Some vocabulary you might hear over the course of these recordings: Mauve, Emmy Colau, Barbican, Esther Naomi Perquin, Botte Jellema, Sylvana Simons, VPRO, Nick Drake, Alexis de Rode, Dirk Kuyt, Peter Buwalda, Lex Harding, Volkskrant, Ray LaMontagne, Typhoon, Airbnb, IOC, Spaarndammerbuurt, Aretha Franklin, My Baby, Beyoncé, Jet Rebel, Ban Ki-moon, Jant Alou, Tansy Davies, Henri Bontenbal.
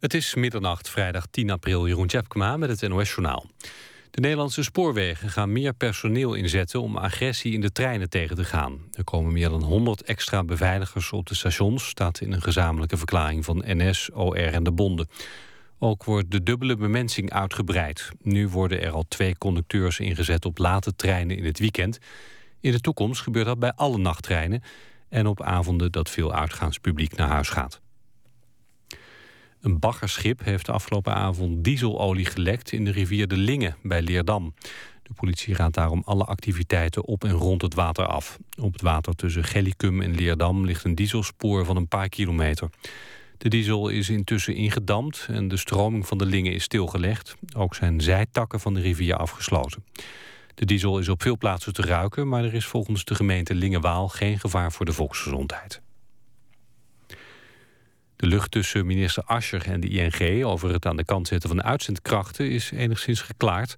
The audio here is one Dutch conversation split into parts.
Het is middernacht, vrijdag 10 april. Jeroen Jepkema met het NOS-journaal. De Nederlandse spoorwegen gaan meer personeel inzetten om agressie in de treinen tegen te gaan. Er komen meer dan 100 extra beveiligers op de stations, staat in een gezamenlijke verklaring van NS, OR en de bonden. Ook wordt de dubbele bemensing uitgebreid. Nu worden er al 2 conducteurs ingezet op late treinen in het weekend. In de toekomst gebeurt dat bij alle nachttreinen en op avonden dat veel uitgaanspubliek naar huis gaat. Een baggerschip heeft de afgelopen avond dieselolie gelekt in de rivier de Linge bij Leerdam. De politie raadt daarom alle activiteiten op en rond het water af. Op het water tussen Gellicum en Leerdam ligt een dieselspoor van een paar kilometer. De diesel is intussen ingedamd en de stroming van de Linge is stilgelegd. Ook zijn zijtakken van de rivier afgesloten. De diesel is op veel plaatsen te ruiken, maar er is volgens de gemeente Lingewaal geen gevaar voor de volksgezondheid. De lucht tussen minister Asscher en de ING over het aan de kant zetten van uitzendkrachten is enigszins geklaard.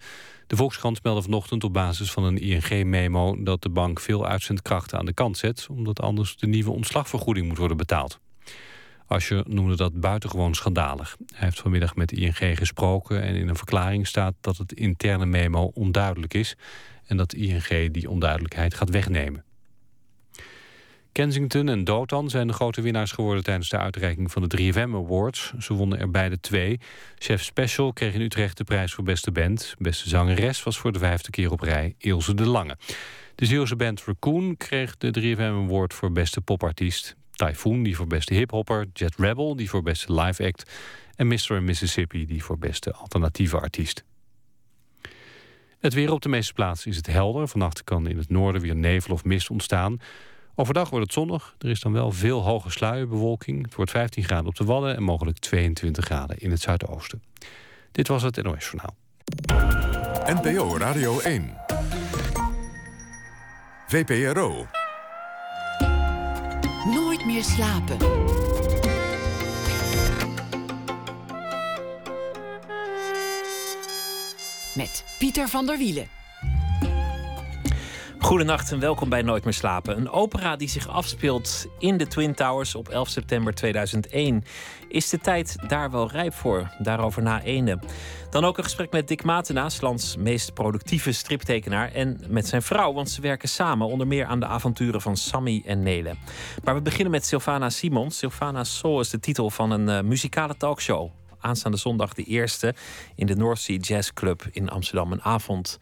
De Volkskrant meldde vanochtend op basis van een ING-memo dat de bank veel uitzendkrachten aan de kant zet, omdat anders de nieuwe ontslagvergoeding moet worden betaald. Asscher noemde dat buitengewoon schandalig. Hij heeft vanmiddag met de ING gesproken en in een verklaring staat dat het interne memo onduidelijk is en dat de ING die onduidelijkheid gaat wegnemen. Kensington en Dotan zijn de grote winnaars geworden tijdens de uitreiking van de 3FM Awards. Ze wonnen er beide 2. Chef Special kreeg in Utrecht de prijs voor beste band. Beste zangeres was voor de 5e keer op rij Ilse de Lange. De Zeeuwse band Raccoon kreeg de 3FM Award voor beste popartiest. Typhoon, die voor beste hiphopper. Jet Rebel, die voor beste live act. En Mr. & Mississippi, die voor beste alternatieve artiest. Het weer op de meeste plaatsen is het helder. Vannacht kan in het noorden weer nevel of mist ontstaan. Overdag wordt het zonnig. Er is dan wel veel hoge sluierbewolking. Het wordt 15 graden op de Wadden en mogelijk 22 graden in het zuidoosten. Dit was het NOS Journaal. NPO Radio 1. VPRO. Nooit meer slapen. Met Pieter van der Wielen. Goedenacht en welkom bij Nooit meer slapen. Een opera die zich afspeelt in de Twin Towers op 11 september 2001. Is de tijd daar wel rijp voor? Daarover na ene. Dan ook een gesprek met Dick Matena, 's lands meest productieve striptekenaar. En met zijn vrouw, want ze werken samen. Onder meer aan de avonturen van Sammy en Nelen. Maar we beginnen met Sylvana Simons. Sylvana's Soul is de titel van een muzikale talkshow. Aanstaande zondag de eerste in de North Sea Jazz Club in Amsterdam. Een avond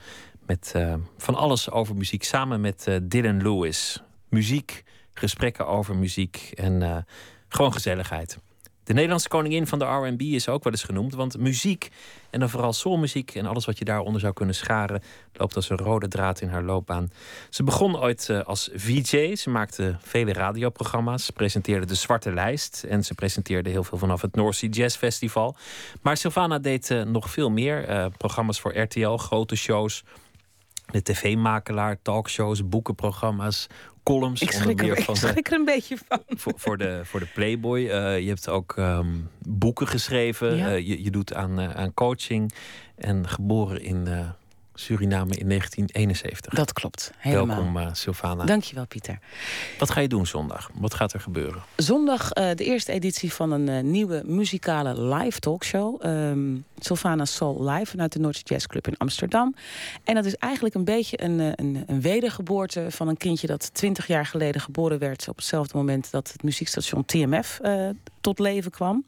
met van alles over muziek, samen met Dylan Lewis. Muziek, gesprekken over muziek en gewoon gezelligheid. De Nederlandse koningin van de R&B is ook wel eens genoemd, want muziek, en dan vooral soulmuziek en alles wat je daaronder zou kunnen scharen, loopt als een rode draad in haar loopbaan. Ze begon ooit als VJ, ze maakte vele radioprogramma's, presenteerde De Zwarte Lijst en ze presenteerde heel veel vanaf het North Sea Jazz Festival. Maar Sylvana deed nog veel meer, programma's voor RTL, grote shows, de tv-makelaar, talkshows, boekenprogramma's, columns. Ik schrik er een beetje van. Voor de Playboy. Je hebt ook boeken geschreven. Ja. Je doet aan coaching. En geboren in Suriname in 1971. Dat klopt, helemaal. Welkom, Sylvana. Dankjewel, Pieter. Wat ga je doen zondag? Wat gaat er gebeuren? Zondag de eerste editie van een nieuwe muzikale live talkshow. Sylvana's Soul Live vanuit de North Sea Jazz Club in Amsterdam. En dat is eigenlijk een beetje een wedergeboorte van een kindje dat 20 jaar geleden geboren werd op hetzelfde moment dat het muziekstation TMF tot leven kwam.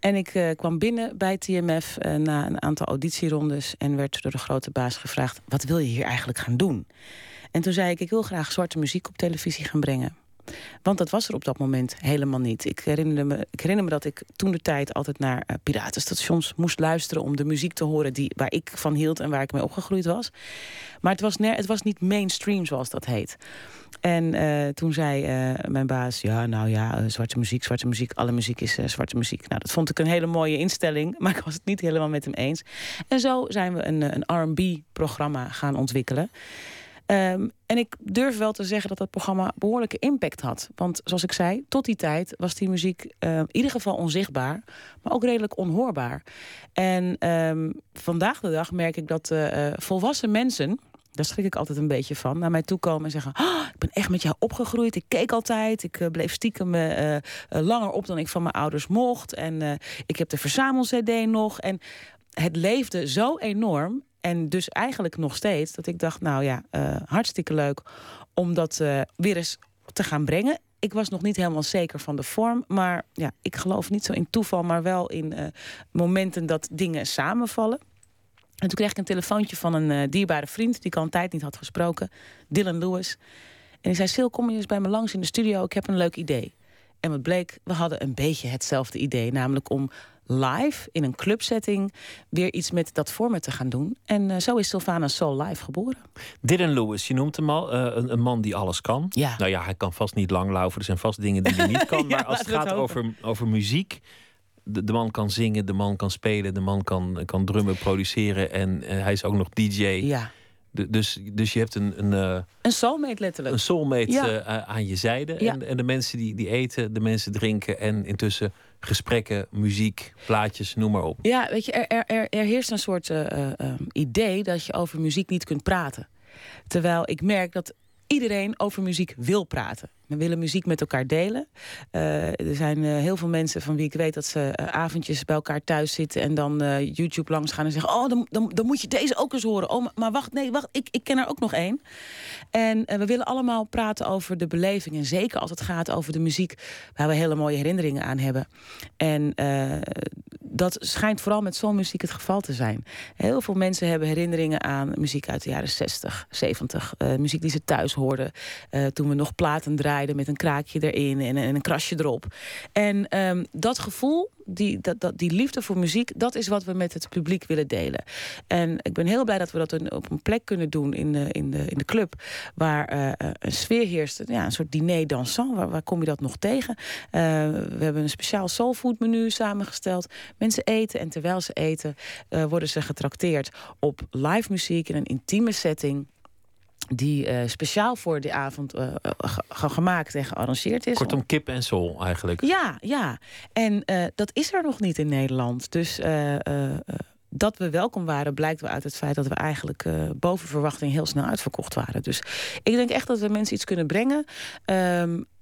En ik kwam binnen bij TMF na een aantal auditierondes en werd door de grote baas gevraagd: wat wil je hier eigenlijk gaan doen? En toen zei ik wil graag zwarte muziek op televisie gaan brengen. Want dat was er op dat moment helemaal niet. Ik herinner me dat ik toen de tijd altijd naar piratenstations moest luisteren om de muziek te horen waar ik van hield en waar ik mee opgegroeid was. Maar het was niet mainstream, zoals dat heet. En toen zei mijn baas: zwarte muziek, alle muziek is zwarte muziek. Nou, dat vond ik een hele mooie instelling, maar ik was het niet helemaal met hem eens. En zo zijn we een R&B-programma gaan ontwikkelen. En ik durf wel te zeggen dat dat programma behoorlijke impact had. Want zoals ik zei, tot die tijd was die muziek in ieder geval onzichtbaar, maar ook redelijk onhoorbaar. En vandaag de dag merk ik dat volwassen mensen Daar schrik ik altijd een beetje van. Naar mij toe komen en zeggen... Oh, ik ben echt met jou opgegroeid. Ik keek altijd. Ik bleef stiekem langer op dan ik van mijn ouders mocht. En ik heb de verzamel-cd nog. En het leefde zo enorm. En dus eigenlijk nog steeds. Dat ik dacht, nou ja, hartstikke leuk. Om dat weer eens te gaan brengen. Ik was nog niet helemaal zeker van de vorm. Maar ja, ik geloof niet zo in toeval. Maar wel in momenten dat dingen samenvallen. En toen kreeg ik een telefoontje van een dierbare vriend... die ik al een tijd niet had gesproken, Dylan Lewis. En hij zei, Sil, kom je eens bij me langs in de studio? Ik heb een leuk idee. En wat bleek, we hadden een beetje hetzelfde idee. Namelijk om live, in een clubsetting... weer iets met dat format te gaan doen. En zo is Sylvana's Soul Live geboren. Dylan Lewis, je noemt hem al een man die alles kan. Ja. Nou ja, hij kan vast niet langlopen. Er zijn vast dingen die hij niet kan. Maar ja, als het gaat over muziek... De man kan zingen, de man kan spelen, de man kan drummen, produceren... en hij is ook nog DJ. Ja. Dus je hebt een soulmate letterlijk. Een soulmate, ja. Aan je zijde. Ja. En de mensen die eten, de mensen drinken... en intussen gesprekken, muziek, plaatjes, noem maar op. Ja, weet je, er heerst een soort idee dat je over muziek niet kunt praten. Terwijl ik merk dat... iedereen over muziek wil praten. We willen muziek met elkaar delen. Er zijn heel veel mensen van wie ik weet dat ze avondjes bij elkaar thuis zitten... en dan YouTube langs gaan en zeggen... oh, dan moet je deze ook eens horen. Oh, maar wacht, ik ken er ook nog één. En we willen allemaal praten over de beleving. En zeker als het gaat over de muziek... waar we hele mooie herinneringen aan hebben. En... dat schijnt vooral met zo'n muziek het geval te zijn. Heel veel mensen hebben herinneringen aan muziek uit de jaren 60, 70. Muziek die ze thuis hoorden. Toen we nog platen draaiden met een kraakje erin en een krasje erop. En dat gevoel, die liefde voor muziek... dat is wat we met het publiek willen delen. En ik ben heel blij dat we dat op een plek kunnen doen in de club... waar een sfeer heerst, ja, een soort diner dansant. Waar kom je dat nog tegen? We hebben een speciaal soulfood menu samengesteld... Mensen eten en terwijl ze eten worden ze getrakteerd op live muziek in een intieme setting... die speciaal voor die avond gemaakt en gearrangeerd is. Kortom, kip en soul eigenlijk. Ja. En dat is er nog niet in Nederland. Dus dat we welkom waren blijkt wel uit het feit... dat we eigenlijk boven verwachting heel snel uitverkocht waren. Dus ik denk echt dat we mensen iets kunnen brengen...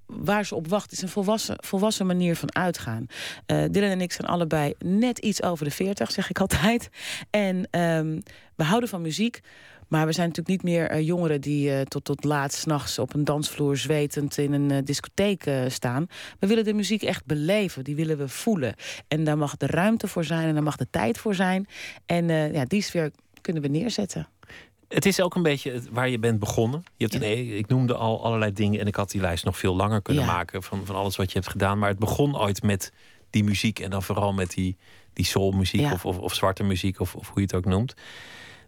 waar ze op wacht is een volwassen manier van uitgaan. Dylan en ik zijn allebei net iets over de 40, zeg ik altijd. En we houden van muziek. Maar we zijn natuurlijk niet meer jongeren die tot laat 's nachts op een dansvloer zwetend in een discotheek staan. We willen de muziek echt beleven, die willen we voelen. En daar mag de ruimte voor zijn en daar mag de tijd voor zijn. En die sfeer kunnen we neerzetten. Het is ook een beetje waar je bent begonnen. Je hebt ik noemde al allerlei dingen en ik had die lijst nog veel langer kunnen maken... Van alles wat je hebt gedaan. Maar het begon ooit met die muziek en dan vooral met die soulmuziek... Ja. Of zwarte muziek of hoe je het ook noemt.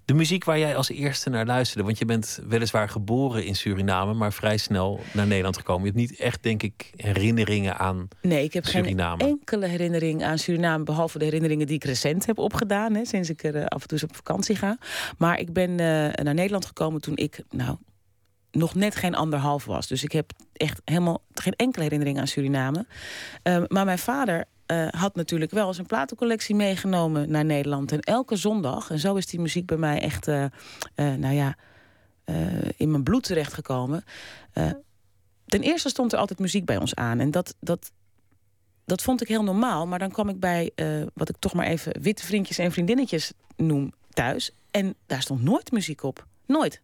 De muziek waar jij als eerste naar luisterde... want je bent weliswaar geboren in Suriname... maar vrij snel naar Nederland gekomen. Je hebt niet echt, denk ik, herinneringen aan Suriname. Nee, ik heb geen enkele herinnering aan Suriname... behalve de herinneringen die ik recent heb opgedaan... Hè, sinds ik er af en toe eens op vakantie ga. Maar ik ben naar Nederland gekomen toen ik... nog net geen anderhalf was. Dus ik heb echt helemaal geen enkele herinnering aan Suriname. Maar mijn vader... had natuurlijk wel eens een platencollectie meegenomen naar Nederland. En elke zondag, en zo is die muziek bij mij echt in mijn bloed terechtgekomen. Ten eerste stond er altijd muziek bij ons aan. En dat vond ik heel normaal. Maar dan kwam ik bij, wat ik toch maar even witte vriendjes en vriendinnetjes noem, thuis. En daar stond nooit muziek op. Nooit.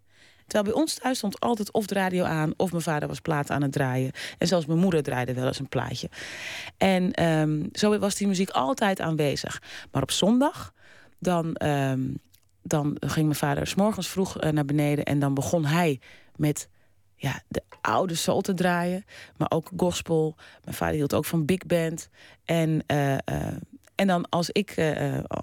Terwijl bij ons thuis stond altijd of de radio aan... of mijn vader was platen aan het draaien. En zelfs mijn moeder draaide wel eens een plaatje. En zo was die muziek altijd aanwezig. Maar op zondag, dan ging mijn vader 's morgens vroeg naar beneden... en dan begon hij met de oude soul te draaien. Maar ook gospel. Mijn vader hield ook van big band. En dan als ik,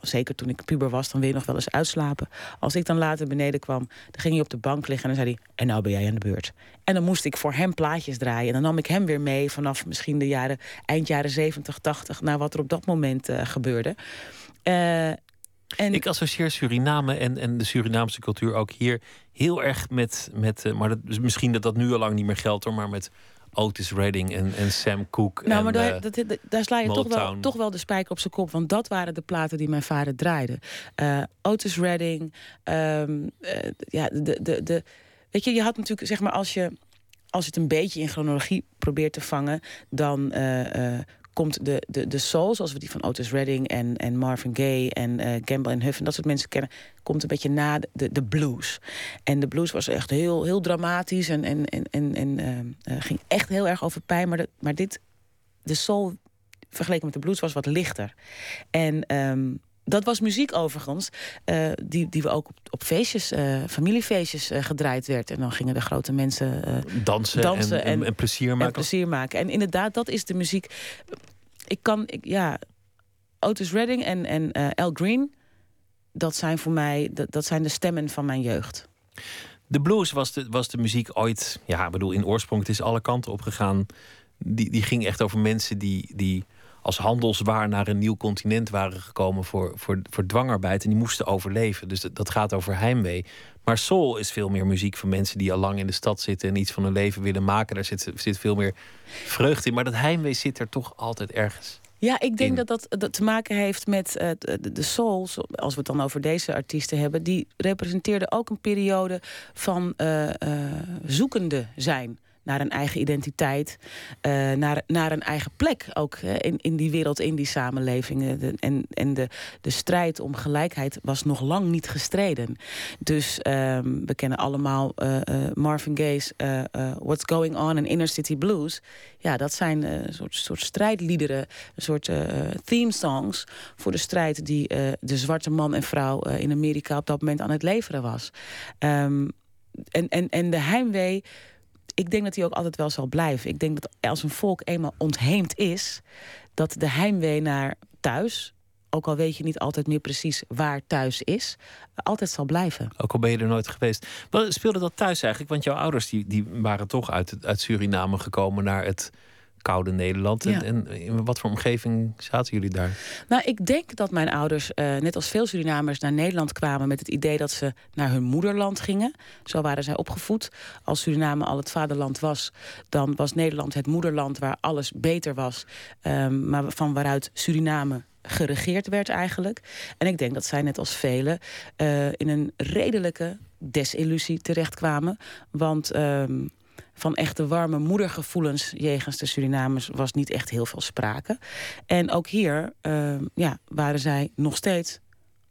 zeker toen ik puber was, dan wil je nog wel eens uitslapen. Als ik dan later beneden kwam, dan ging hij op de bank liggen en dan zei hij... en nou ben jij aan de beurt. En dan moest ik voor hem plaatjes draaien. En dan nam ik hem weer mee vanaf misschien eind jaren 70, 80... naar wat er op dat moment gebeurde. Ik associeer Suriname en de Surinaamse cultuur ook hier heel erg met maar misschien dat nu al lang niet meer geldt hoor, maar met... Otis Redding en Sam Cooke. Nou, maar daar sla je toch wel de spijker op zijn kop. Want dat waren de platen die mijn vader draaide. Otis Redding. Weet je, je had natuurlijk, zeg maar, als je het een beetje in chronologie probeert te vangen, dan komt de soul, zoals we die van Otis Redding en Marvin Gaye en Gamble en Huff en dat soort mensen kennen, komt een beetje na de blues. En de blues was echt heel, heel dramatisch en ging echt heel erg over pijn. Maar de soul, vergeleken met de blues, was wat lichter. En dat was muziek overigens, die we ook op feestjes, familiefeestjes, gedraaid werd. En dan gingen de grote mensen dansen en plezier maken. En inderdaad, dat is de muziek. Otis Redding en Al Green, dat zijn voor mij, dat zijn de stemmen van mijn jeugd. De blues was de muziek ooit, in oorsprong, het is alle kanten opgegaan. Die ging echt over mensen die als handelswaar naar een nieuw continent waren gekomen voor dwangarbeid. En die moesten overleven. Dus dat gaat over heimwee. Maar soul is veel meer muziek van mensen die al lang in de stad zitten en iets van hun leven willen maken. Daar zit veel meer vreugde in. Maar dat heimwee zit er toch altijd ergens. Ja, ik denk dat te maken heeft met de soul, als we het dan over deze artiesten hebben. Die representeerde ook een periode van zoekende zijn. Naar een eigen identiteit, naar een eigen plek ook in die wereld, in die samenleving. De strijd om gelijkheid was nog lang niet gestreden. Dus we kennen allemaal Marvin Gaye's What's Going On en Inner City Blues. Ja, dat zijn soort strijdliederen, een soort theme songs voor de strijd die de zwarte man en vrouw in Amerika op dat moment aan het leveren was. En de heimwee, ik denk dat die ook altijd wel zal blijven. Ik denk dat als een volk eenmaal ontheemd is, dat de heimwee naar thuis, ook al weet je niet altijd meer precies waar thuis is, altijd zal blijven. Ook al ben je er nooit geweest. Wat speelde dat thuis eigenlijk? Want jouw ouders die waren toch uit Suriname gekomen naar het koude Nederland. Ja. En in wat voor omgeving zaten jullie daar? Nou, ik denk dat mijn ouders, net als veel Surinamers, naar Nederland kwamen met het idee dat ze naar hun moederland gingen. Zo waren zij opgevoed. Als Suriname al het vaderland was, dan was Nederland het moederland waar alles beter was. Maar van waaruit Suriname geregeerd werd eigenlijk. En ik denk dat zij, net als velen, in een redelijke desillusie terechtkwamen. Want van echte warme moedergevoelens jegens de Surinamers was niet echt heel veel sprake. En ook hier waren zij nog steeds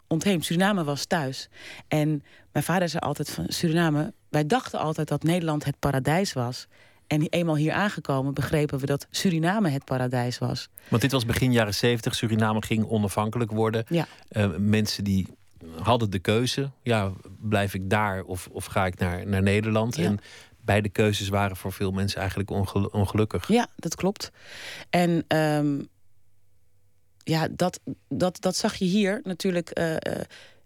ontheemd. Suriname was thuis. En mijn vader zei altijd van Suriname, wij dachten altijd dat Nederland het paradijs was. En eenmaal hier aangekomen begrepen we dat Suriname het paradijs was. Want dit was begin jaren 70. Suriname ging onafhankelijk worden. Ja. Mensen die hadden de keuze. Ja, blijf ik daar of ga ik naar Nederland? Ja. En beide keuzes waren voor veel mensen eigenlijk ongelukkig. Ja, dat klopt. En dat zag je hier natuurlijk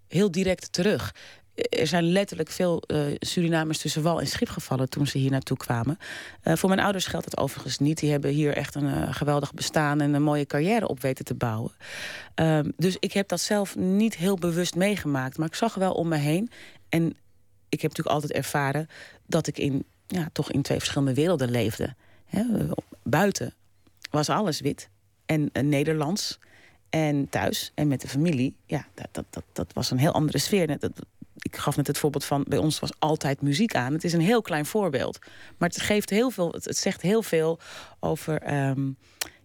heel direct terug. Er zijn letterlijk veel Surinamers tussen wal en schip gevallen toen ze hier naartoe kwamen. Voor mijn ouders geldt dat overigens niet. Die hebben hier echt een geweldig bestaan en een mooie carrière op weten te bouwen. Dus ik heb dat zelf niet heel bewust meegemaakt. Maar ik zag wel om me heen. En ik heb natuurlijk altijd ervaren dat ik toch in twee verschillende werelden leefde. Buiten was alles wit en Nederlands. En thuis en met de familie, dat was een heel andere sfeer. Ik gaf net het voorbeeld van, bij ons was altijd muziek aan. Het is een heel klein voorbeeld. Maar het geeft heel veel, het zegt heel veel over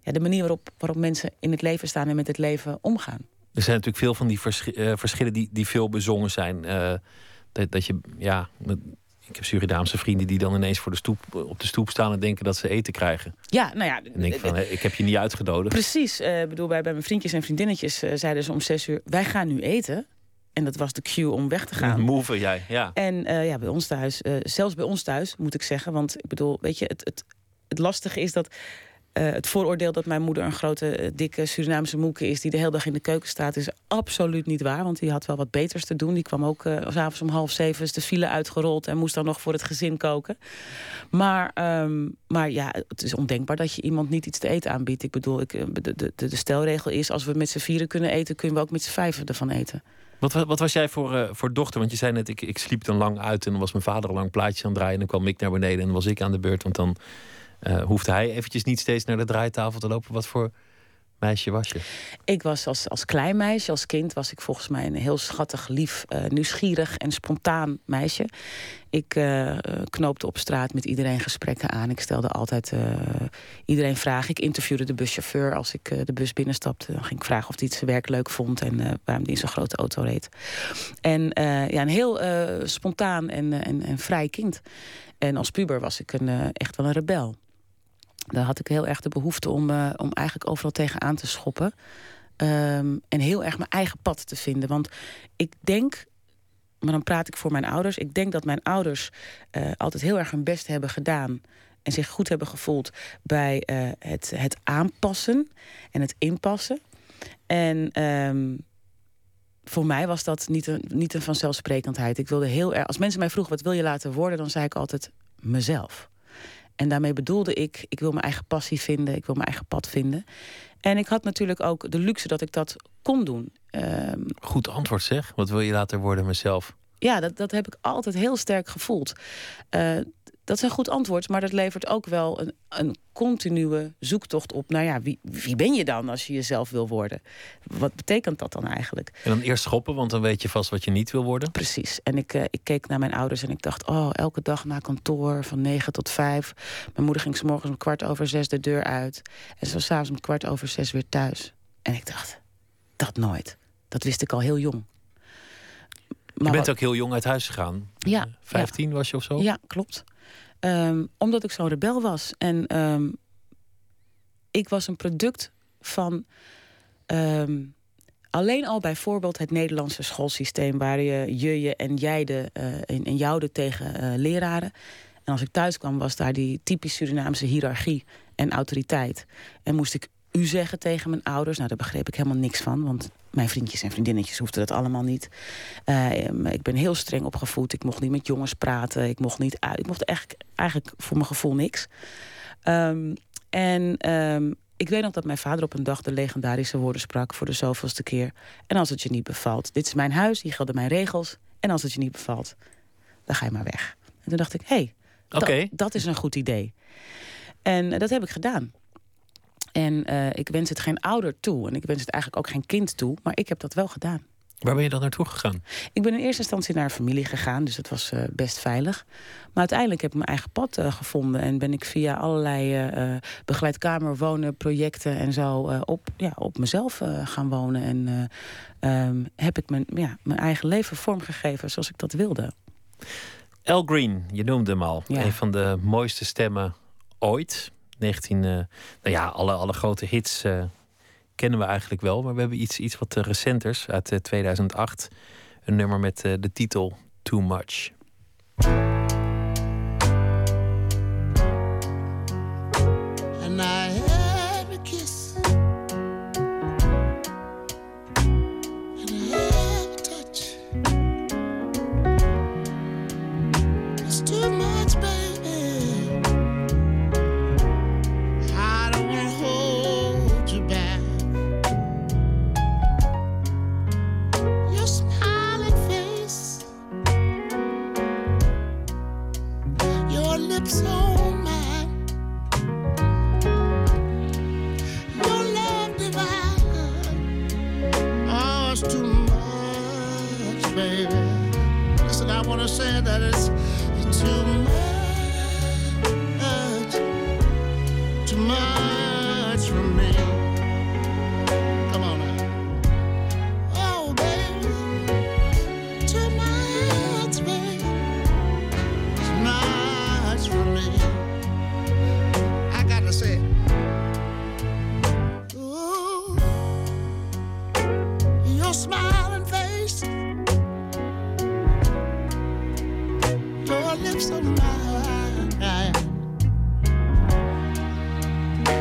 de manier waarop mensen in het leven staan en met het leven omgaan. Er zijn natuurlijk veel van die verschillen die veel bezongen zijn. Ik heb Surinaamse vrienden die dan ineens op de stoep staan en denken dat ze eten krijgen. Ja, nou ja. En denk van, ik heb je niet uitgenodigd. Precies. Bij mijn vriendjes en vriendinnetjes zeiden ze om 6:00... wij gaan nu eten. En dat was de cue om weg te gaan. Move jij, ja. En bij ons thuis, zelfs bij ons thuis moet ik zeggen. Want ik bedoel, weet je, het lastige is dat het vooroordeel dat mijn moeder een grote, dikke Surinaamse moeke is die de hele dag in de keuken staat, is absoluut niet waar. Want die had wel wat beters te doen. Die kwam ook 's avonds om 6:30 is de file uitgerold en moest dan nog voor het gezin koken. Maar het is ondenkbaar dat je iemand niet iets te eten aanbiedt. Ik bedoel, de stelregel is, als we met z'n vieren kunnen eten, kunnen we ook met z'n vijven ervan eten. Wat was jij voor dochter? Want je zei net, ik sliep dan lang uit en dan was mijn vader al lang plaatjes aan het draaien. En dan kwam ik naar beneden en dan was ik aan de beurt, want dan Hoeft hij eventjes niet steeds naar de draaitafel te lopen? Wat voor meisje was je? Ik was als klein meisje, als kind was ik volgens mij een heel schattig, lief, nieuwsgierig en spontaan meisje. Ik knoopte op straat met iedereen gesprekken aan. Ik stelde altijd iedereen vragen. Ik interviewde de buschauffeur als ik de bus binnenstapte. Dan ging ik vragen of hij het werk leuk vond en waarom hij in zo'n grote auto reed. En ja, een heel spontaan en vrij kind. En als puber was ik echt wel een rebel. Daar had ik heel erg de behoefte om eigenlijk overal tegenaan te schoppen. En heel erg mijn eigen pad te vinden. Want ik denk, maar dan praat ik voor mijn ouders. Ik denk dat mijn ouders altijd heel erg hun best hebben gedaan. En zich goed hebben gevoeld bij het aanpassen en het inpassen. En voor mij was dat niet een vanzelfsprekendheid. Ik wilde heel erg, als mensen mij vroegen wat wil je laten worden, dan zei ik altijd mezelf. En daarmee bedoelde ik wil mijn eigen passie vinden, ik wil mijn eigen pad vinden. En ik had natuurlijk ook de luxe dat ik dat kon doen. Goed antwoord zeg, wat wil je later worden mezelf? Ja, dat heb ik altijd heel sterk gevoeld. Dat is een goed antwoord, maar dat levert ook wel een continue zoektocht op. Nou ja, wie ben je dan als je jezelf wil worden? Wat betekent dat dan eigenlijk? En dan eerst schoppen, want dan weet je vast wat je niet wil worden. Precies. En ik keek naar mijn ouders en ik dacht, elke dag na kantoor van 9 tot 5. Mijn moeder ging 's morgens om 5:15 de deur uit. En ze was 's avonds om 6:15 weer thuis. En ik dacht, dat nooit. Dat wist ik al heel jong. Maar je bent ook heel jong uit huis gegaan. Ja. 15 was je of zo? Ja, klopt. Omdat ik zo'n rebel was. En ik was een product van alleen al bijvoorbeeld het Nederlandse schoolsysteem, waar je en jij en jou de tegen leraren. En als ik thuis kwam, was daar die typisch Surinaamse hiërarchie en autoriteit. En moest ik u zeggen tegen mijn ouders. Nou, daar begreep ik helemaal niks van. Want mijn vriendjes en vriendinnetjes hoefden dat allemaal niet. Ik ben heel streng opgevoed. Ik mocht niet met jongens praten. Ik mocht niet uit. Ik mocht eigenlijk voor mijn gevoel niks. Ik weet nog dat mijn vader op een dag de legendarische woorden sprak voor de zoveelste keer. En als het je niet bevalt. Dit is mijn huis, hier gelden mijn regels. En als het je niet bevalt, dan ga je maar weg. En toen dacht ik, hey, okay. Dat is een goed idee. En dat heb ik gedaan. En ik wens het geen ouder toe. En ik wens het eigenlijk ook geen kind toe. Maar ik heb dat wel gedaan. Waar ben je dan naartoe gegaan? Ik ben in eerste instantie naar familie gegaan. Dus dat was best veilig. Maar uiteindelijk heb ik mijn eigen pad gevonden. En ben ik via allerlei begeleidkamer wonen, projecten en zo op mezelf gaan wonen. En heb ik mijn eigen leven vormgegeven zoals ik dat wilde. Al Green, je noemde hem al. Ja. Een van de mooiste stemmen ooit. Alle grote hits kennen we eigenlijk wel. Maar we hebben iets wat recenters uit 2008. Een nummer met de titel Too Much. And I had a kiss. And I had a touch. It's too much, baby. Saying that it's too much, too much for me. Come on now. Oh, baby, too much, baby. Too much for me. I gotta say it. Ooh, your smiling face. Your lips are mine.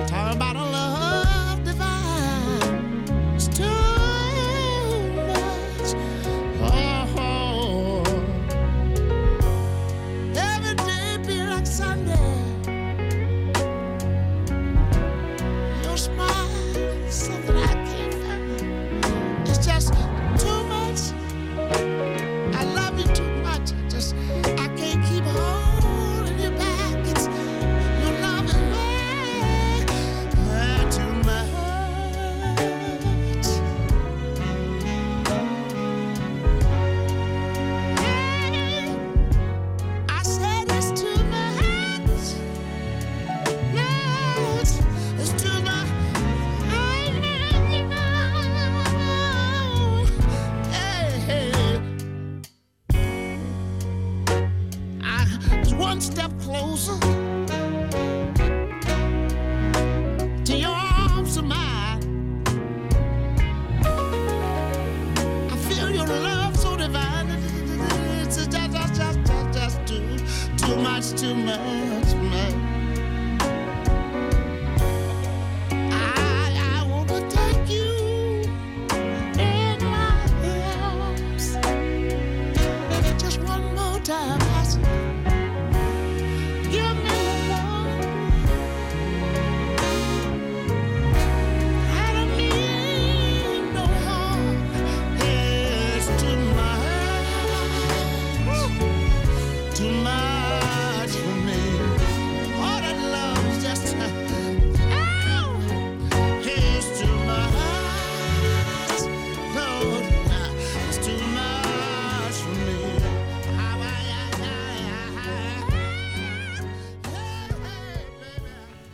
Talking about a love divine. It's too much. Oh, every day be like Sunday. Your smile is something I can't find. It's just too much. I love you too much. I can't keep on. listen to your arms of mine. I feel your love so divine. It's just too much.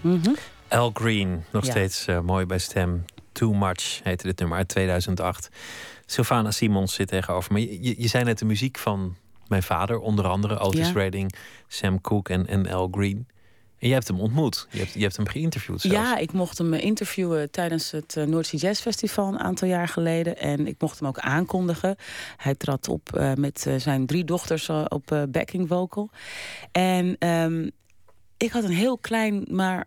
Mm-hmm. Al Green, nog steeds mooi bij stem. Too Much heette dit nummer uit 2008. Sylvana Simons zit tegenover me. Je zei net de muziek van mijn vader, onder andere Otis Redding, Sam Cooke en Al Green. En jij hebt hem ontmoet, je hebt hem geïnterviewd zelfs. Ja, ik mocht hem interviewen tijdens het North Sea Jazz Festival een aantal jaar geleden. En ik mocht hem ook aankondigen. Hij trad op met zijn 3 dochters op backing vocal. En ik had een heel klein, maar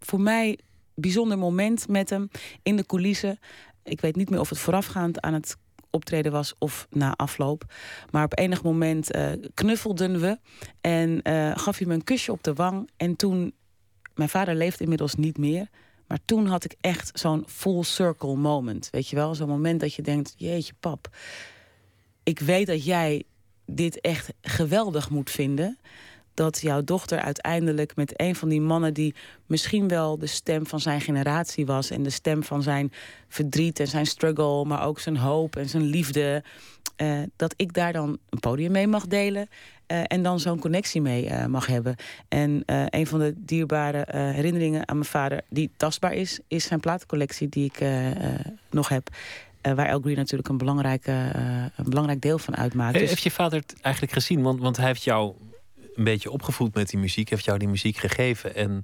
voor mij bijzonder moment met hem in de coulissen. Ik weet niet meer of het voorafgaand aan het optreden was of na afloop. Maar op enig moment knuffelden we en gaf hij me een kusje op de wang. En toen, mijn vader leeft inmiddels niet meer, maar toen had ik echt zo'n full circle moment. Weet je wel, zo'n moment dat je denkt, jeetje pap, ik weet dat jij dit echt geweldig moet vinden, dat jouw dochter uiteindelijk met een van die mannen die misschien wel de stem van zijn generatie was en de stem van zijn verdriet en zijn struggle, maar ook zijn hoop en zijn liefde, dat ik daar dan een podium mee mag delen en dan zo'n connectie mee mag hebben. En een van de dierbare herinneringen aan mijn vader die tastbaar is, is zijn platencollectie die ik nog heb. Waar Al Green natuurlijk een belangrijk deel van uitmaakt. Heeft je vader het eigenlijk gezien? Want hij heeft jou een beetje opgevoed met die muziek, heeft jou die muziek gegeven en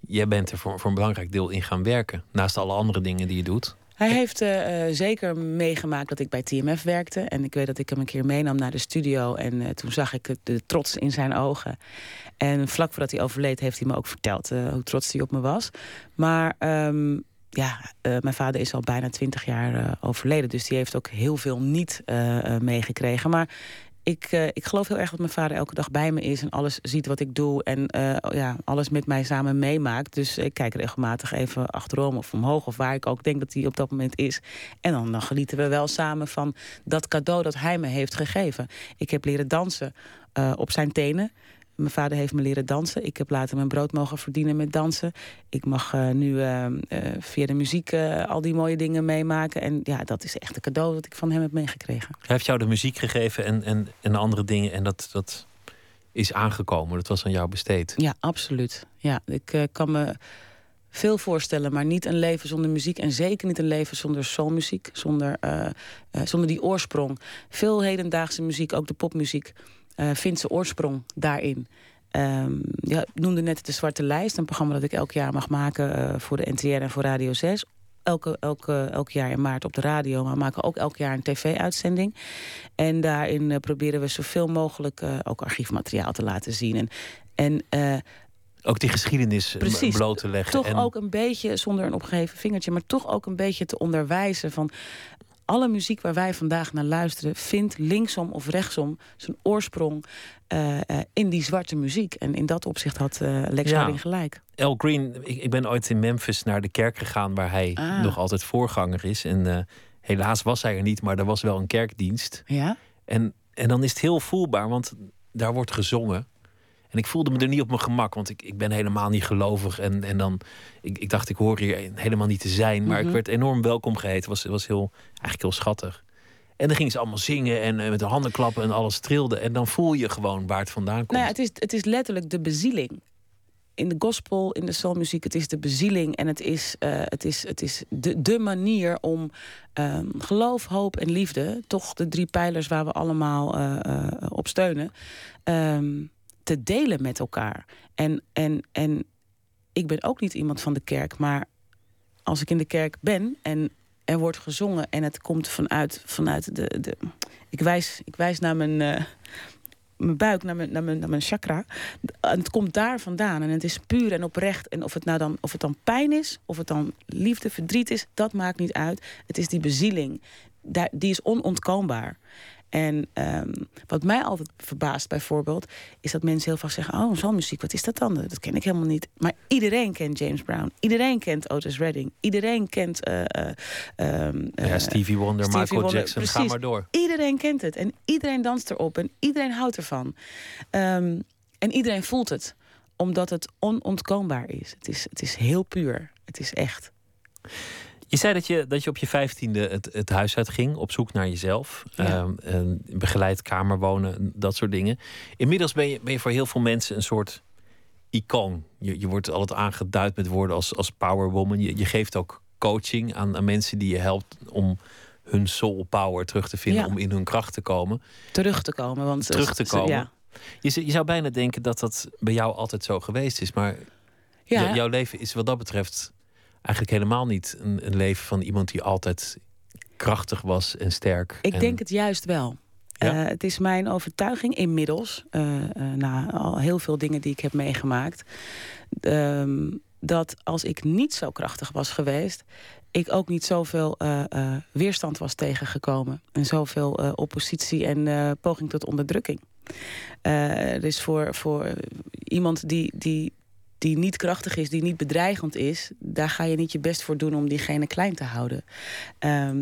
jij bent er voor een belangrijk deel in gaan werken, naast alle andere dingen die je doet. Hij heeft zeker meegemaakt dat ik bij TMF werkte en ik weet dat ik hem een keer meenam naar de studio en toen zag ik de trots in zijn ogen. En vlak voordat hij overleed heeft hij me ook verteld hoe trots hij op me was. Maar mijn vader is al bijna 20 jaar overleden, dus die heeft ook heel veel niet meegekregen. Maar ik geloof heel erg dat mijn vader elke dag bij me is en alles ziet wat ik doe en alles met mij samen meemaakt. Dus ik kijk regelmatig even achterom of omhoog of waar ik ook denk dat hij op dat moment is. En dan genieten we wel samen van dat cadeau dat hij me heeft gegeven. Ik heb leren dansen op zijn tenen. Mijn vader heeft me leren dansen. Ik heb later mijn brood mogen verdienen met dansen. Ik mag nu via de muziek al die mooie dingen meemaken. En ja, dat is echt een cadeau dat ik van hem heb meegekregen. Hij heeft jou de muziek gegeven en andere dingen. En dat is aangekomen. Dat was aan jou besteed. Ja, absoluut. Ja, ik kan me veel voorstellen, maar niet een leven zonder muziek. En zeker niet een leven zonder soulmuziek. Zonder die oorsprong. Veel hedendaagse muziek, ook de popmuziek, vindt zijn oorsprong daarin. Ik noemde net de Zwarte Lijst, een programma dat ik elk jaar mag maken voor de NTR en voor Radio 6. Elk jaar in maart op de radio, maar we maken ook elk jaar een tv-uitzending. En daarin proberen we zoveel mogelijk ook archiefmateriaal te laten zien. En ook die geschiedenis precies, bloot te leggen. Toch en ook een beetje, zonder een opgeheven vingertje, maar toch ook een beetje te onderwijzen van alle muziek waar wij vandaag naar luisteren vindt linksom of rechtsom zijn oorsprong in die zwarte muziek. En in dat opzicht had Lex Harding gelijk. Al Green, ik ben ooit in Memphis naar de kerk gegaan waar hij nog altijd voorganger is. En helaas was hij er niet, maar er was wel een kerkdienst. Ja? En dan is het heel voelbaar, want daar wordt gezongen. En ik voelde me er niet op mijn gemak, want ik ben helemaal niet gelovig. En dan, ik dacht, ik hoor hier helemaal niet te zijn. Maar ik werd enorm welkom geheten. Het was eigenlijk heel schattig. En dan gingen ze allemaal zingen en met de handen klappen en alles trilde. En dan voel je gewoon waar het vandaan komt. Nou ja, het is letterlijk de bezieling. In de gospel, in de soulmuziek, het is de bezieling. En het is de manier om geloof, hoop en liefde, toch de 3 pijlers waar we allemaal op steunen, te delen met elkaar. En ik ben ook niet iemand van de kerk, maar als ik in de kerk ben en er wordt gezongen en het komt vanuit de ik wijs naar mijn buik, naar mijn chakra. En het komt daar vandaan. En het is puur en oprecht. En of het dan pijn is, of het dan liefde, verdriet is, dat maakt niet uit. Het is die bezieling. Die is onontkoombaar. En wat mij altijd verbaast bijvoorbeeld, is dat mensen heel vaak zeggen, oh, zo'n muziek, wat is dat dan? Dat ken ik helemaal niet. Maar iedereen kent James Brown. Iedereen kent Otis Redding. Iedereen kent Stevie Wonder, Michael Jackson. Precies. Ga maar door. Iedereen kent het. En iedereen danst erop. En iedereen houdt ervan. En iedereen voelt het. Omdat het onontkoombaar is. Het is heel puur. Het is echt. Je zei dat je op je 15e het huis uit ging, op zoek naar jezelf. Ja. Begeleid kamerwonen, dat soort dingen. Inmiddels ben je voor heel veel mensen een soort icoon. Je wordt altijd aangeduid met woorden als powerwoman. Je geeft ook coaching aan mensen die je helpt om hun soul power terug te vinden. Ja. Om in hun kracht te komen. Terug te komen. Ja. Je zou bijna denken dat bij jou altijd zo geweest is. Maar ja. Jouw leven is wat dat betreft eigenlijk helemaal niet een leven van iemand die altijd krachtig was en sterk. Ik denk het juist wel. Ja? Het is mijn overtuiging inmiddels, na al heel veel dingen die ik heb meegemaakt, dat als ik niet zo krachtig was geweest, ik ook niet zoveel weerstand was tegengekomen. En zoveel oppositie en poging tot onderdrukking. Dus voor iemand die niet krachtig is, die niet bedreigend is, daar ga je niet je best voor doen om diegene klein te houden.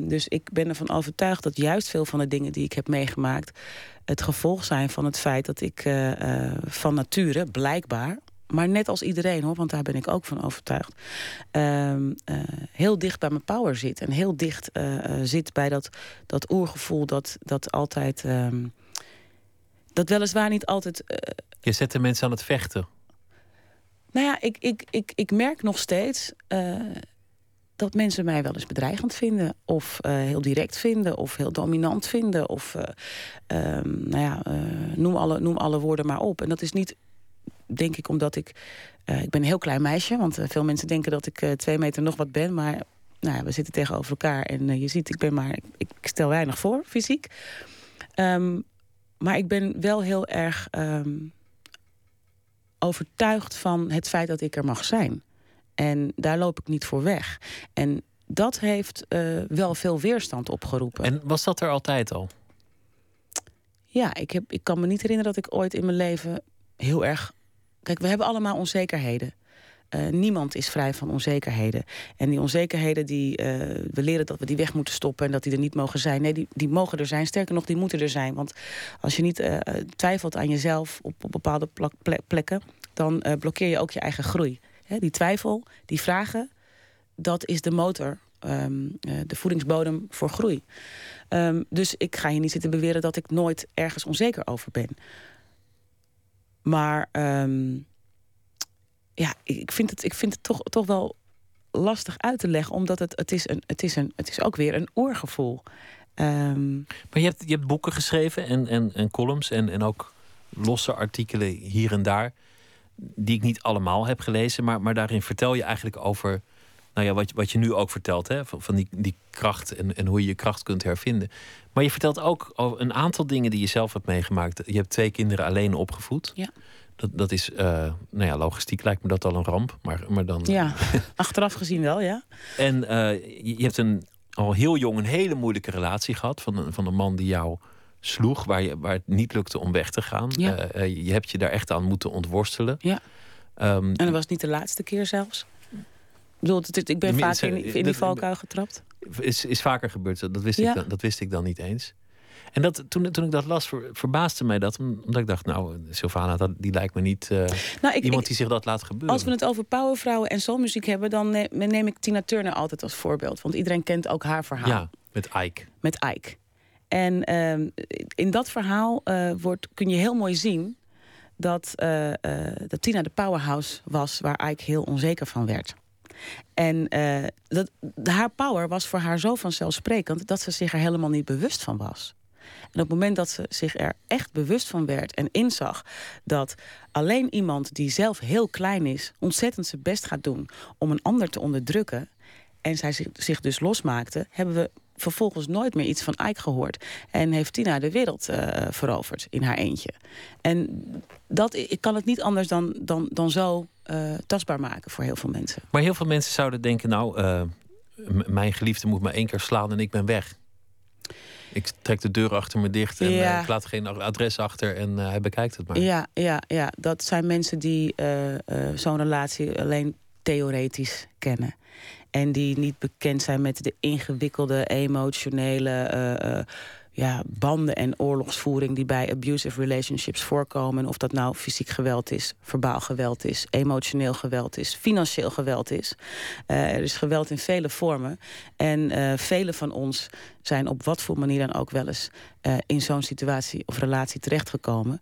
Dus ik ben ervan overtuigd dat juist veel van de dingen die ik heb meegemaakt het gevolg zijn van het feit dat ik van nature, blijkbaar, maar net als iedereen hoor, want daar ben ik ook van overtuigd, heel dicht bij mijn power zit. En heel dicht zit bij dat oergevoel dat altijd, dat weliswaar niet altijd. Je zet de mensen aan het vechten. Nou ja, ik merk nog steeds dat mensen mij wel eens bedreigend vinden. Of heel direct vinden. Of heel dominant vinden. Of noem alle woorden maar op. En dat is niet, denk ik, omdat ik ben een heel klein meisje. Want veel mensen denken dat ik 2 meter nog wat ben. Maar we zitten tegenover elkaar. En je ziet, ik stel weinig voor, fysiek. Maar ik ben wel heel erg overtuigd van het feit dat ik er mag zijn. En daar loop ik niet voor weg. En dat heeft wel veel weerstand opgeroepen. En was dat er altijd al? Ja, ik kan me niet herinneren dat ik ooit in mijn leven heel erg... Kijk, we hebben allemaal onzekerheden. Niemand is vrij van onzekerheden. En die onzekerheden, we leren dat we die weg moeten stoppen en dat die er niet mogen zijn. Nee, die mogen er zijn. Sterker nog, die moeten er zijn. Want als je niet twijfelt aan jezelf op bepaalde plekken, dan blokkeer je ook je eigen groei. Die twijfel, die vragen, dat is de motor, de voedingsbodem voor groei. Dus ik ga hier niet zitten beweren dat ik nooit ergens onzeker over ben. Maar ja, ik vind het toch wel lastig uit te leggen, omdat het is ook weer een oorgevoel. Maar je hebt boeken geschreven en columns en ook losse artikelen hier en daar, die ik niet allemaal heb gelezen, maar daarin vertel je eigenlijk over wat je nu ook vertelt, hè, van die kracht en hoe je je kracht kunt hervinden. Maar je vertelt ook over een aantal dingen die je zelf hebt meegemaakt. Je hebt 2 kinderen alleen opgevoed. Ja. Dat is, logistiek lijkt me dat al een ramp. Maar dan... Ja, achteraf gezien wel, ja. En je hebt al heel jong een hele moeilijke relatie gehad van een man die jou sloeg, waar het niet lukte om weg te gaan. Ja. Je hebt je daar echt aan moeten ontworstelen. Ja. En dat was niet de laatste keer zelfs. Ik bedoel, ik ben vaak in die valkuil getrapt. Is vaker gebeurd, dat wist ik dan niet eens. En toen ik dat las, verbaasde mij dat. Omdat ik dacht, Sylvana, die lijkt me niet iemand die zich dat laat gebeuren. Als we het over powervrouwen en soulmuziek hebben, dan neem ik Tina Turner altijd als voorbeeld. Want iedereen kent ook haar verhaal. Ja, met Ike. En in dat verhaal kun je heel mooi zien dat Tina de powerhouse was waar Ike heel onzeker van werd. En haar power was voor haar zo vanzelfsprekend dat ze zich er helemaal niet bewust van was. En op het moment dat ze zich er echt bewust van werd en inzag dat alleen iemand die zelf heel klein is ontzettend zijn best gaat doen om een ander te onderdrukken, en zij zich dus losmaakte, hebben we vervolgens nooit meer iets van Ike gehoord. En heeft Tina de wereld veroverd in haar eentje. En dat, ik kan het niet anders dan zo tastbaar maken voor heel veel mensen. Maar heel veel mensen zouden denken, nou, mijn geliefde moet maar één keer slaan en ik ben weg. Ik trek de deur achter me dicht en ja, ik laat geen adres achter en hij bekijkt het maar. Ja, dat zijn mensen die zo'n relatie alleen theoretisch kennen. En die niet bekend zijn met de ingewikkelde, emotionele banden en oorlogsvoering die bij abusive relationships voorkomen. Of dat nou fysiek geweld is, verbaal geweld is, emotioneel geweld is, financieel geweld is. Er is geweld in vele vormen. En velen van ons zijn op wat voor manier dan ook wel eens in zo'n situatie of relatie terechtgekomen.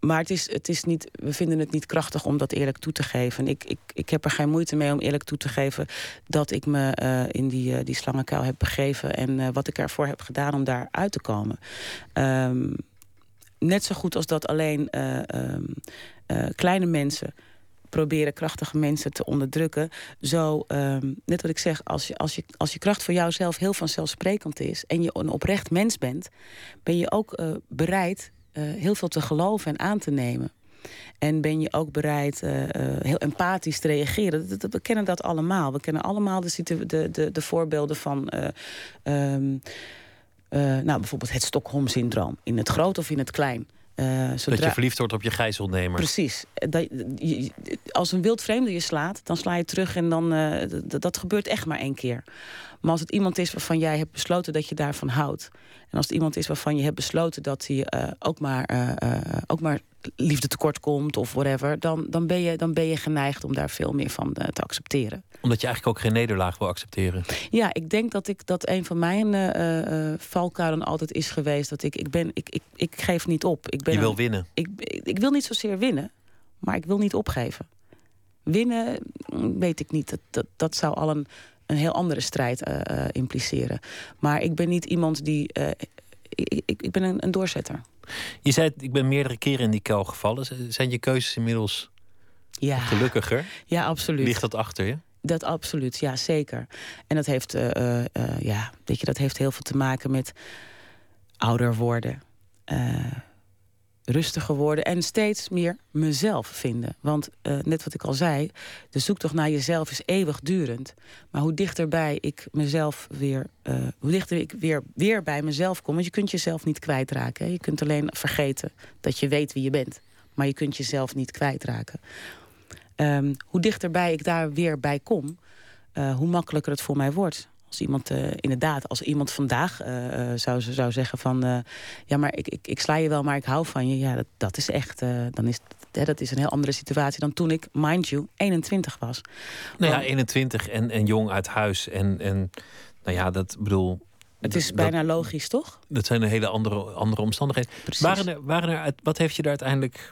Maar het is niet, we vinden het niet krachtig om dat eerlijk toe te geven. Ik heb er geen moeite mee om eerlijk toe te geven dat ik me in die slangenkuil heb begeven en wat ik ervoor heb gedaan om daar uit te komen. Net zo goed als dat alleen kleine mensen proberen krachtige mensen te onderdrukken. Zo, net wat ik zeg, als je kracht voor jouzelf heel vanzelfsprekend is en je een oprecht mens bent, ben je ook bereid heel veel te geloven en aan te nemen. En ben je ook bereid heel empathisch te reageren. We kennen dat allemaal. We kennen allemaal de voorbeelden van bijvoorbeeld het Stockholm-syndroom. In het groot of in het klein. Dat je verliefd wordt op je gijzelnemer. Precies. Als een wild vreemde je slaat, dan sla je terug en dan dat gebeurt echt maar één keer. Maar als het iemand is waarvan jij hebt besloten dat je daarvan houdt, en als het iemand is waarvan je hebt besloten dat hij ook maar liefde tekort komt of whatever, dan ben je geneigd om daar veel meer van te accepteren. Omdat je eigenlijk ook geen nederlaag wil accepteren. Ja, ik denk dat een van mijn valkuilen altijd is geweest dat ik geef niet op. Je wil winnen. Ik wil niet zozeer winnen, maar ik wil niet opgeven. Winnen, weet ik niet. Dat zou al een heel andere strijd impliceren. Maar ik ben niet iemand die... Ik ben een doorzetter. Je zei, ik ben meerdere keren in die kuil gevallen. Zijn je keuzes inmiddels gelukkiger? Ja, absoluut. Ligt dat achter je? Dat absoluut, ja, zeker. En dat heeft, dat heeft heel veel te maken met ouder worden. Rustiger worden en steeds meer mezelf vinden. Want net wat ik al zei, de zoektocht naar jezelf is eeuwigdurend. Maar hoe dichterbij ik mezelf weer bij mezelf kom, want je kunt jezelf niet kwijtraken. Hè? Je kunt alleen vergeten dat je weet wie je bent, maar je kunt jezelf niet kwijtraken. Hoe dichterbij ik daar weer bij kom, hoe makkelijker het voor mij wordt. Als iemand inderdaad vandaag zou zeggen van... maar ik sla je wel, maar ik hou van je. Ja, dat is echt... dat is een heel andere situatie dan toen ik, mind you, 21 was. Nou ja, 21 en jong uit huis. En nou ja, dat bedoel... Het is bijna logisch, toch? Dat zijn een hele andere omstandigheden. Precies. Wat heeft je daar uiteindelijk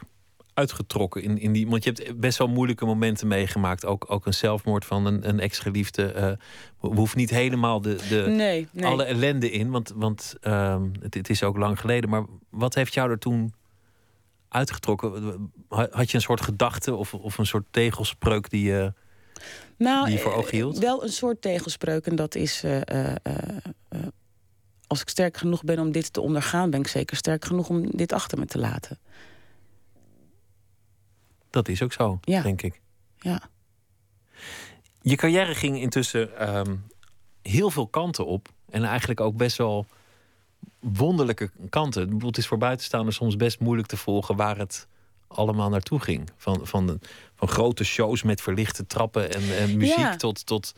uitgetrokken? Want je hebt best wel moeilijke momenten meegemaakt. Ook een zelfmoord van een ex-geliefde. We hoeven niet helemaal alle ellende in. Want het is ook lang geleden. Maar wat heeft jou er toen uitgetrokken? Had je een soort gedachte of een soort tegelspreuk die je... die je voor ogen hield? Wel een soort tegelspreuk. En dat is... als ik sterk genoeg ben om dit te ondergaan, ben ik zeker sterk genoeg om dit achter me te laten. Dat is ook zo, denk ik. Ja. Je carrière ging intussen heel veel kanten op. En eigenlijk ook best wel wonderlijke kanten. Het is voor buitenstaanders soms best moeilijk te volgen waar het allemaal naartoe ging. Van grote shows met verlichte trappen en muziek tot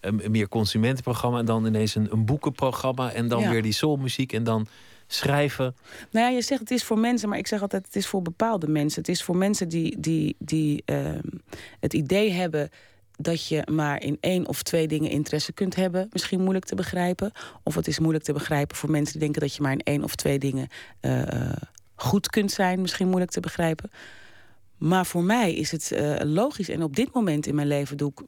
een meer consumentenprogramma. En dan ineens een boekenprogramma. En dan weer die soulmuziek. En dan... schrijven. Nou ja, je zegt het is voor mensen, maar ik zeg altijd het is voor bepaalde mensen. Het is voor mensen die het idee hebben dat je maar in 1 of 2 dingen interesse kunt hebben. Misschien moeilijk te begrijpen. Of het is moeilijk te begrijpen voor mensen die denken dat je maar in 1 of 2 dingen goed kunt zijn. Misschien moeilijk te begrijpen. Maar voor mij is het logisch. En op dit moment in mijn leven doe ik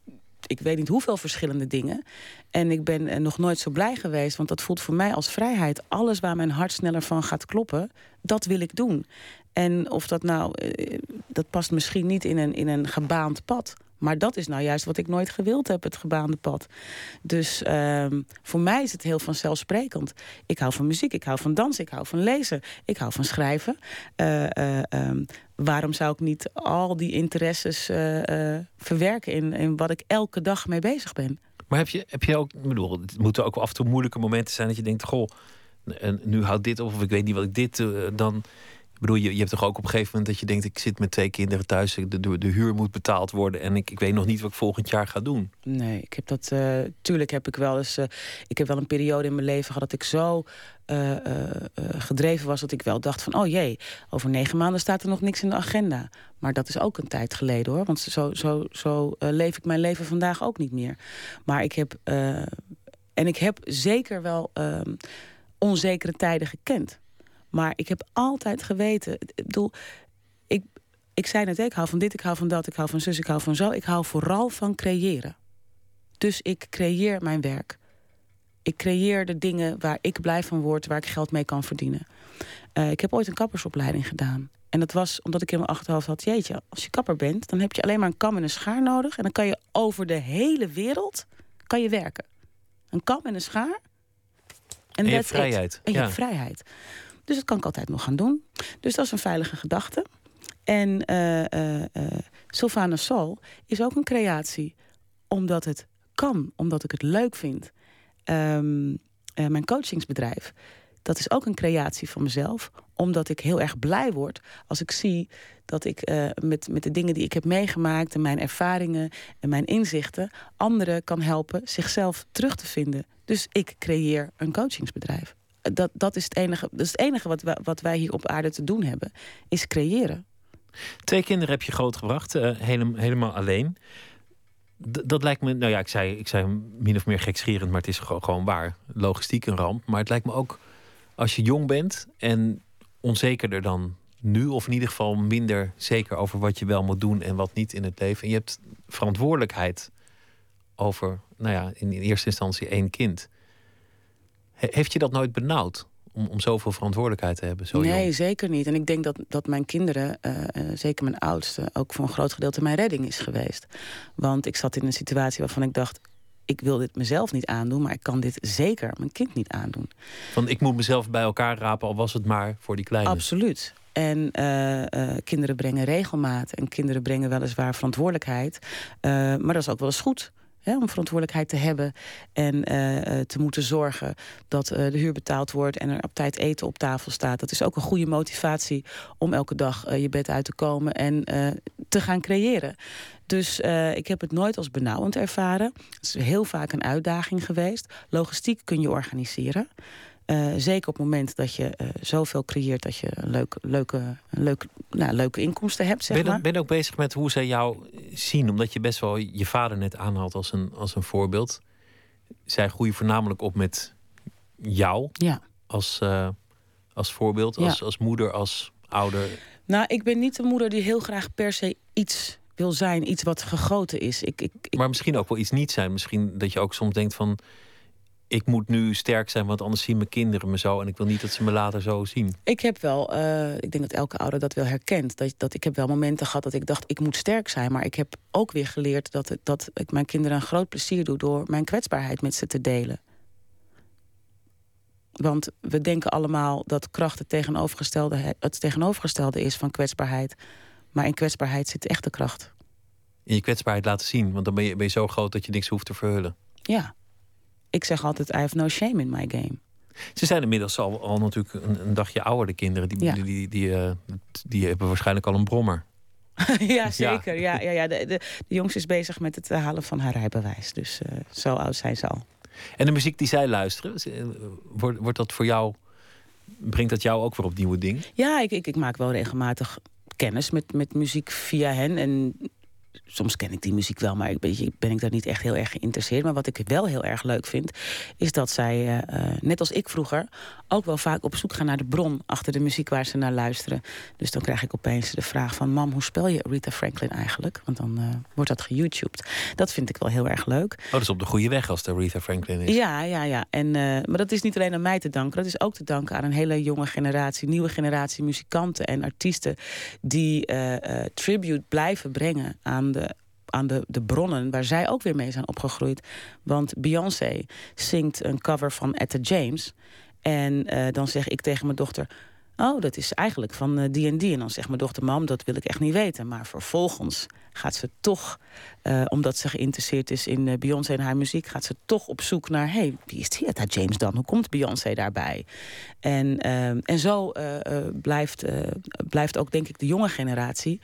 ik weet niet hoeveel verschillende dingen. En ik ben nog nooit zo blij geweest. Want dat voelt voor mij als vrijheid. Alles waar mijn hart sneller van gaat kloppen, dat wil ik doen. En of dat nou, dat past misschien niet in een gebaand pad. Maar dat is nou juist wat ik nooit gewild heb, het gebaande pad. Dus voor mij is het heel vanzelfsprekend. Ik hou van muziek, ik hou van dansen, ik hou van lezen. Ik hou van schrijven. Waarom zou ik niet al die interesses verwerken in wat ik elke dag mee bezig ben? Maar heb je ook, het moeten ook af en toe moeilijke momenten zijn dat je denkt, goh, nu houdt dit op, of ik weet niet wat ik dit dan... Ik bedoel, je hebt toch ook op een gegeven moment dat je denkt, ik zit met 2 kinderen thuis, de huur moet betaald worden en ik weet nog niet wat ik volgend jaar ga doen. Nee, ik heb dat, tuurlijk heb ik wel eens, ik heb wel een periode in mijn leven gehad dat ik zo gedreven was dat ik wel dacht van, oh jee, over 9 maanden staat er nog niks in de agenda. Maar dat is ook een tijd geleden hoor, want zo leef ik mijn leven vandaag ook niet meer. Maar ik heb, zeker wel onzekere tijden gekend. Maar ik heb altijd geweten, ik bedoel, ik zei net, ik hou van dit, ik hou van dat, ik hou van zus, ik hou van zo. Ik hou vooral van creëren. Dus ik creëer mijn werk. Ik creëer de dingen waar ik blij van word, waar ik geld mee kan verdienen. Ik heb ooit een kappersopleiding gedaan. En dat was omdat ik in mijn achterhoofd had, jeetje, als je kapper bent, dan heb je alleen maar een kam en een schaar nodig. En dan kan je over de hele wereld kan je werken. Een kam en een schaar. En je hebt vrijheid. En je hebt vrijheid. Dus dat kan ik altijd nog gaan doen. Dus dat is een veilige gedachte. En Sylvana's Soul is ook een creatie. Omdat het kan. Omdat ik het leuk vind. Mijn coachingsbedrijf. Dat is ook een creatie van mezelf. Omdat ik heel erg blij word als ik zie dat ik met de dingen die ik heb meegemaakt en mijn ervaringen en mijn inzichten anderen kan helpen zichzelf terug te vinden. Dus ik creëer een coachingsbedrijf. Dat is het enige wat wij hier op aarde te doen hebben, is creëren. 2 kinderen heb je grootgebracht, helemaal alleen. Dat lijkt me, nou ja, ik zei min of meer gekscherend, maar het is gewoon waar. Logistiek een ramp, maar het lijkt me ook, als je jong bent en onzekerder dan nu, of in ieder geval minder zeker over wat je wel moet doen en wat niet in het leven. En je hebt verantwoordelijkheid over, nou ja, in eerste instantie 1 kind. Heeft je dat nooit benauwd om zoveel verantwoordelijkheid te hebben? Nee, zeker niet. En ik denk dat mijn kinderen, zeker mijn oudste, ook voor een groot gedeelte mijn redding is geweest. Want ik zat in een situatie waarvan ik dacht, ik wil dit mezelf niet aandoen, maar ik kan dit zeker mijn kind niet aandoen. Want ik moet mezelf bij elkaar rapen, al was het maar voor die kleine. Absoluut. En kinderen brengen regelmaat en kinderen brengen weliswaar verantwoordelijkheid. Maar dat is ook wel eens goed. He, om verantwoordelijkheid te hebben en te moeten zorgen dat de huur betaald wordt en er op tijd eten op tafel staat. Dat is ook een goede motivatie om elke dag je bed uit te komen en te gaan creëren. Dus ik heb het nooit als benauwend ervaren. Het is heel vaak een uitdaging geweest. Logistiek kun je organiseren. Zeker op het moment dat je zoveel creëert dat je leuke inkomsten hebt. Zeg maar. Ben je ook bezig met hoe zij jou zien? Omdat je best wel je vader net aanhaalt als een voorbeeld. Zij groeien voornamelijk op met jou als voorbeeld, als moeder, als ouder. Nou, ik ben niet de moeder die heel graag per se iets wil zijn, iets wat gegoten is. Maar misschien ook wel iets niet zijn. Misschien dat je ook soms denkt van, ik moet nu sterk zijn, want anders zien mijn kinderen me zo en ik wil niet dat ze me later zo zien. Ik heb wel, ik denk dat elke ouder dat wel herkent. Dat ik heb wel momenten gehad dat ik dacht, ik moet sterk zijn. Maar ik heb ook weer geleerd dat ik mijn kinderen een groot plezier doe door mijn kwetsbaarheid met ze te delen. Want we denken allemaal dat kracht het tegenovergestelde is van kwetsbaarheid. Maar in kwetsbaarheid zit echte kracht. En je kwetsbaarheid laten zien, want dan ben je zo groot dat je niks hoeft te verhullen. Ja. Ik zeg altijd, I have no shame in my game. Ze zijn inmiddels al natuurlijk een dagje ouder, de kinderen. Die hebben waarschijnlijk al een brommer. Ja, zeker. Ja. Ja. De jongste is bezig met het halen van haar rijbewijs. Dus zo oud zijn ze al. En de muziek die zij luisteren, wordt dat voor jou, brengt dat jou ook weer op nieuwe dingen? Ja, ik maak wel regelmatig kennis met muziek via hen. En soms ken ik die muziek wel, maar ben ik daar niet echt heel erg geïnteresseerd. Maar wat ik wel heel erg leuk vind, is dat zij, net als ik vroeger, ook wel vaak op zoek gaan naar de bron achter de muziek waar ze naar luisteren. Dus dan krijg ik opeens de vraag van, mam, hoe spel je Aretha Franklin eigenlijk? Want dan wordt dat ge-YouTubed. Dat vind ik wel heel erg leuk. Oh, dat is op de goede weg als de Aretha Franklin is. Ja. Maar dat is niet alleen aan mij te danken. Dat is ook te danken aan een hele jonge generatie, nieuwe generatie muzikanten en artiesten die tribute blijven brengen aan de bronnen waar zij ook weer mee zijn opgegroeid. Want Beyoncé zingt een cover van Etta James. En dan zeg ik tegen mijn dochter, oh, dat is eigenlijk van die en die. En dan zegt mijn dochter, mam, dat wil ik echt niet weten. Maar vervolgens gaat ze toch, omdat ze geïnteresseerd is in Beyoncé en haar muziek, gaat ze toch op zoek naar, hey, wie is die Etta James dan? Hoe komt Beyoncé daarbij? En zo blijft ook, denk ik, de jonge generatie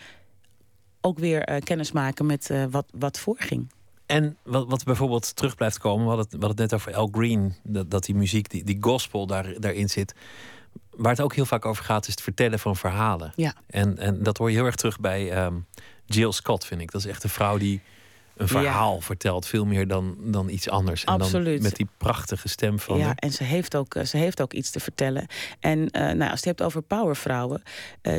ook weer kennis maken met wat voorging. En wat bijvoorbeeld terug blijft komen, we hadden het net over Al Green, dat die muziek, die gospel daarin zit. Waar het ook heel vaak over gaat, is het vertellen van verhalen. Ja. En dat hoor je heel erg terug bij Jill Scott, vind ik. Dat is echt een vrouw die een verhaal vertelt, veel meer dan iets anders. Absoluut. En dan met die prachtige stem van... Ja, en ze heeft ook iets te vertellen. En als je het hebt over powervrouwen...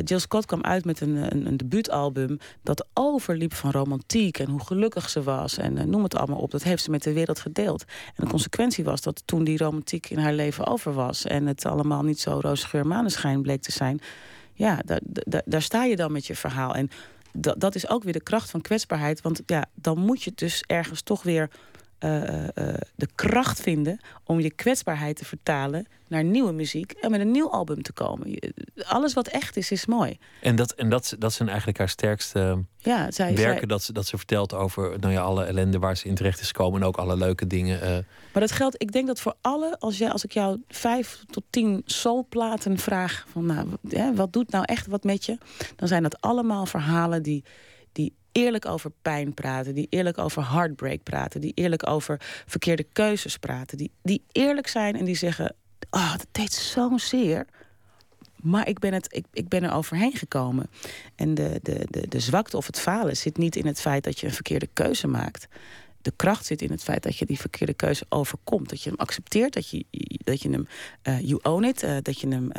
Jill Scott kwam uit met een debuutalbum dat overliep van romantiek en hoe gelukkig ze was en noem het allemaal op. Dat heeft ze met de wereld gedeeld. En de consequentie was dat toen die romantiek in haar leven over was en het allemaal niet zo roze geur maneschijn bleek te zijn, ja, daar sta je dan met je verhaal. En dat is ook weer de kracht van kwetsbaarheid. Want ja, dan moet je dus ergens toch weer de kracht vinden om je kwetsbaarheid te vertalen naar nieuwe muziek en met een nieuw album te komen. Alles wat echt is, is mooi. En dat zijn eigenlijk haar sterkste werken. Dat ze vertelt over alle ellende waar ze in terecht is gekomen en ook alle leuke dingen. Maar dat geldt, ik denk dat voor alle, als ik jou 5 tot 10 soulplaten vraag van, wat doet nou echt wat met je? Dan zijn dat allemaal verhalen die eerlijk over pijn praten, die eerlijk over heartbreak praten, die eerlijk over verkeerde keuzes praten, die eerlijk zijn en die zeggen, oh, dat deed zo'n zeer, maar ik ben er overheen gekomen. En de zwakte of het falen zit niet in het feit dat je een verkeerde keuze maakt. De kracht zit in het feit dat je die verkeerde keuze overkomt. Dat je hem accepteert, dat je hem you own it, dat je hem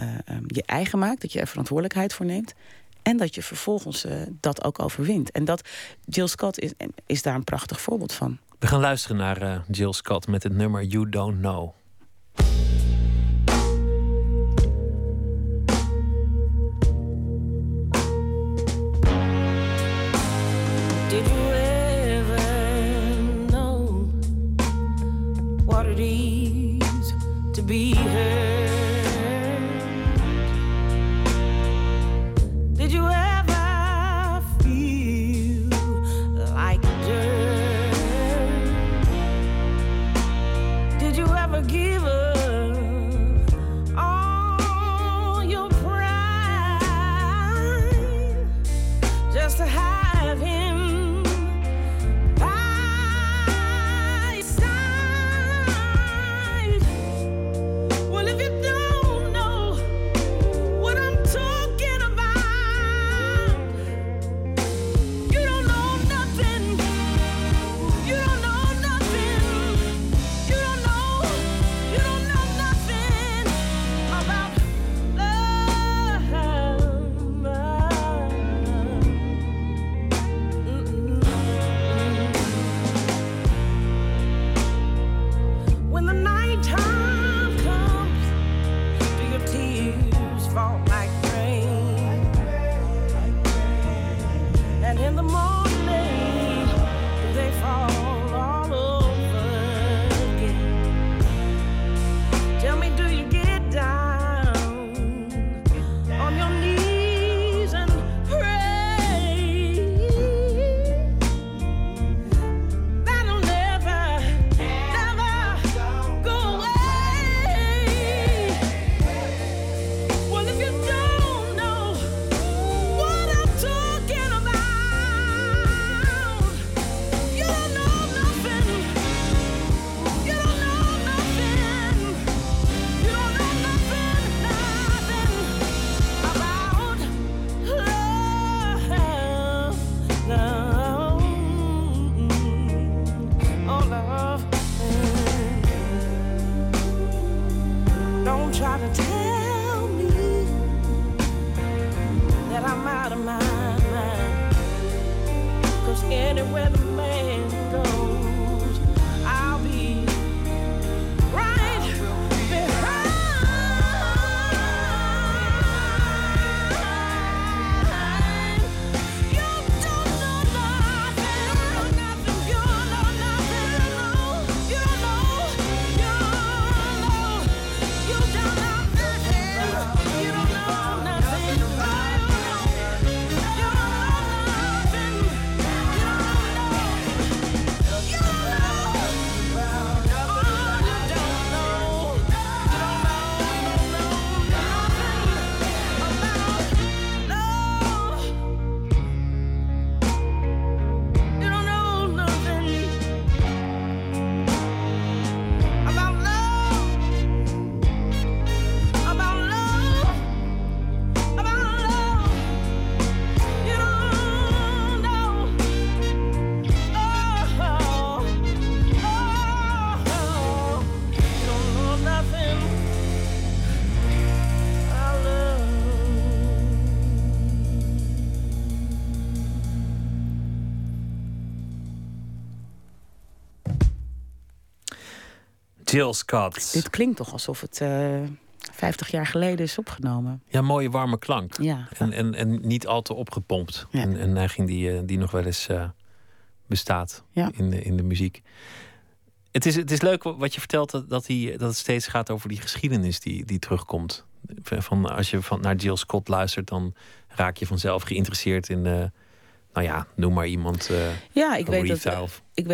je eigen maakt, dat je er verantwoordelijkheid voor neemt. En dat je vervolgens dat ook overwint. En dat Jill Scott is daar een prachtig voorbeeld van. We gaan luisteren naar Jill Scott met het nummer You Don't Know. Did you ever know what it is to be here? Did you ever feel like dirt? Did you ever give up all your pride just to have him try to tell me that I'm out of my mind, 'cause anywhere the man goes, I'll be right behind. You don't know nothing, nothing, you know nothing, you don't know nothing, you don't know nothing, you don't know nothing, you don't know. Oh, you don't know, you don't know nothing about love. You don't know nothing about love, about love, about love. You don't know. Oh, oh, you don't know nothing about love. Jill Scott. Dit klinkt toch alsof het 50 jaar geleden is opgenomen. Ja, mooie warme klank. Ja. En niet al te opgepompt. Ja. Een neiging die nog wel eens bestaat Ja. in de muziek. Het is leuk wat je vertelt, dat het steeds gaat over die geschiedenis die terugkomt. Als je naar Jill Scott luistert, dan raak je vanzelf geïnteresseerd in... nou ja, noem maar iemand. Ja, ik weet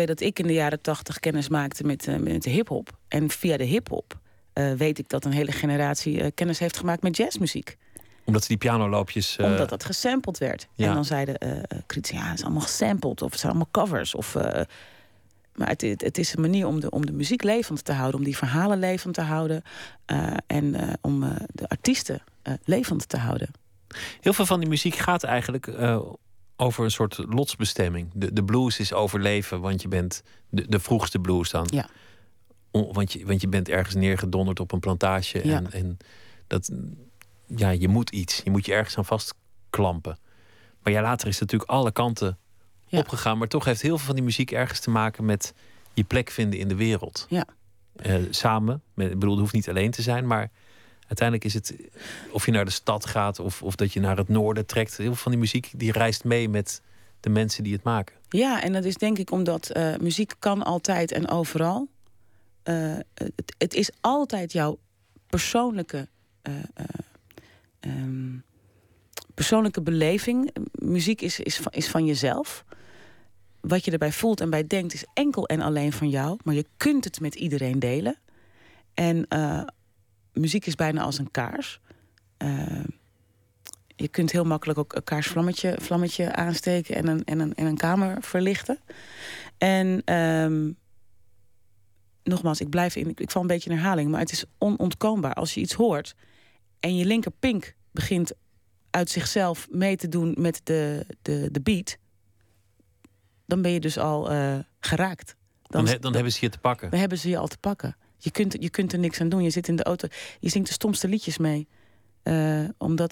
dat ik in de jaren 80 kennis maakte met hip-hop. En via de hip-hop weet ik dat een hele generatie kennis heeft gemaakt met jazzmuziek. Omdat ze die pianoloopjes... Omdat dat gesampled werd. Ja. En dan zeiden critici, ja, het is allemaal gesampled. Of het zijn allemaal covers. Maar het is een manier om de muziek levend te houden. Om die verhalen levend te houden. Om de artiesten levend te houden. Heel veel van die muziek gaat eigenlijk... over een soort lotsbestemming. De blues is overleven, want je bent de vroegste blues dan. Ja. Want je bent ergens neergedonderd op een plantage. Ja. En dat, ja, je moet iets. Je moet je ergens aan vastklampen. Maar ja, later is het natuurlijk alle kanten opgegaan. Maar toch heeft heel veel van die muziek ergens te maken met je plek vinden in de wereld. Ja. Samen. Het hoeft niet alleen te zijn, maar... Uiteindelijk is het, of je naar de stad gaat of dat je naar het noorden trekt. Heel veel van die muziek die reist mee met de mensen die het maken. Ja, en dat is denk ik omdat muziek kan altijd en overal. Het is altijd jouw persoonlijke beleving. Muziek is van jezelf. Wat je erbij voelt en bij denkt is enkel en alleen van jou. Maar je kunt het met iedereen delen. En... muziek is bijna als een kaars. Je kunt heel makkelijk ook een kaarsvlammetje aansteken... en een kamer verlichten. En nogmaals, ik val een beetje in herhaling... maar het is onontkoombaar als je iets hoort... en je linkerpink begint uit zichzelf mee te doen met de beat... dan ben je dus al geraakt. Dan hebben ze je te pakken. Dan hebben ze je al te pakken. Je kunt er niks aan doen. Je zit in de auto. Je zingt de stomste liedjes mee. Omdat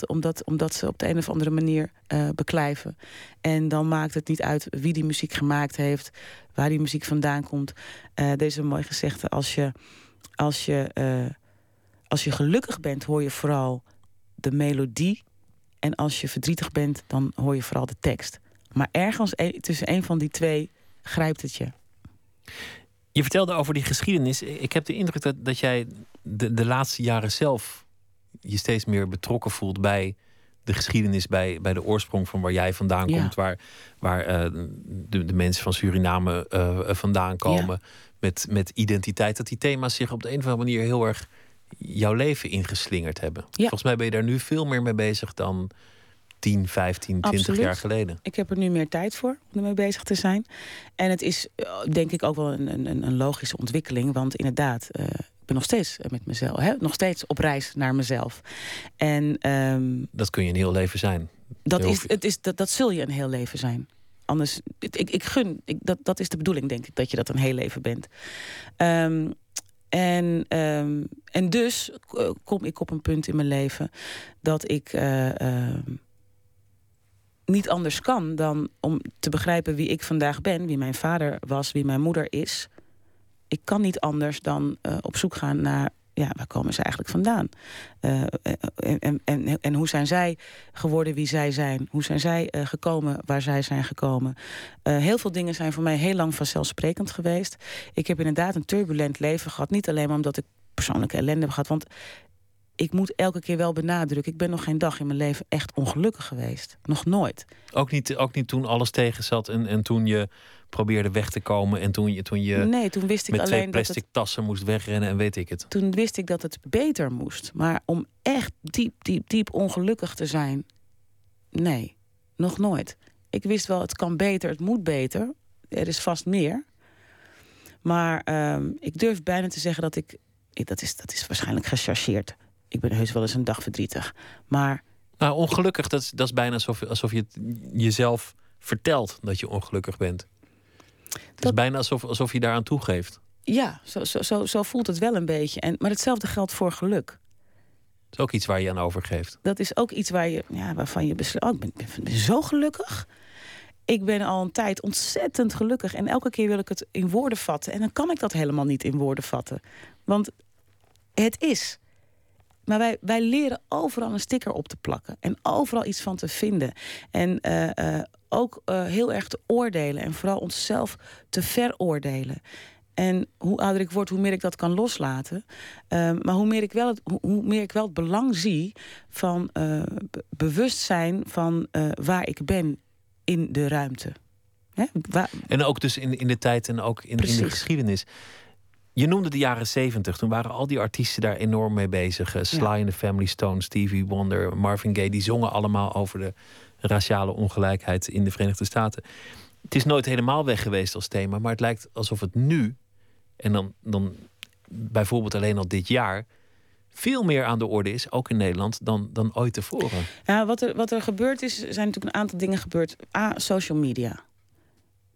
ze op de een of andere manier beklijven. En dan maakt het niet uit wie die muziek gemaakt heeft. Waar die muziek vandaan komt. Er is een mooi gezegde. Als je gelukkig bent, hoor je vooral de melodie. En als je verdrietig bent, dan hoor je vooral de tekst. Maar ergens tussen een van die twee grijpt het je. Je vertelde over die geschiedenis. Ik heb de indruk dat jij de laatste jaren zelf... je steeds meer betrokken voelt bij de geschiedenis... bij de oorsprong van waar jij vandaan komt... waar de mensen van Suriname vandaan komen... Ja. Met identiteit. Dat die thema's zich op de een of andere manier... heel erg jouw leven ingeslingerd hebben. Ja. Volgens mij ben je daar nu veel meer mee bezig... dan 10, 15, 20 Absoluut. Jaar geleden. Ik heb er nu meer tijd voor om ermee bezig te zijn. En het is denk ik ook wel een logische ontwikkeling. Want inderdaad, ik ben nog steeds met mezelf. Nog steeds op reis naar mezelf. En, dat kun je een heel leven zijn. Dat zul je een heel leven zijn. Anders, ik gun. Dat is de bedoeling, denk ik, dat je dat een heel leven bent. En dus kom ik op een punt in mijn leven dat ik niet anders kan dan om te begrijpen wie ik vandaag ben, wie mijn vader was, wie mijn moeder is. Ik kan niet anders dan op zoek gaan naar, ja, waar komen ze eigenlijk vandaan? En hoe zijn zij geworden wie zij zijn? Hoe zijn zij gekomen waar zij zijn gekomen? Heel veel dingen zijn voor mij heel lang vanzelfsprekend geweest. Ik heb inderdaad een turbulent leven gehad. Niet alleen maar omdat ik persoonlijke ellende heb gehad. Want ik moet elke keer wel benadrukken, ik ben nog geen dag in mijn leven echt ongelukkig geweest. Nog nooit. Ook niet toen alles tegen zat en toen je probeerde weg te komen en toen je nee, toen wist ik met alleen twee plastic dat het, tassen moest wegrennen en weet ik het. Toen wist ik dat het beter moest. Maar om echt diep ongelukkig te zijn, nee, nog nooit. Ik wist wel, het kan beter, het moet beter. Er is vast meer. Maar ik durf bijna te zeggen dat ik... Dat is waarschijnlijk gechargeerd. Ik ben heus wel eens een dag verdrietig. Maar ongelukkig, dat is bijna alsof je jezelf vertelt dat je ongelukkig bent. Het is bijna alsof je daaraan toegeeft. Ja, zo voelt het wel een beetje. Maar hetzelfde geldt voor geluk. Dat is ook iets waar je aan overgeeft. Dat is ook iets waarvan je besluit, oh, ik ben zo gelukkig. Ik ben al een tijd ontzettend gelukkig. En elke keer wil ik het in woorden vatten. En dan kan ik dat helemaal niet in woorden vatten. Want het is... Maar wij leren overal een sticker op te plakken. En overal iets van te vinden. En ook heel erg te oordelen. En vooral onszelf te veroordelen. En hoe ouder ik word, hoe meer ik dat kan loslaten. Maar hoe meer ik wel het belang zie van bewustzijn van waar ik ben in de ruimte. Hè? En ook dus in de tijd en ook in de geschiedenis. Je noemde de jaren 70. Toen waren al die artiesten daar enorm mee bezig. Sly and the Family Stone, Stevie Wonder, Marvin Gaye. Die zongen allemaal over de raciale ongelijkheid in de Verenigde Staten. Het is nooit helemaal weg geweest als thema. Maar het lijkt alsof het nu, en dan bijvoorbeeld alleen al dit jaar, veel meer aan de orde is, ook in Nederland, dan ooit tevoren. Ja, wat er gebeurd is, zijn natuurlijk een aantal dingen gebeurd. A, social media.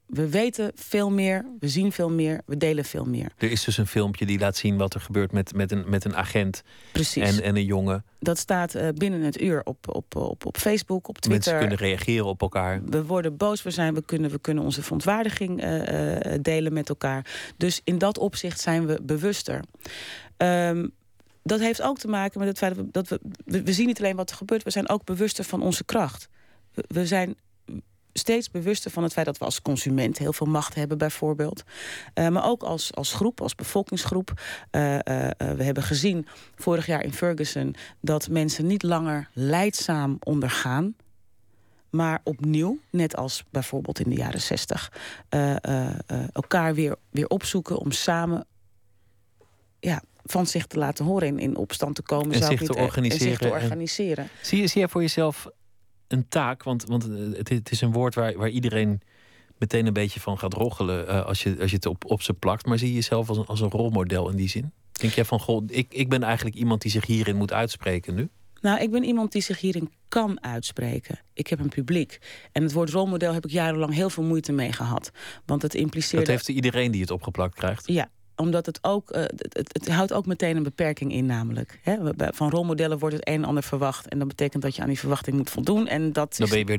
We weten veel meer, we zien veel meer, we delen veel meer. Er is dus een filmpje die laat zien wat er gebeurt met een agent. Precies. En een jongen. Dat staat binnen het uur op Facebook, op Twitter. Mensen kunnen reageren op elkaar. We worden boos, we kunnen onze verontwaardiging delen met elkaar. Dus in dat opzicht zijn we bewuster. Dat heeft ook te maken met het feit dat we zien niet alleen wat er gebeurt, we zijn ook bewuster van onze kracht. We zijn steeds bewuster van het feit dat we als consument heel veel macht hebben, bijvoorbeeld. Maar ook als groep, als bevolkingsgroep. We hebben gezien vorig jaar in Ferguson dat mensen niet langer lijdzaam ondergaan, maar opnieuw, net als bijvoorbeeld in de jaren 60... elkaar weer opzoeken om samen, ja, van zich te laten horen, in opstand te komen. En zich te organiseren. Zie jij voor jezelf een taak, want het is een woord waar iedereen meteen een beetje van gaat roggelen als je het op ze plakt. Maar zie je jezelf als een rolmodel in die zin? Denk jij van, goh, ik ben eigenlijk iemand die zich hierin moet uitspreken nu? Nou, ik ben iemand die zich hierin kan uitspreken. Ik heb een publiek. En het woord rolmodel heb ik jarenlang heel veel moeite mee gehad. Want het impliceert... Dat heeft iedereen die het opgeplakt krijgt? Ja. Omdat het ook, het houdt ook meteen een beperking in, namelijk. Van rolmodellen wordt het een en ander verwacht. En dat betekent dat je aan die verwachting moet voldoen. En dat dan ben je weer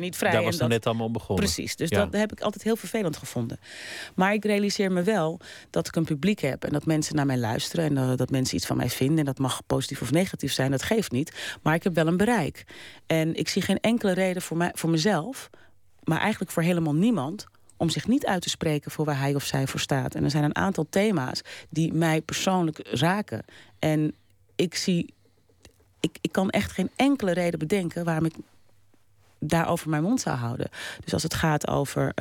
niet vrij. Daar was het net allemaal begonnen. Precies, dus dat heb ik altijd heel vervelend gevonden. Maar ik realiseer me wel dat ik een publiek heb. En dat mensen naar mij luisteren. En dat mensen iets van mij vinden. En dat mag positief of negatief zijn, dat geeft niet. Maar ik heb wel een bereik. En ik zie geen enkele reden voor mezelf. Maar eigenlijk voor helemaal niemand, om zich niet uit te spreken voor waar hij of zij voor staat. En er zijn een aantal thema's die mij persoonlijk raken. En ik kan echt geen enkele reden bedenken waarom ik daarover mijn mond zou houden. Dus als het gaat over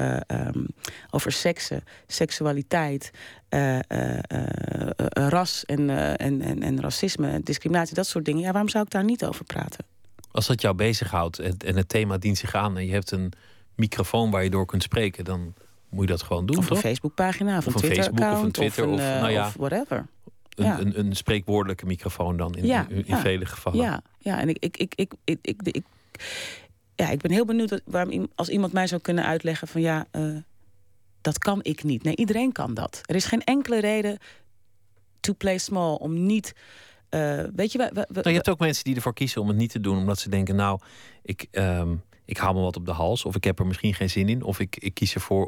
seksen, seksualiteit, ras en racisme en discriminatie, dat soort dingen. Ja, waarom zou ik daar niet over praten? Als dat jou bezighoudt en het thema dient zich aan en je hebt een microfoon waar je door kunt spreken, dan moet je dat gewoon doen, toch? Of een Facebookpagina, of een Twitter-account, of whatever. Een spreekwoordelijke microfoon dan, in vele gevallen. Ja, en ik ben heel benieuwd waarom, als iemand mij zou kunnen uitleggen van dat kan ik niet. Nee, iedereen kan dat. Er is geen enkele reden to play small, om niet... weet je, je hebt ook mensen die ervoor kiezen om het niet te doen, omdat ze denken, nou, ik haal me wat op de hals, of ik heb er misschien geen zin in, of ik kies ervoor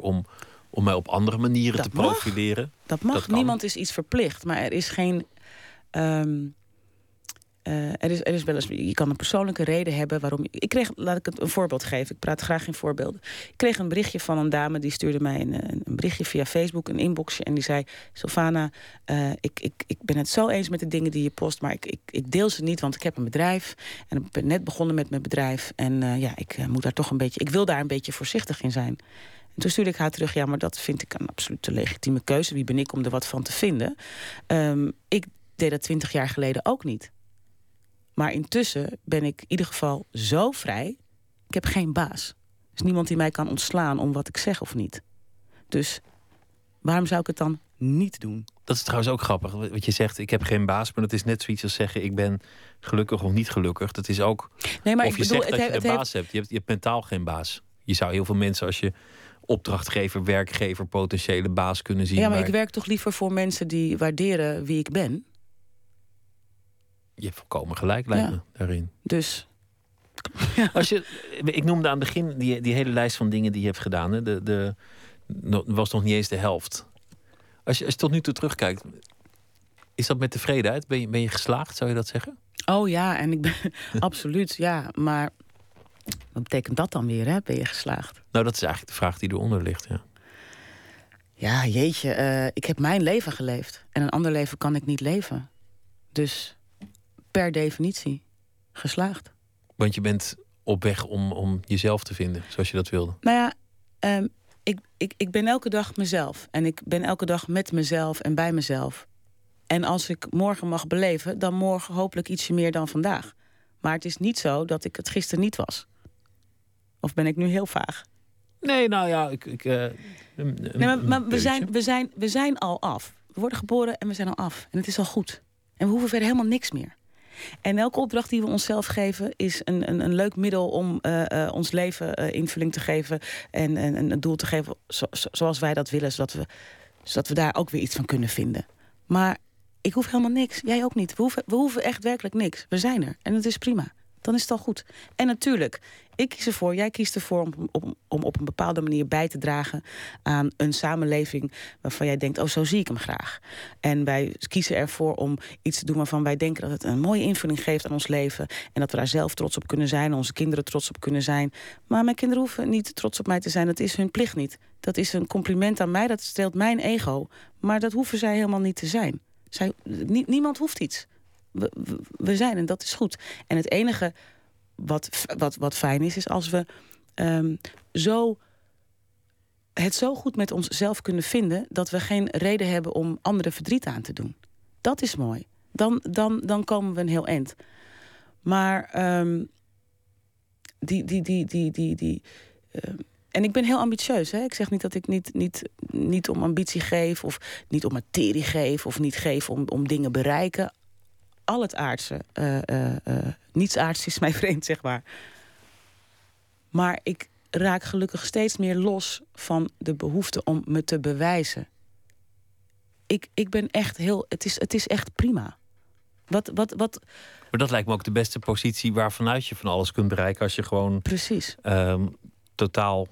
om mij op andere manieren te profileren. Dat mag. Niemand is iets verplicht, maar er is geen... er is wel eens, je kan een persoonlijke reden hebben waarom... laat ik het een voorbeeld geven. Ik praat graag in voorbeelden. Ik kreeg een berichtje van een dame, die stuurde mij een berichtje via Facebook, een inboxje. En die zei, Sylvana, ik ben het zo eens met de dingen die je post, maar ik deel ze niet, want ik heb een bedrijf. En ik ben net begonnen met mijn bedrijf. En moet daar toch een beetje... Ik wil daar een beetje voorzichtig in zijn. En toen stuurde ik haar terug, ja, maar dat vind ik een absolute legitieme keuze. Wie ben ik om er wat van te vinden? Ik deed dat 20 jaar geleden ook niet. Maar intussen ben ik in ieder geval zo vrij. Ik heb geen baas. Er is niemand die mij kan ontslaan om wat ik zeg of niet. Dus waarom zou ik het dan niet doen? Dat is trouwens ook grappig. Wat je zegt, ik heb geen baas. Maar dat is net zoiets als zeggen, ik ben gelukkig of niet gelukkig. Dat is ook... Nee, maar of je zegt dat je een baas hebt. Je hebt mentaal geen baas. Je zou heel veel mensen als je... opdrachtgever, werkgever, potentiële baas kunnen zien. Ja, maar ik werk toch liever voor mensen die waarderen wie ik ben. Je hebt volkomen gelijk, lijkt me, daarin. Dus. Ja. Ik noemde aan het begin die hele lijst van dingen die je hebt gedaan. Hè. Was nog niet eens de helft. Als je tot nu toe terugkijkt, is dat met tevredenheid? Ben je geslaagd, zou je dat zeggen? Oh ja, en ik ben absoluut, ja. Maar wat betekent dat dan weer, hè? Ben je geslaagd? Nou, dat is eigenlijk de vraag die eronder ligt, ja. Ja, jeetje, ik heb mijn leven geleefd. En een ander leven kan ik niet leven. Dus... per definitie geslaagd. Want je bent op weg om jezelf te vinden, zoals je dat wilde. Nou ja, ik ben elke dag mezelf. En ik ben elke dag met mezelf en bij mezelf. En als ik morgen mag beleven, dan morgen hopelijk ietsje meer dan vandaag. Maar het is niet zo dat ik het gisteren niet was. Of ben ik nu heel vaag? Nee, nou ja, we zijn al af. We worden geboren en we zijn al af. En het is al goed. En we hoeven verder helemaal niks meer. En elke opdracht die we onszelf geven is een leuk middel om ons leven invulling te geven. En een doel te geven zoals wij dat willen. Zodat we daar ook weer iets van kunnen vinden. Maar ik hoef helemaal niks. Jij ook niet. We hoeven echt werkelijk niks. We zijn er. En dat is prima. Dan is het al goed. En natuurlijk, ik kies ervoor, jij kiest ervoor om op een bepaalde manier bij te dragen aan een samenleving waarvan jij denkt, oh, zo zie ik hem graag. En wij kiezen ervoor om iets te doen waarvan wij denken dat het een mooie invulling geeft aan ons leven. En dat we daar zelf trots op kunnen zijn, onze kinderen trots op kunnen zijn. Maar mijn kinderen hoeven niet trots op mij te zijn. Dat is hun plicht niet. Dat is een compliment aan mij, dat streelt mijn ego. Maar dat hoeven zij helemaal niet te zijn. Niemand hoeft iets. We zijn en dat is goed. En het enige wat fijn is, is als we het zo goed met onszelf kunnen vinden dat we geen reden hebben om anderen verdriet aan te doen. Dat is mooi. Dan komen we een heel eind. Maar en ik ben heel ambitieus. Hè? Ik zeg niet dat ik niet om ambitie geef, of niet om materie geef, of niet geef om dingen bereiken. Al het aardse. Niets aards is mij vreemd, zeg maar. Maar ik raak gelukkig steeds meer los van de behoefte om me te bewijzen. Ik ben echt heel... Het is echt prima. Maar dat lijkt me ook de beste positie waarvanuit je van alles kunt bereiken. Als je gewoon... Precies. Totaal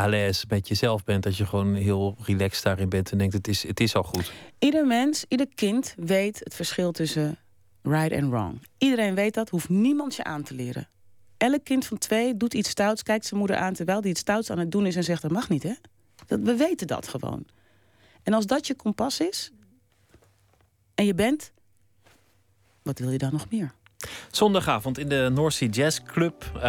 à l'aise met jezelf bent. Dat je gewoon heel relaxed daarin bent en denkt, het is al goed. Ieder mens, ieder kind weet het verschil tussen right en wrong. Iedereen weet dat, hoeft niemand je aan te leren. Elk kind van 2 doet iets stouts, kijkt zijn moeder aan terwijl die iets stouts aan het doen is en zegt, dat mag niet, hè? We weten dat gewoon. En als dat je kompas is en je bent, wat wil je dan nog meer? Zondagavond in de North Sea Jazz Club.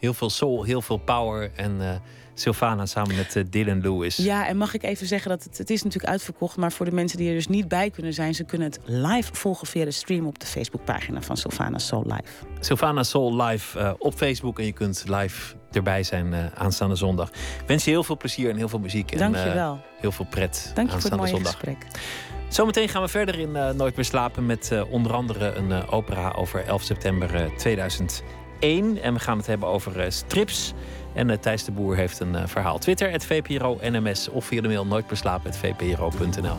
Heel veel soul, heel veel power en... Sylvana samen met Dylan Lewis. Ja, en mag ik even zeggen dat het is natuurlijk uitverkocht... maar voor de mensen die er dus niet bij kunnen zijn... ze kunnen het live volgen via de stream op de Facebookpagina van Sylvana's Soul Live. Sylvana's Soul Live op Facebook en je kunt live erbij zijn aanstaande zondag. Wens je heel veel plezier en heel veel muziek. Dank je wel. Heel veel pret Dank aanstaande voor het mooie zondag. Gesprek. Zometeen gaan we verder in Nooit meer slapen... met onder andere een opera over 11 september 2001. En we gaan het hebben over strips... En Thijs de Boer heeft een verhaal. Twitter @VPRO NMS of via de mail nooitbeslapen@vpro.nl.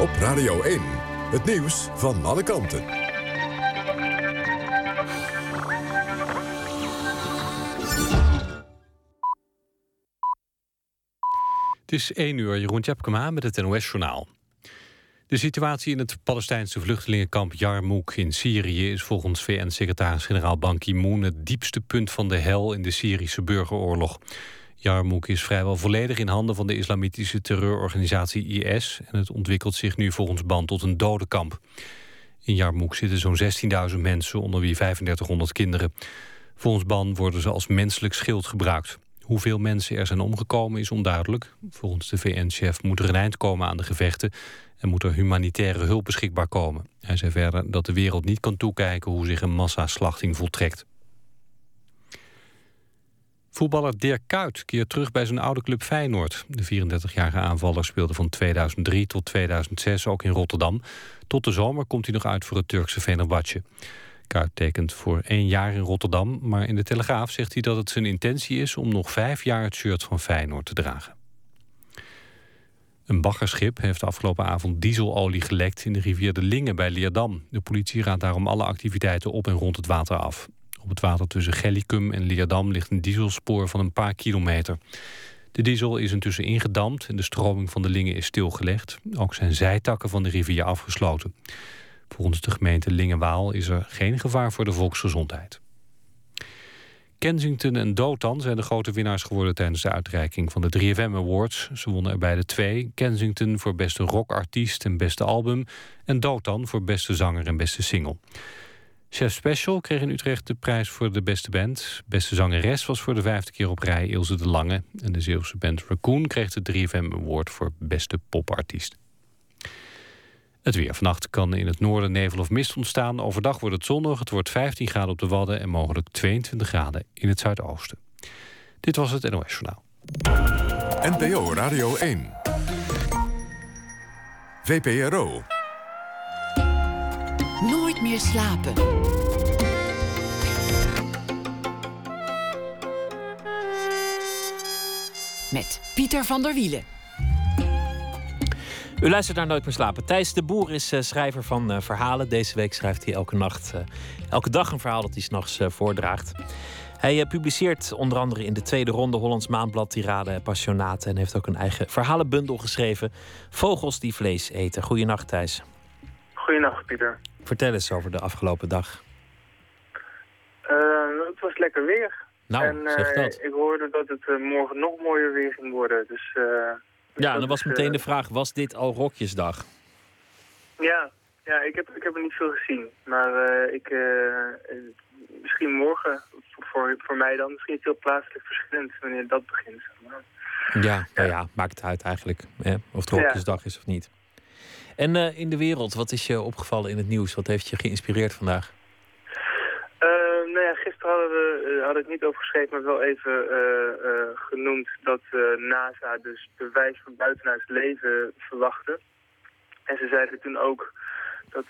Op Radio 1, het nieuws van alle kanten. 1:00, Jeroen Jepkema met het NOS-journaal. De situatie in het Palestijnse vluchtelingenkamp Yarmouk in Syrië is volgens VN-secretaris-generaal Ban Ki-moon het diepste punt van de hel in de Syrische burgeroorlog. Yarmouk is vrijwel volledig in handen van de islamitische terreurorganisatie IS en het ontwikkelt zich nu volgens Ban tot een dodenkamp. In Yarmouk zitten zo'n 16.000 mensen, onder wie 3500 kinderen. Volgens Ban worden ze als menselijk schild gebruikt. Hoeveel mensen er zijn omgekomen is onduidelijk. Volgens de VN-chef moet er een eind komen aan de gevechten en moet er humanitaire hulp beschikbaar komen. Hij zei verder dat de wereld niet kan toekijken hoe zich een massaslachting voltrekt. Voetballer Dirk Kuyt keert terug bij zijn oude club Feyenoord. De 34-jarige aanvaller speelde van 2003 tot 2006 ook in Rotterdam. Tot de zomer komt hij nog uit voor het Turkse Fenerbahçe. Kuyt tekent voor 1 jaar in Rotterdam, maar in de Telegraaf zegt hij dat het zijn intentie is om nog 5 jaar het shirt van Feyenoord te dragen. Een baggerschip heeft de afgelopen avond dieselolie gelekt in de rivier de Linge bij Leerdam. De politie raadt daarom alle activiteiten op en rond het water af. Op het water tussen Gellicum en Leerdam ligt een dieselspoor van een paar kilometer. De diesel is intussen ingedamd en de stroming van de Linge is stilgelegd. Ook zijn zijtakken van de rivier afgesloten. Volgens de gemeente Lingewaal is er geen gevaar voor de volksgezondheid. Kensington en Dotan zijn de grote winnaars geworden tijdens de uitreiking van de 3FM Awards. Ze wonnen er beide 2. Kensington voor beste rockartiest en beste album. En Dotan voor beste zanger en beste single. Chef Special kreeg in Utrecht de prijs voor de beste band. Beste zangeres was voor de 5e keer op rij Ilse de Lange. En de Zeeuwse band Raccoon kreeg de 3FM Award voor beste popartiest. Het weer. Vannacht kan in het noorden nevel of mist ontstaan. Overdag wordt het zonnig. Het wordt 15 graden op de Wadden en mogelijk 22 graden in het zuidoosten. Dit was het NOS Journaal. NPO Radio 1. VPRO. Nooit meer slapen. Met Pieter van der Wielen. U luistert naar Nooit meer slapen. Thijs de Boer is schrijver van verhalen. Deze week schrijft hij elke dag een verhaal dat hij 's nachts voordraagt. Hij publiceert onder andere in de tweede ronde Hollands Maandblad, Tirade en Passionaten. En heeft ook een eigen verhalenbundel geschreven. Vogels die vlees eten. Goedenacht, Thijs. Goedenacht, Pieter. Vertel eens over de afgelopen dag. Het was lekker weer. Nou, en, zeg dat. Ik hoorde dat het morgen nog mooier weer ging worden. Dus... Ja, en dan was meteen de vraag, was dit al rokjesdag? Ja, ik heb er niet veel gezien. Maar misschien morgen, voor mij dan, misschien is het heel plaatselijk verschillend wanneer dat begint. Maar... Ja, maakt het uit eigenlijk, hè? Of het rokjesdag is of niet. En in de wereld, wat is je opgevallen in het nieuws? Wat heeft je geïnspireerd vandaag? Gisteren had ik niet over geschreven, maar wel even genoemd dat NASA dus bewijs van buitenaards leven verwachtte. En ze zeiden toen ook dat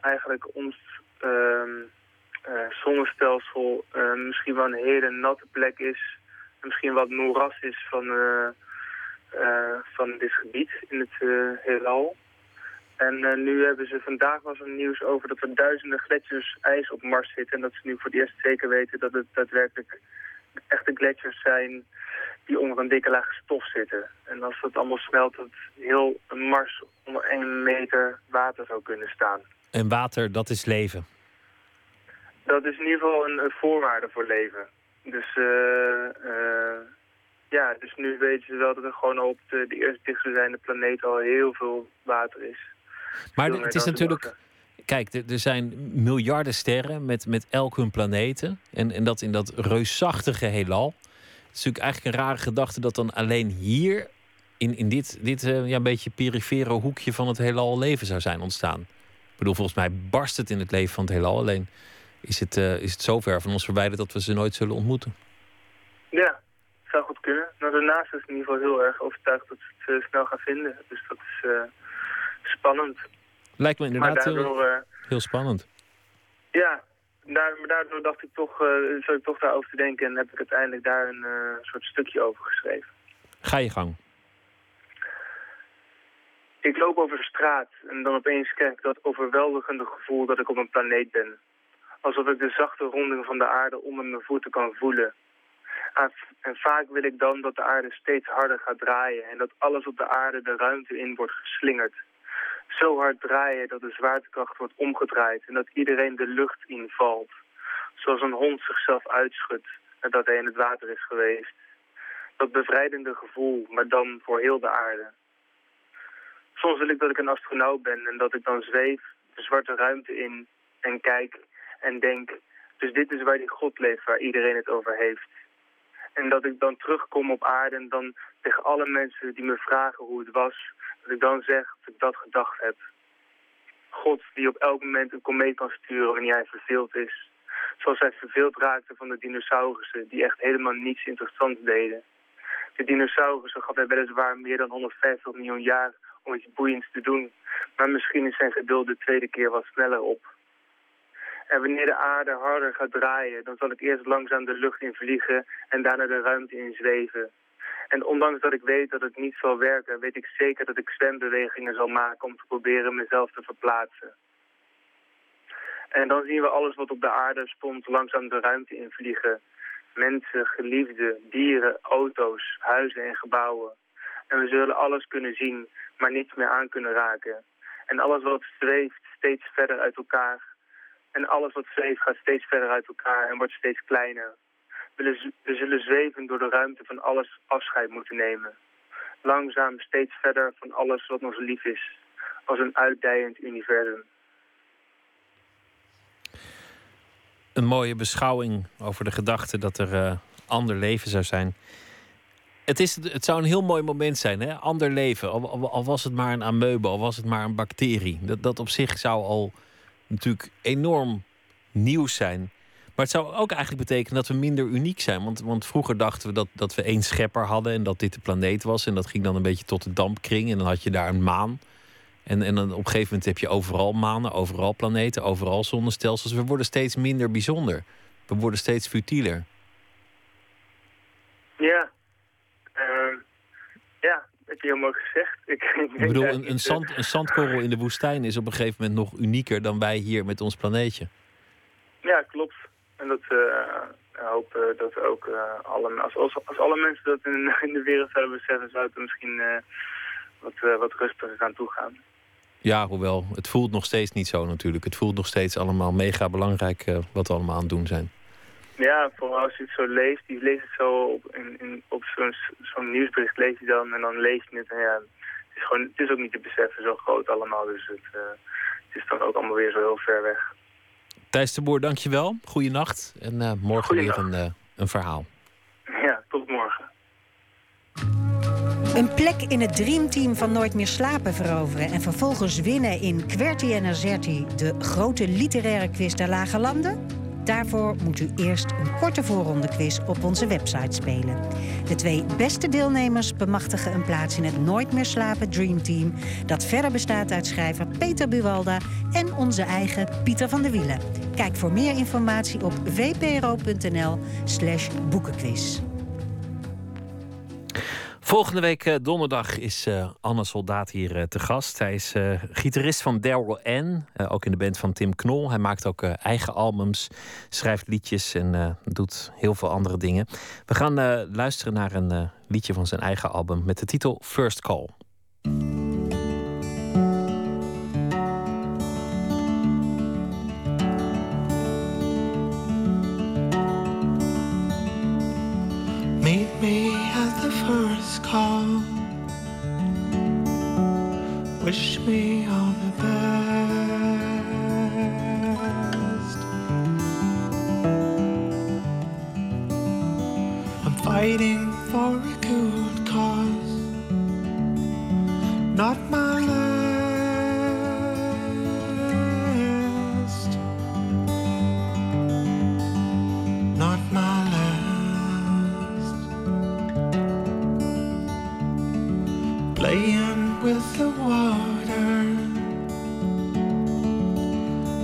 eigenlijk ons zonnestelsel misschien wel een hele natte plek is. Misschien wat moeras is van dit gebied in het heelal. En nu vandaag was er nieuws over dat er duizenden gletsjers ijs op Mars zitten. En dat ze nu voor het eerst zeker weten dat het daadwerkelijk echte gletsjers zijn die onder een dikke laag stof zitten. En als dat allemaal smelt, dat heel Mars onder 1 meter water zou kunnen staan. En water, dat is leven? Dat is in ieder geval een voorwaarde voor leven. Dus... dus nu weten ze wel dat er gewoon op de eerste dichtstbijzijnde planeet al heel veel water is. Maar het is natuurlijk... Kijk, er zijn miljarden sterren met elk hun planeten. En dat in dat reusachtige heelal. Het is natuurlijk eigenlijk een rare gedachte dat dan alleen hier... in dit een beetje perifere hoekje van het heelal leven zou zijn ontstaan. Ik bedoel, volgens mij barst het in het leven van het heelal. Alleen is het zo ver van ons verwijderd dat we ze nooit zullen ontmoeten. Ja. Zou goed kunnen. Maar daarnaast is in ieder geval heel erg overtuigd dat ze het snel gaan vinden. Dus dat is spannend. Lijkt me inderdaad heel spannend. Ja, maar daardoor dacht ik toch, zat ik toch daarover te denken en heb ik uiteindelijk daar een soort stukje over geschreven. Ga je gang. Ik loop over de straat en dan opeens krijg ik dat overweldigende gevoel dat ik op een planeet ben. Alsof ik de zachte ronding van de aarde onder mijn voeten kan voelen. En vaak wil ik dan dat de aarde steeds harder gaat draaien en dat alles op de aarde de ruimte in wordt geslingerd. Zo hard draaien dat de zwaartekracht wordt omgedraaid en dat iedereen de lucht invalt. Zoals een hond zichzelf uitschudt nadat hij in het water is geweest. Dat bevrijdende gevoel, maar dan voor heel de aarde. Soms wil ik dat ik een astronaut ben en dat ik dan zweef de zwarte ruimte in en kijk en denk, dus dit is waar die God leeft waar iedereen het over heeft. En dat ik dan terugkom op aarde en dan tegen alle mensen die me vragen hoe het was, dat ik dan zeg dat ik dat gedacht heb. God die op elk moment een komeet kan sturen wanneer hij verveeld is. Zoals hij verveeld raakte van de dinosaurussen die echt helemaal niets interessants deden. De dinosaurussen gaf hij weliswaar meer dan 150 miljoen jaar om iets boeiends te doen. Maar misschien is zijn geduld de tweede keer wat sneller op. En wanneer de aarde harder gaat draaien, dan zal ik eerst langzaam de lucht in vliegen en daarna de ruimte in zweven. En ondanks dat ik weet dat het niet zal werken, weet ik zeker dat ik zwembewegingen zal maken om te proberen mezelf te verplaatsen. En dan zien we alles wat op de aarde stond langzaam de ruimte in vliegen. Mensen, geliefden, dieren, auto's, huizen en gebouwen. En we zullen alles kunnen zien, maar niets meer aan kunnen raken. En alles wat zweeft steeds verder uit elkaar. En alles wat zweeft gaat steeds verder uit elkaar en wordt steeds kleiner. We zullen zweven door de ruimte van alles afscheid moeten nemen. Langzaam steeds verder van alles wat ons lief is. Als een uitdijend universum. Een mooie beschouwing over de gedachte dat er ander leven zou zijn. Het zou een heel mooi moment zijn, hè? Ander leven. Al was het maar een amoebe, al was het maar een bacterie. Dat op zich zou al natuurlijk enorm nieuws zijn. Maar het zou ook eigenlijk betekenen dat we minder uniek zijn. Want vroeger dachten we dat we één schepper hadden en dat dit de planeet was. En dat ging dan een beetje tot de dampkring en dan had je daar een maan. En dan op een gegeven moment heb je overal manen, overal planeten, overal zonnestelsels. We worden steeds minder bijzonder. We worden steeds futieler. Ja. Ja, heb je helemaal gezegd. Ik bedoel, een zandkorrel in de woestijn is op een gegeven moment nog unieker dan wij hier met ons planeetje. Ja, klopt. En dat hoop dat ook alle, als alle mensen dat in de wereld zouden beseffen, zou het misschien wat rustiger gaan toegaan. Ja, hoewel. Het voelt nog steeds niet zo natuurlijk. Het voelt nog steeds allemaal mega belangrijk wat we allemaal aan het doen zijn. Ja, vooral als je het zo leest. Je leest het zo op zo'n nieuwsbericht, lees je dan en dan lees je het. En ja, het is ook niet te beseffen, zo groot allemaal. Dus het is dan ook allemaal weer zo heel ver weg. Thijs de Boer, dankjewel. Goeienacht. En morgen weer een verhaal. Ja, tot morgen. Een plek in het dreamteam van Nooit meer slapen veroveren en vervolgens winnen in QWERTY en AZERTY, de grote literaire quiz der Lage Landen? Daarvoor moet u eerst een korte voorrondequiz op onze website spelen. De twee beste deelnemers bemachtigen een plaats in het Nooit meer slapen dreamteam, dat verder bestaat uit schrijver Peter Buwalda en onze eigen Pieter van der Wielen. Kijk voor meer informatie op vpro.nl/boekenquiz. Volgende week donderdag is Anne Soldaat hier te gast. Hij is gitarist van Daryl Ann, ook in de band van Tim Knol. Hij maakt ook eigen albums, schrijft liedjes en doet heel veel andere dingen. We gaan luisteren naar een liedje van zijn eigen album met de titel First Call. Meet me at the first call. Wish me all the best. I'm fighting for a good cause, not my last, not my last. Playing with the water,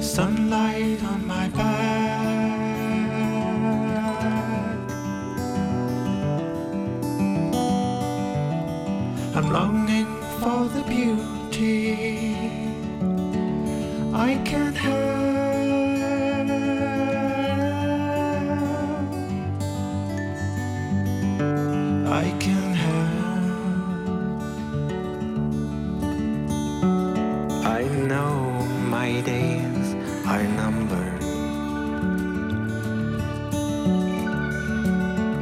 sunlight on my back. I'm longing for the beauty guarantee I can't help, I can't help. I know my days are numbered,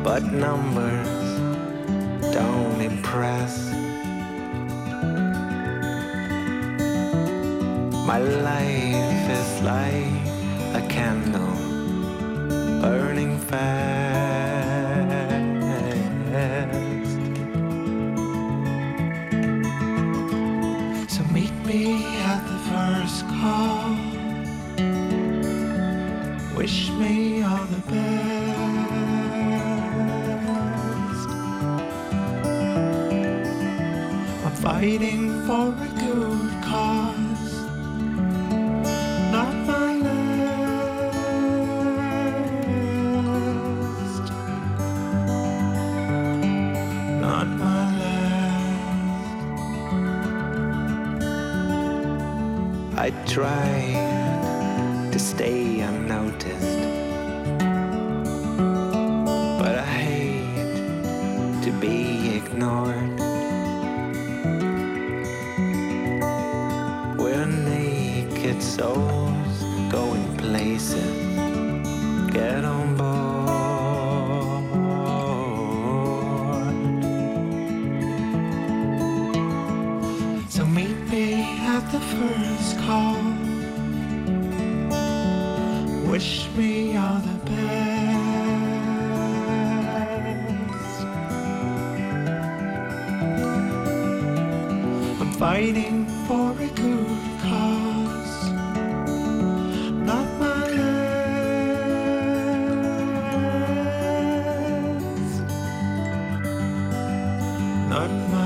but numbers don't impress. My life is like a candle burning fast. So meet me at the first call, wish me all the best. I'm fighting for a good cause. I try to stay unnoticed, but I hate to be ignored. We're naked souls going places. Get on board. So meet me at the first call, wish me all the best. I'm fighting for a good cause, not my last, not my last.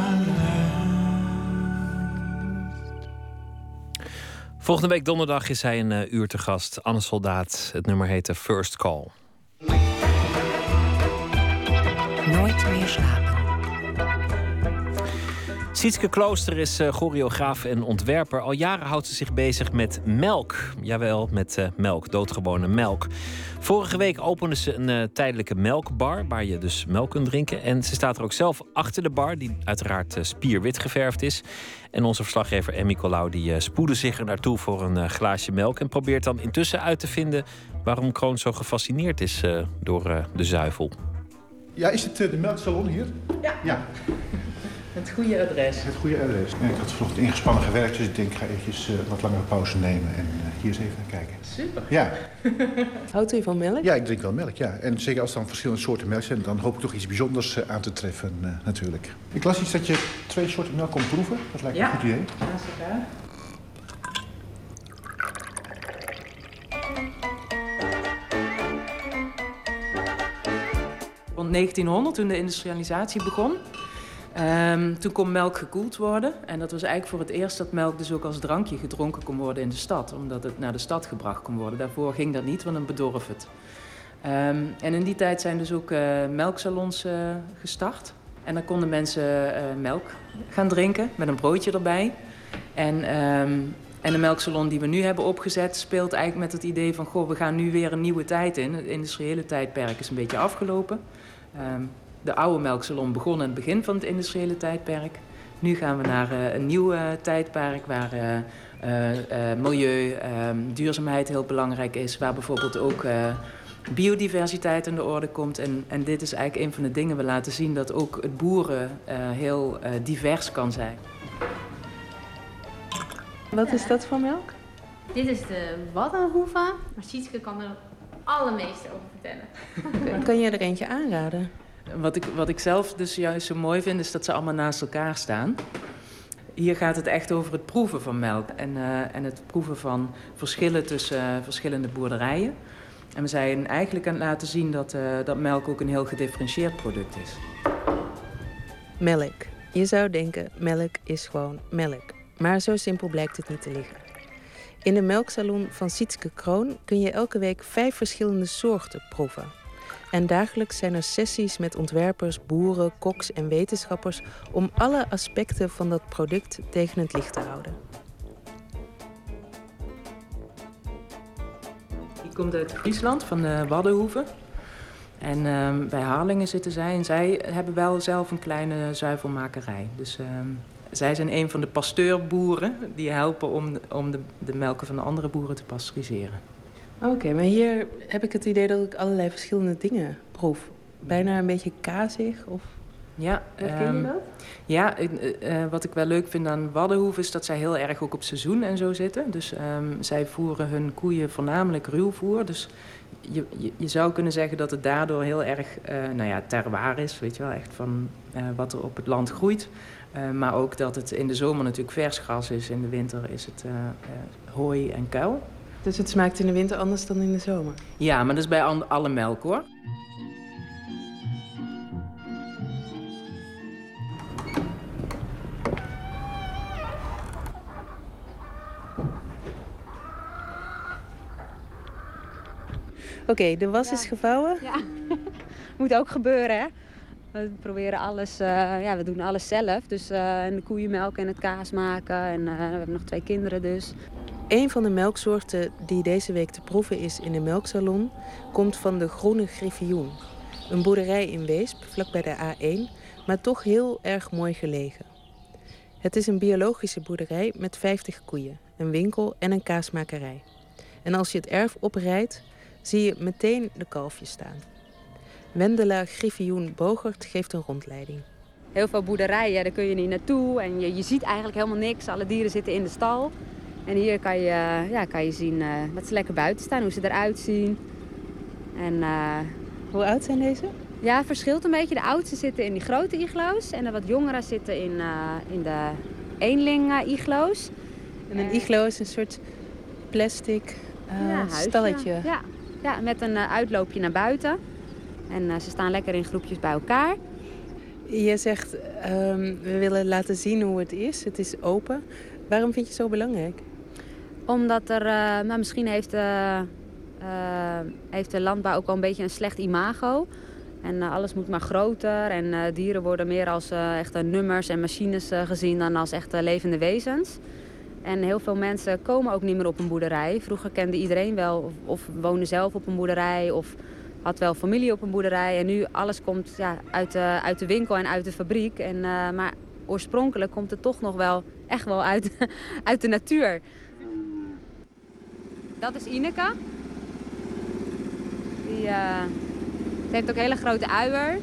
Volgende week donderdag is hij een uur te gast. Anne Soldaat. Het nummer heette First Call. Nooit meer slapen. Sietske Klooster is choreograaf en ontwerper. Al jaren houdt ze zich bezig met melk. Jawel, met melk. Doodgewone melk. Vorige week opende ze een tijdelijke melkbar, waar je dus melk kunt drinken. En ze staat er ook zelf achter de bar, die uiteraard spierwit geverfd is. En onze verslaggever Emmy Colau die spoedde zich er naartoe voor een glaasje melk en probeert dan intussen uit te vinden waarom Kroon zo gefascineerd is door de zuivel. Ja, is het de melksalon hier? Ja. Ja. Het goede adres. Het goede adres. Ik had vanochtend ingespannen gewerkt, dus ik denk ik ga eventjes wat langere pauze nemen en hier eens even naar kijken. Super. Ja. Houdt u van melk? Ja, ik drink wel melk, ja. En zeker als er dan verschillende soorten melk zijn, dan hoop ik toch iets bijzonders aan te treffen, natuurlijk. Ik las iets dat je 2 soorten melk kon proeven. Dat lijkt me een goed idee. Ja, zeker. Rond 1900, toen de industrialisatie begon. Toen kon melk gekoeld worden. En dat was eigenlijk voor het eerst dat melk dus ook als drankje gedronken kon worden in de stad. Omdat het naar de stad gebracht kon worden. Daarvoor ging dat niet, want dan bedorf het. En in die tijd zijn dus ook melksalons gestart. En dan konden mensen melk gaan drinken met een broodje erbij. En de melksalon die we nu hebben opgezet speelt eigenlijk met het idee van... Goh, we gaan nu weer een nieuwe tijd in. Het industriële tijdperk is een beetje afgelopen. De oude melksalon begon aan het begin van het industriële tijdperk. Nu gaan we naar een nieuw tijdperk waar milieu, duurzaamheid heel belangrijk is. Waar bijvoorbeeld ook biodiversiteit aan de orde komt. En dit is eigenlijk een van de dingen. We laten zien dat ook het boeren heel divers kan zijn. Wat is dat voor melk? Dit is de Waddenhoeva. Maar Sietske kan er het allermeeste over vertellen. Okay. Kan jij er eentje aanraden? Wat ik zelf dus juist zo mooi vind, is dat ze allemaal naast elkaar staan. Hier gaat het echt over het proeven van melk en het proeven van verschillen tussen verschillende boerderijen. En we zijn eigenlijk aan het laten zien dat melk ook een heel gedifferentieerd product is. Melk. Je zou denken, melk is gewoon melk. Maar zo simpel blijkt het niet te liggen. In de melksalon van Sietske Kroon kun je elke week 5 verschillende soorten proeven. En dagelijks zijn er sessies met ontwerpers, boeren, koks en wetenschappers om alle aspecten van dat product tegen het licht te houden. Ik kom uit Friesland, van de Waddenhoeve. En bij Harlingen zitten zij en zij hebben wel zelf een kleine zuivelmakerij. Dus zij zijn een van de pasteurboeren die helpen om de melken van de andere boeren te pasteuriseren. Oké, maar hier heb ik het idee dat ik allerlei verschillende dingen proef. Bijna een beetje kazig of... Ja, herken je dat? Ja, wat ik wel leuk vind aan Waddenhoeve is dat zij heel erg ook op seizoen en zo zitten. Dus zij voeren hun koeien voornamelijk ruwvoer. Dus je zou kunnen zeggen dat het daardoor heel erg terroir is. Weet je wel, echt van wat er op het land groeit. Maar ook dat het in de zomer natuurlijk vers gras is. In de winter is het hooi en kuil. Dus het smaakt in de winter anders dan in de zomer? Ja, maar dat is bij alle melk hoor. Oké, de was is gevouwen. Ja, moet ook gebeuren hè. We proberen alles, we doen alles zelf. Dus de koeienmelk en het kaas maken en we hebben nog 2 kinderen dus. Een van de melksoorten die deze week te proeven is in de melksalon komt van de Groene Griffioen. Een boerderij in Weesp, vlakbij de A1, maar toch heel erg mooi gelegen. Het is een biologische boerderij met 50 koeien, een winkel en een kaasmakerij. En als je het erf oprijdt, zie je meteen de kalfjes staan. Wendela Griffioen-Bogert geeft een rondleiding. Heel veel boerderijen, daar kun je niet naartoe en je ziet eigenlijk helemaal niks. Alle dieren zitten in de stal. En hier kan je zien dat ze lekker buiten staan, hoe ze eruit zien. En, hoe oud zijn deze? Ja, verschilt een beetje. De oudste zitten in die grote iglo's en de wat jongeren zitten in de eenling-iglo's. En een iglo is een soort plastic stalletje. Ja, met een uitloopje naar buiten. En ze staan lekker in groepjes bij elkaar. Je zegt, we willen laten zien hoe het is. Het is open. Waarom vind je het zo belangrijk? Omdat er, misschien heeft de landbouw ook al een beetje een slecht imago. En alles moet maar groter. En dieren worden meer als echte nummers en machines gezien dan als echte levende wezens. En heel veel mensen komen ook niet meer op een boerderij. Vroeger kende iedereen wel of woonde zelf op een boerderij of had wel familie op een boerderij. En nu alles komt uit de winkel en uit de fabriek. En, maar oorspronkelijk komt het toch nog wel echt wel uit de natuur. Dat is Ineke. Ze heeft ook hele grote uier.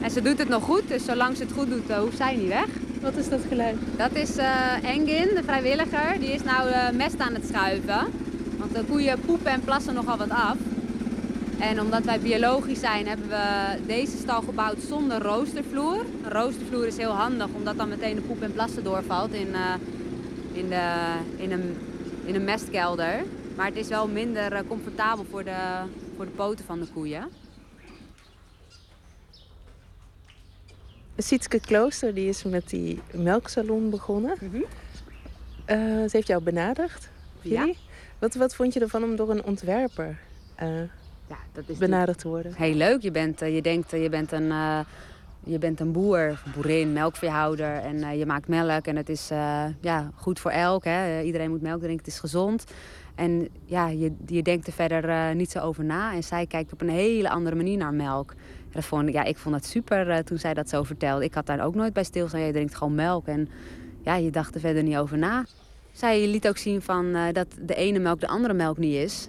En ze doet het nog goed, dus zolang ze het goed doet, hoeft zij niet weg. Wat is dat geluid? Dat is Engin, de vrijwilliger. Die is nou mest aan het schuiven. Want de koeien poepen en plassen nogal wat af. En omdat wij biologisch zijn, hebben we deze stal gebouwd zonder roostervloer. Een roostervloer is heel handig, omdat dan meteen de poep en plassen doorvalt in een mestkelder. Maar het is wel minder comfortabel voor de poten van de koeien. Sietske Klooster die is met die melksalon begonnen. Mm-hmm. Ze heeft jou benaderd. Ja. Wat vond je ervan om door een ontwerper dat is benaderd te worden? Heel leuk. Je denkt je bent een boer of boerin, melkveehouder en je maakt melk en het is goed voor elk. Hè? Iedereen moet melk drinken, het is gezond. En ja, je denkt er verder niet zo over na en zij kijkt op een hele andere manier naar melk. Ik vond het super toen zij dat zo vertelde. Ik had daar ook nooit bij stilstaan. Je drinkt gewoon melk en ja, je dacht er verder niet over na. Zij liet ook zien van, dat de ene melk de andere melk niet is.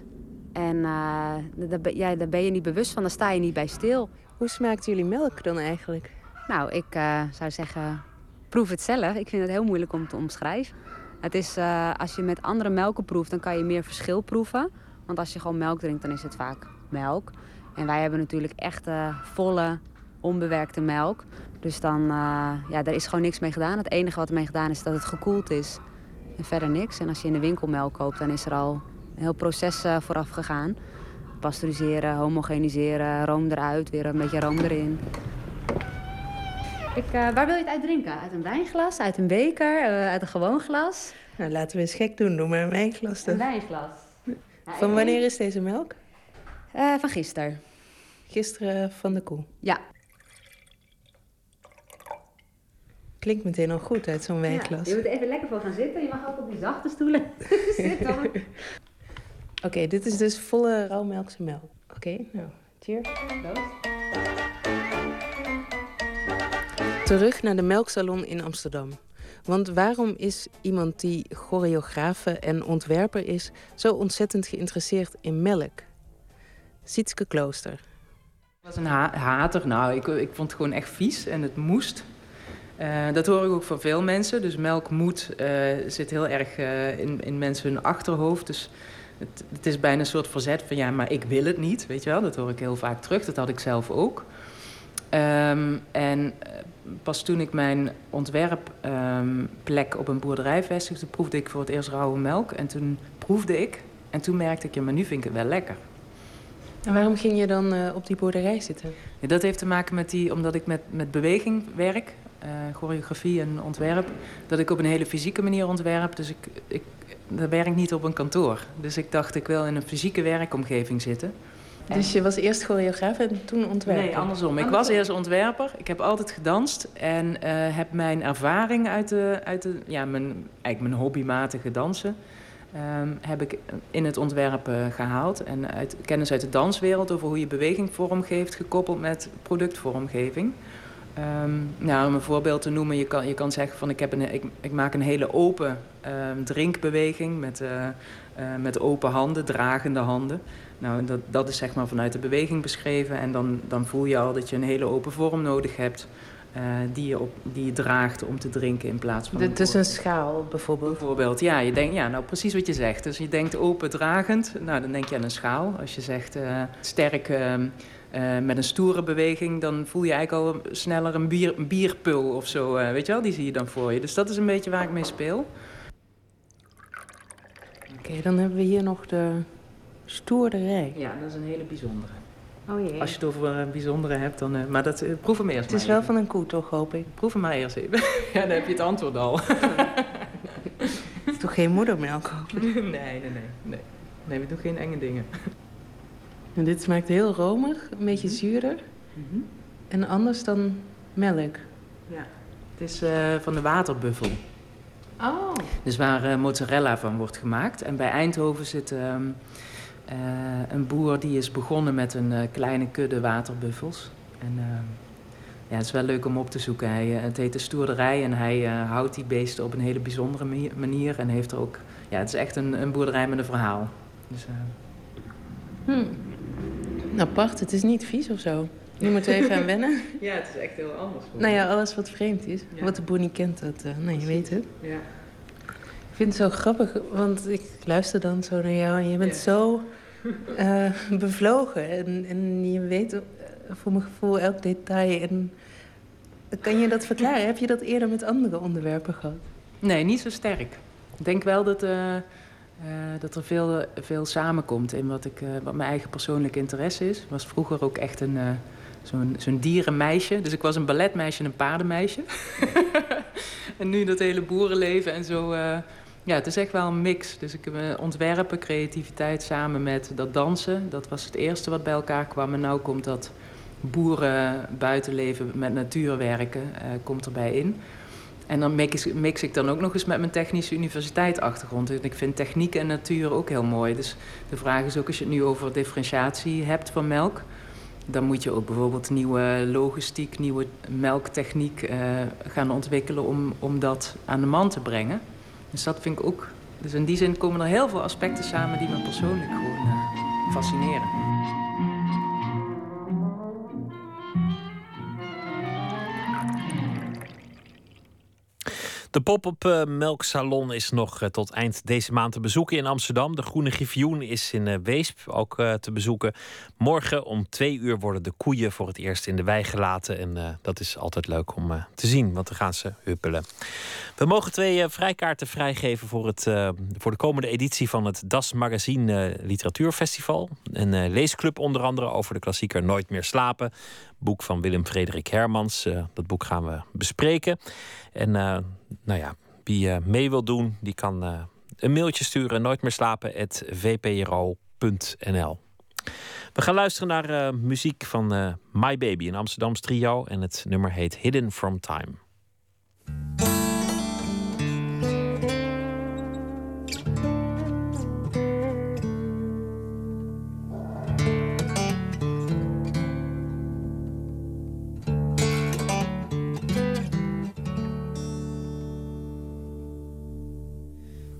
En daar ben je niet bewust van, daar sta je niet bij stil. Hoe smaakt jullie melk dan eigenlijk? Nou, ik zou zeggen, proef het zelf. Ik vind het heel moeilijk om te omschrijven. Het is, als je met andere melken proeft, dan kan je meer verschil proeven. Want als je gewoon melk drinkt, dan is het vaak melk. En wij hebben natuurlijk echte, volle, onbewerkte melk. Dus dan, daar is gewoon niks mee gedaan. Het enige wat ermee gedaan is dat het gekoeld is. En verder niks. En als je in de winkel melk koopt, dan is er al een heel proces vooraf gegaan. Pasteuriseren, homogeniseren, room eruit, weer een beetje room erin. Waar wil je het uit drinken? Uit een wijnglas, uit een beker, uit een gewoon glas? Nou, laten we eens gek doen. Doe maar een wijnglas dan. Een wijnglas. Van wanneer is deze melk? Van gisteren. Gisteren van de koe. Ja. Klinkt meteen al goed uit zo'n wijnklas. Je moet er even lekker voor gaan zitten. Je mag ook op die zachte stoelen zitten. Oké, dit is dus volle rauwmelkse melk. Oké, nou, cheers. Proost. Terug naar de Melksalon in Amsterdam. Want waarom is iemand die choreografe en ontwerper is zo ontzettend geïnteresseerd in melk? Sietske Klooster. Ik was een hater. Nou, ik vond het gewoon echt vies en het moest. Dat hoor ik ook van veel mensen. Dus melk moet zit heel erg in mensen hun achterhoofd. Dus het is bijna een soort verzet van ja, maar ik wil het niet. Weet je wel, dat hoor ik heel vaak terug. Dat had ik zelf ook. En pas toen ik mijn ontwerpplek op een boerderij vestigde, proefde ik voor het eerst rauwe melk. En toen proefde ik en toen merkte ik, ja, maar nu vind ik het wel lekker. En waarom ging je dan op die boerderij zitten? Ja, dat heeft te maken met omdat ik met beweging werk, choreografie en ontwerp. Dat ik op een hele fysieke manier ontwerp, dus ik werk niet op een kantoor. Dus ik dacht, ik wil in een fysieke werkomgeving zitten. Dus je was eerst choreograaf en toen ontwerper? Nee, andersom. Ik was eerst ontwerper. Ik heb altijd gedanst en heb mijn ervaring mijn hobbymatige dansen heb ik in het ontwerp gehaald. En kennis uit de danswereld over hoe je beweging vormgeeft, gekoppeld met productvormgeving. Om een voorbeeld te noemen, je kan zeggen van ik maak een hele open drinkbeweging met open handen, dragende handen. Nou, dat is zeg maar vanuit de beweging beschreven. En dan voel je al dat je een hele open vorm nodig hebt die je draagt om te drinken in plaats van... Het is een schaal bijvoorbeeld? Bijvoorbeeld, ja. Je denkt, ja, nou precies wat je zegt. Dus je denkt open dragend, nou dan denk je aan een schaal. Als je zegt sterk... met een stoere beweging, dan voel je eigenlijk al sneller een bierpul of zo. Weet je wel, die zie je dan voor je. Dus dat is een beetje waar ik mee speel. Oké, dan hebben we hier nog de stoerderij. Ja, dat is een hele bijzondere. Oh jee. Als je het over bijzondere hebt, dan... maar dat proef hem eerst maar. Het is wel even van een koe, toch, hoop ik? Proef hem maar eerst even. Ja, dan heb je het antwoord al. Het is toch geen moedermelk, hoop ik? Nee. Nee, we doen geen enge dingen. En dit smaakt heel romig, een beetje zuurder. Mm-hmm. En anders dan melk. Ja. Het is van de waterbuffel. Oh. Dus waar mozzarella van wordt gemaakt. En bij Eindhoven zit een boer die is begonnen met een kleine kudde waterbuffels. En het is wel leuk om op te zoeken. Het heet de stoerderij en hij houdt die beesten op een hele bijzondere manier. En heeft er ook... Ja, het is echt een boerderij met een verhaal. Dus... Apart, het is niet vies of zo. Nu moeten we even aan wennen. Ja, het is echt heel anders. Nou ja, alles wat vreemd is. Ja. Wat de boer niet kent, dat... je weet het. Ja. Ik vind het zo grappig, want ik luister dan zo naar jou... en je bent zo bevlogen. En je weet voor mijn gevoel elk detail. En kan je dat verklaren? Heb je dat eerder met andere onderwerpen gehad? Nee, niet zo sterk. Ik denk wel dat... dat er veel samenkomt in wat mijn eigen persoonlijke interesse is. Ik was vroeger ook echt zo'n dierenmeisje. Dus ik was een balletmeisje en een paardenmeisje. En nu dat hele boerenleven en zo. Het is echt wel een mix. Dus ik heb ontwerpen, creativiteit samen met dat dansen. Dat was het eerste wat bij elkaar kwam. En nu komt dat boeren buitenleven met natuur werken komt erbij in. En dan mix ik dan ook nog eens met mijn technische universiteit achtergrond. Dus ik vind techniek en natuur ook heel mooi. Dus de vraag is ook, als je het nu over differentiatie hebt van melk... dan moet je ook bijvoorbeeld nieuwe logistiek, nieuwe melktechniek gaan ontwikkelen... Om dat aan de man te brengen. Dus dat vind ik ook... Dus in die zin komen er heel veel aspecten samen die me persoonlijk gewoon fascineren. De pop-up melksalon is nog tot eind deze maand te bezoeken in Amsterdam. De Groene Griffioen is in Weesp ook te bezoeken. Morgen om 2:00 worden de koeien voor het eerst in de wei gelaten. En dat is altijd leuk om te zien, want dan gaan ze huppelen. We mogen 2 vrijkaarten vrijgeven voor de komende editie van het Das Magazin Literatuurfestival. Een leesclub onder andere over de klassieker Nooit meer slapen. Boek van Willem Frederik Hermans. Dat boek gaan we bespreken. En wie mee wil doen, die kan een mailtje sturen. Nooitmeerslapen@vpro.nl. We gaan luisteren naar muziek van My Baby, een Amsterdams trio. En het nummer heet Hidden From Time.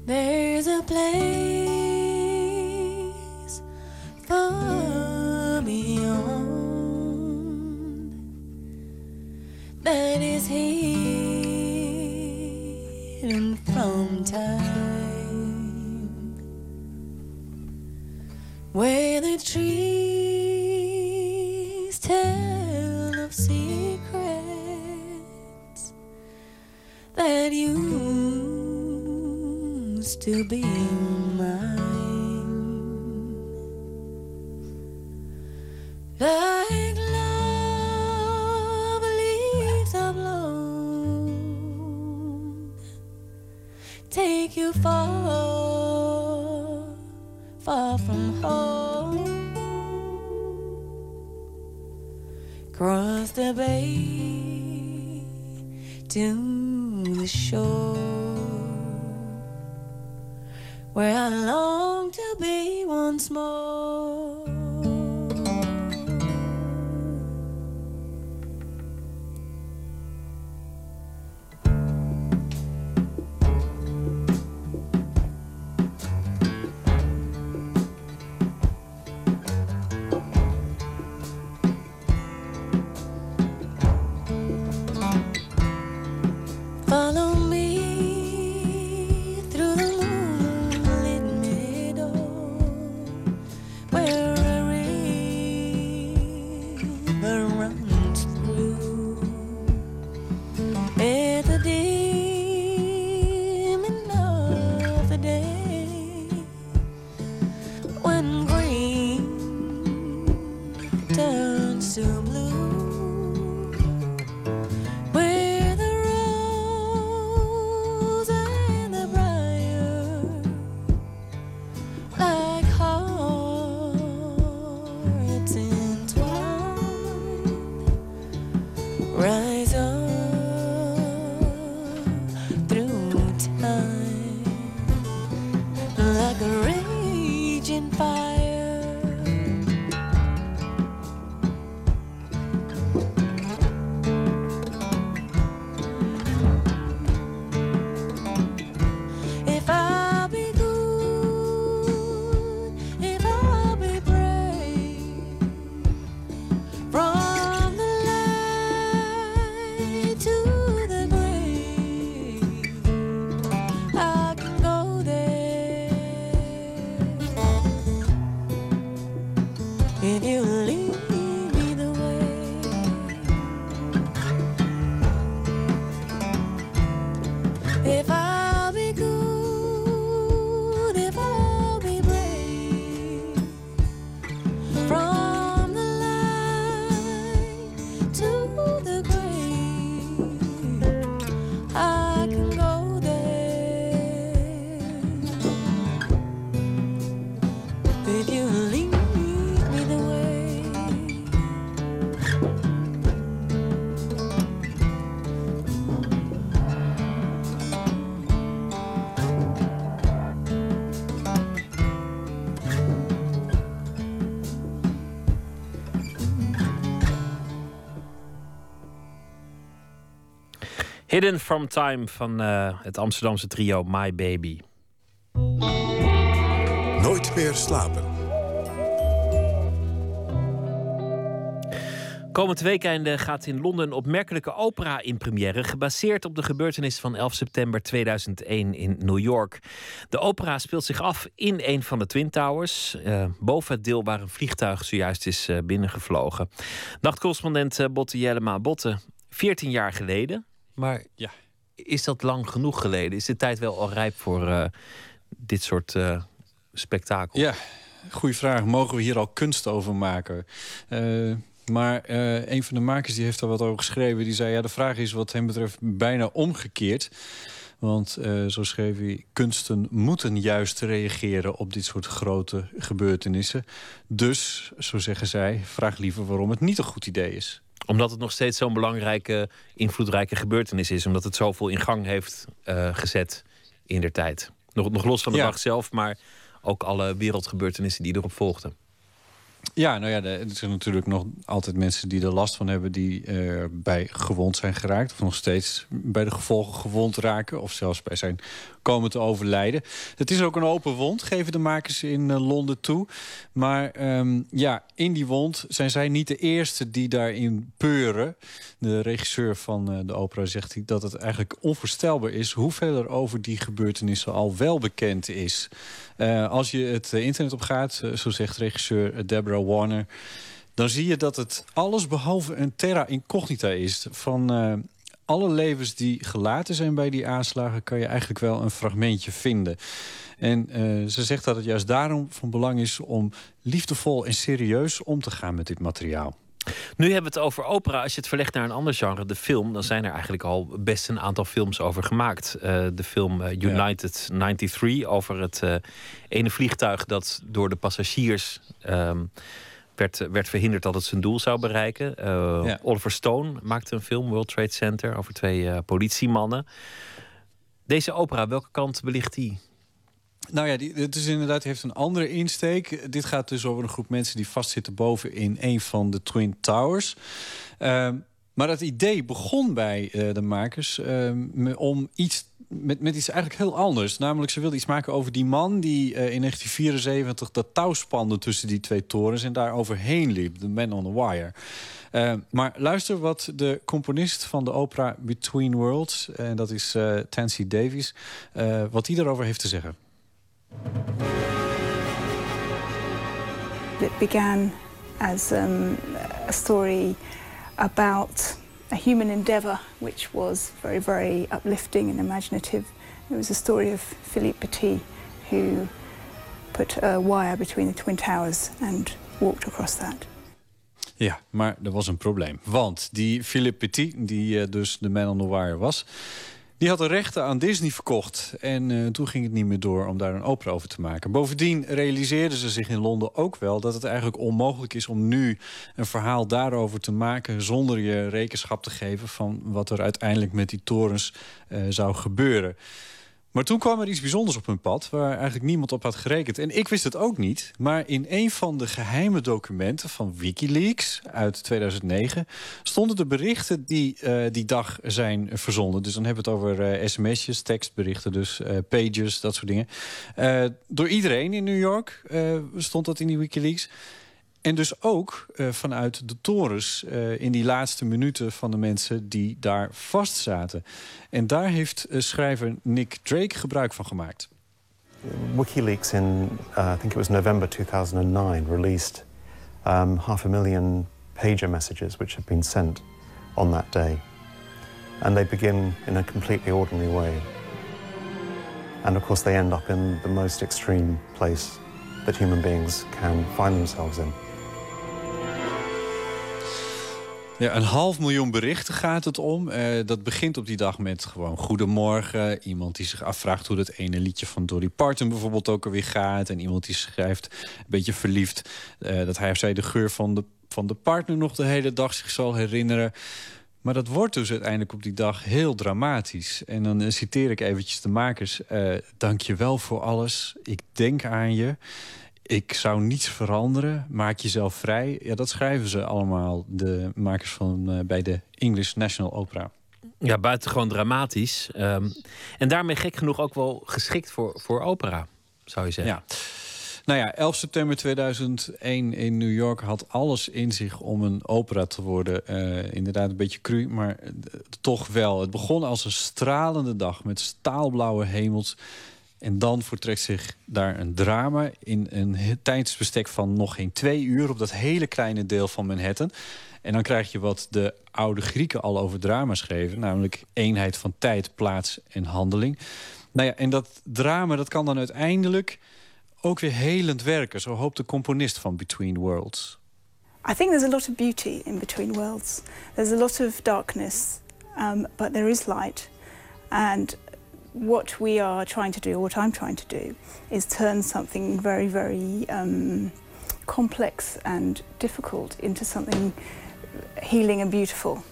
There's a place far beyond that is hidden from time, where the trees tell of secrets that you to be mine, like love leaves are blown, take you far, far from home, cross the bay to the shore, where I long to be once more. Hidden From Time van het Amsterdamse trio My Baby. Nooit meer slapen. Komend weekende gaat in Londen een opmerkelijke opera in première, gebaseerd op de gebeurtenissen van 11 september 2001 in New York. De opera speelt zich af in een van de Twin Towers, boven het deel waar een vliegtuig zojuist is binnengevlogen. Nachtcorrespondent Botte Jellema. Botte, 14 jaar geleden... Maar ja, is dat lang genoeg geleden? Is de tijd wel al rijp voor dit soort spektakel? Ja, goede vraag. Mogen we hier al kunst over maken? Maar een van de makers die heeft daar wat over geschreven. Die zei, ja, de vraag is wat hem betreft bijna omgekeerd. Want zo schreef hij, kunsten moeten juist reageren op dit soort grote gebeurtenissen. Dus, zo zeggen zij, vraag liever waarom het niet een goed idee is. Omdat het nog steeds zo'n belangrijke, invloedrijke gebeurtenis is. Omdat het zoveel in gang heeft gezet in der tijd. Nog los van de dag zelf, maar ook alle wereldgebeurtenissen die erop volgden. Ja, nou ja, er zijn natuurlijk nog altijd mensen die er last van hebben, die bij gewond zijn geraakt, of nog steeds bij de gevolgen gewond raken, of zelfs bij zijn komen te overlijden. Het is ook een open wond, geven de makers in Londen toe. Maar in die wond zijn zij niet de eerste die daarin peuren. De regisseur van de opera zegt dat het eigenlijk onvoorstelbaar is hoeveel er over die gebeurtenissen al wel bekend is. Als je het internet op gaat, zo zegt regisseur Deborah Warner, dan zie je dat het alles behalve een terra incognita is. Van alle levens die gelaten zijn bij die aanslagen kan je eigenlijk wel een fragmentje vinden. En ze zegt dat het juist daarom van belang is om liefdevol en serieus om te gaan met dit materiaal. Nu hebben we het over opera. Als je het verlegt naar een ander genre, de film, dan zijn er eigenlijk al best een aantal films over gemaakt. De film United 93 over het ene vliegtuig dat door de passagiers werd verhinderd dat het zijn doel zou bereiken. Oliver Stone maakte een film, World Trade Center, over twee politiemannen. Deze opera, welke kant belicht die? Nou ja, het is inderdaad, heeft een andere insteek. Dit gaat dus over een groep mensen die vastzitten boven in een van de Twin Towers. Maar dat idee begon bij de makers om iets met iets eigenlijk heel anders. Namelijk, ze wilden iets maken over die man die in 1974 dat touw spande tussen die twee torens en daar overheen liep, de man on the wire. Maar luister wat de componist van de opera Between Worlds, en dat is Tansy Davies, wat hij daarover heeft te zeggen. It began as a story about a human endeavour, which was very, very uplifting and imaginative. It was a story of Philippe Petit, who put a wire between the Twin Towers and walked across that. Ja, maar er was een probleem. Want die Philippe Petit, die dus de man on the wire was, die had de rechten aan Disney verkocht. En toen ging het niet meer door om daar een opera over te maken. Bovendien realiseerden ze zich in Londen ook wel dat het eigenlijk onmogelijk is om nu een verhaal daarover te maken zonder je rekenschap te geven van wat er uiteindelijk met die torens zou gebeuren. Maar toen kwam er iets bijzonders op hun pad waar eigenlijk niemand op had gerekend. En ik wist het ook niet, maar in een van de geheime documenten van WikiLeaks uit 2009... stonden de berichten die die dag zijn verzonden. Dus dan hebben we het over sms'jes, tekstberichten, dus pages, dat soort dingen. Door iedereen in New York stond dat in die WikiLeaks. En dus ook vanuit de torens in die laatste minuten van de mensen die daar vast zaten. En daar heeft schrijver Nick Drake gebruik van gemaakt. WikiLeaks in, I think it was November 2009, released 500,000 pager messages which had been sent on that day. And they begin in a completely ordinary way. And of course they end up in the most extreme place that human beings can find themselves in. Ja, 500,000 berichten gaat het om. Dat begint op die dag met gewoon goedemorgen. Iemand die zich afvraagt hoe dat ene liedje van Dolly Parton bijvoorbeeld ook alweer gaat. En iemand die schrijft, een beetje verliefd, dat hij of zij de geur van de partner nog de hele dag zich zal herinneren. Maar dat wordt dus uiteindelijk op die dag heel dramatisch. En dan citeer ik eventjes de makers. Dank je wel voor alles. Ik denk aan je. Ik zou niets veranderen. Maak jezelf vrij. Ja, dat schrijven ze allemaal, de makers van bij de English National Opera. Ja, buitengewoon dramatisch. En daarmee gek genoeg ook wel geschikt voor opera, zou je zeggen. Ja. Nou ja, 11 september 2001 in New York had alles in zich om een opera te worden. Inderdaad een beetje cru, maar toch wel. Het begon als een stralende dag met staalblauwe hemels. En dan vertrekt zich daar een drama in een tijdsbestek van nog geen 2 uur op dat hele kleine deel van Manhattan. En dan krijg je wat de oude Grieken al over drama schreven, namelijk eenheid van tijd, plaats en handeling. Nou ja, en dat drama, dat kan dan uiteindelijk ook weer helend werken, zo hoopt de componist van Between Worlds. I think there's a lot of beauty in Between Worlds. There's a lot of darkness, but there is light. And what we are trying to do, what I'm trying to do, is turn something very, very complex and difficult into something healing and beautiful.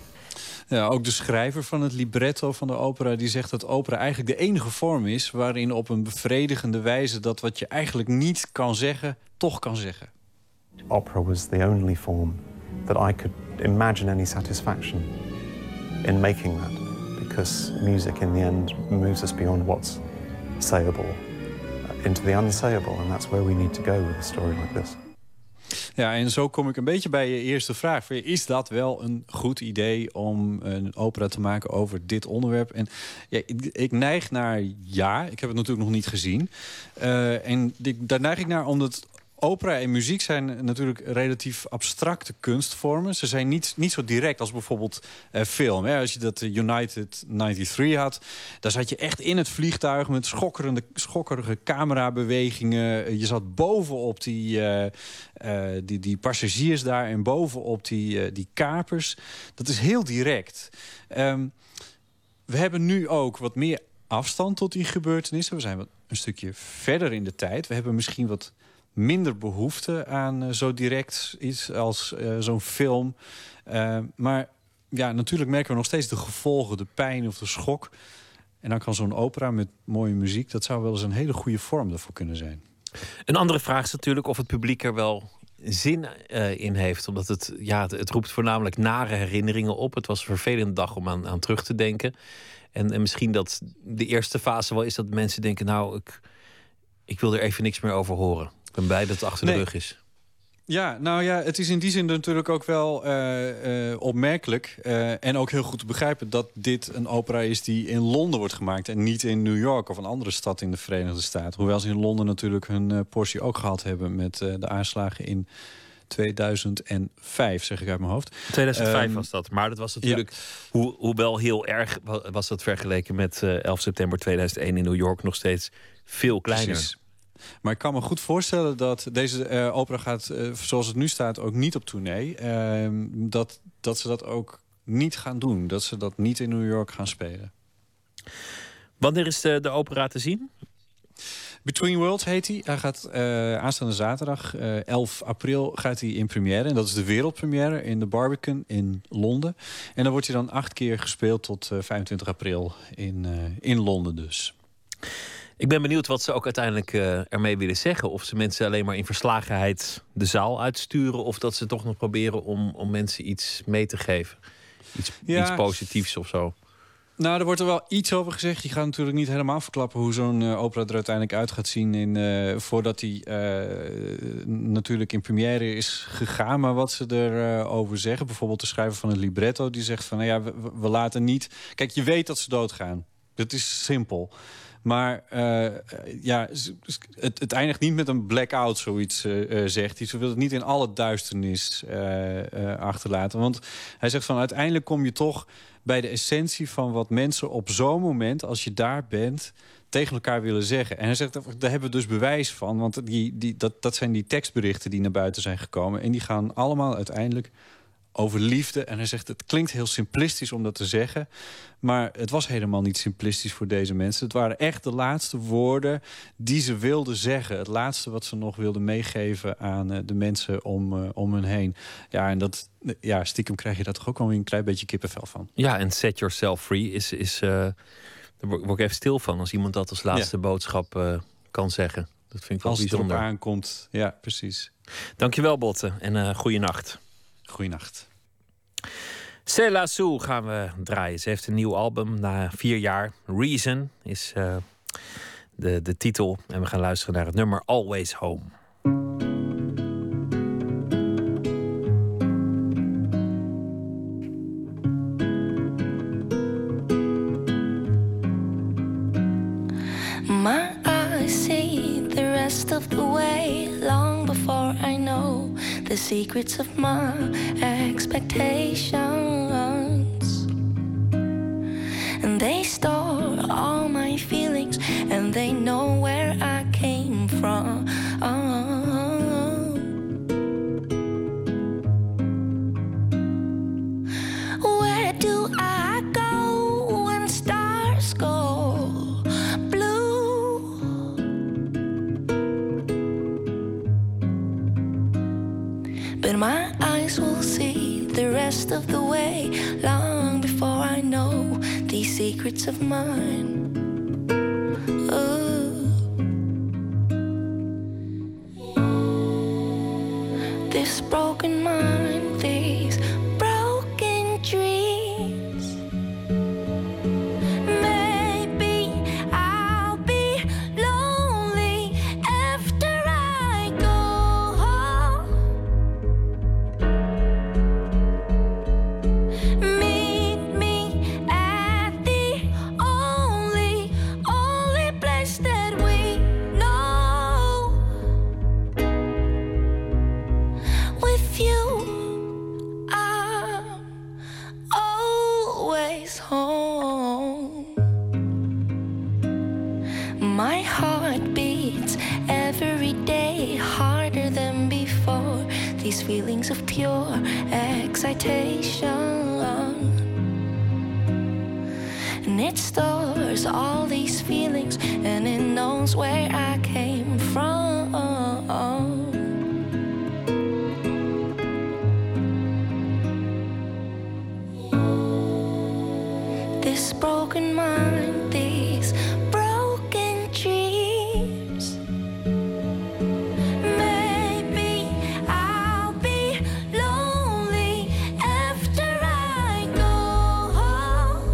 Ja, ook de schrijver van het libretto van de opera, die zegt dat opera eigenlijk de enige vorm is waarin op een bevredigende wijze dat wat je eigenlijk niet kan zeggen, toch kan zeggen. Opera was the only form that I could imagine any satisfaction in making that, because music in the end moves us beyond what's sayable into the unsayable, and that's where we need to go with a story like this. Ja, en zo kom ik een beetje bij je eerste vraag. Is dat wel een goed idee om een opera te maken over dit onderwerp? En ja, ik neig naar ja. Ik heb het natuurlijk nog niet gezien. Daar neig ik naar omdat opera en muziek zijn natuurlijk relatief abstracte kunstvormen. Ze zijn niet zo direct als bijvoorbeeld film. Hè? Als je dat United 93 had, dan zat je echt in het vliegtuig met schokkerige camerabewegingen. Je zat bovenop die passagiers daar en bovenop die kapers. Dat is heel direct. We hebben nu ook wat meer afstand tot die gebeurtenissen. We zijn wat een stukje verder in de tijd. We hebben misschien wat minder behoefte aan zo direct iets als zo'n film. Maar ja, natuurlijk merken we nog steeds de gevolgen, de pijn of de schok. En dan kan zo'n opera met mooie muziek, dat zou wel eens een hele goede vorm daarvoor kunnen zijn. Een andere vraag is natuurlijk of het publiek er wel zin in heeft. Omdat het roept voornamelijk nare herinneringen op. Het was een vervelende dag om aan terug te denken. En misschien dat de eerste fase wel is dat mensen denken, nou, ik wil er even niks meer over horen. Ik ben blij dat het achter de rug is. Ja, nou ja, het is in die zin natuurlijk ook wel opmerkelijk. En ook heel goed te begrijpen dat dit een opera is die in Londen wordt gemaakt en niet in New York of een andere stad in de Verenigde Staten. Hoewel ze in Londen natuurlijk hun portie ook gehad hebben met de aanslagen in 2005, zeg ik uit mijn hoofd. 2005 was dat, maar dat was natuurlijk, ja, hoewel heel erg, was dat vergeleken met 11 september 2001 in New York nog steeds veel kleiner. Precies. Maar ik kan me goed voorstellen dat deze opera gaat, zoals het nu staat, ook niet op tournee. Dat ze dat ook niet gaan doen. Dat ze dat niet in New York gaan spelen. Wanneer is de opera te zien? Between Worlds heet hij. Hij gaat aanstaande zaterdag, 11 april, gaat hij in première. En dat is de wereldpremière in de Barbican in Londen. En dan wordt hij dan 8 keer gespeeld tot 25 april in Londen dus. Ik ben benieuwd wat ze ook uiteindelijk ermee willen zeggen. Of ze mensen alleen maar in verslagenheid de zaal uitsturen, of dat ze toch nog proberen om mensen iets mee te geven. Iets positiefs of zo. Nou, er wordt er wel iets over gezegd. Je gaat natuurlijk niet helemaal verklappen hoe zo'n opera er uiteindelijk uit gaat zien voordat hij natuurlijk in première is gegaan. Maar wat ze erover zeggen, bijvoorbeeld de schrijver van het libretto, die zegt van, nou ja, we laten niet. Kijk, je weet dat ze doodgaan. Dat is simpel. Maar het eindigt niet met een blackout, zoiets zegt hij. Ze wil het niet in alle duisternis achterlaten. Want hij zegt van, uiteindelijk kom je toch bij de essentie van wat mensen op zo'n moment, als je daar bent, tegen elkaar willen zeggen. En hij zegt, daar hebben we dus bewijs van. Want dat zijn die tekstberichten die naar buiten zijn gekomen. En die gaan allemaal uiteindelijk over liefde. En hij zegt, het klinkt heel simplistisch om dat te zeggen, maar het was helemaal niet simplistisch voor deze mensen. Het waren echt de laatste woorden die ze wilden zeggen. Het laatste wat ze nog wilden meegeven aan de mensen om hen heen. Ja, en dat, ja, stiekem krijg je daar toch ook wel een klein beetje kippenvel van. Ja, en set yourself free is daar word ik even stil van als iemand dat als laatste boodschap kan zeggen. Dat vind ik wel bijzonder. Als het erop aankomt, ja, precies. Dankjewel, Botte, en goeienacht. Goeienacht. Céla Sou gaan we draaien. Ze heeft een nieuw album na 4 jaar. Reason is de titel. En we gaan luisteren naar het nummer Always Home. My eyes see the rest of the way long before I know the secrets of my expectations, and they store all my feelings, and they know where I came from. Where do I go when stars go secrets of mine. Oh, this broken mind, these broken dreams. Maybe I'll be lonely after I go home. Meet me at the only place that we know. With you, I'm always home. My heart beats every day harder than before. These feelings of pure excitation. And it stores all these feelings, and it knows where I came from. This broken mind, these broken dreams. Maybe I'll be lonely after I go home.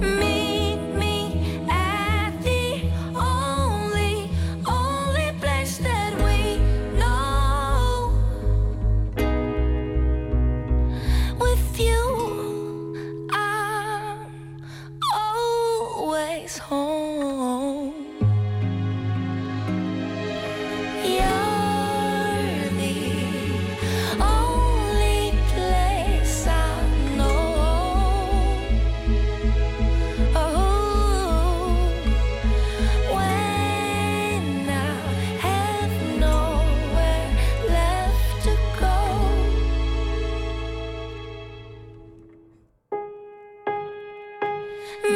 Meet me at the only place that we know. With you, I'm always home. You're the only place I know. Oh, when I have nowhere left to go.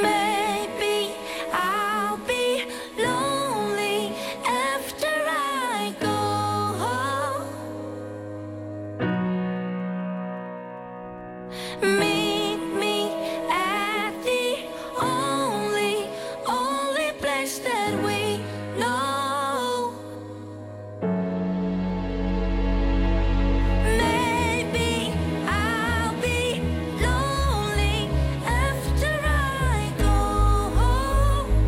Maybe I'll be lonely after I go home. Meet me at the only place that we know. Maybe I'll be lonely after I go home. Meet me at the only place that we know.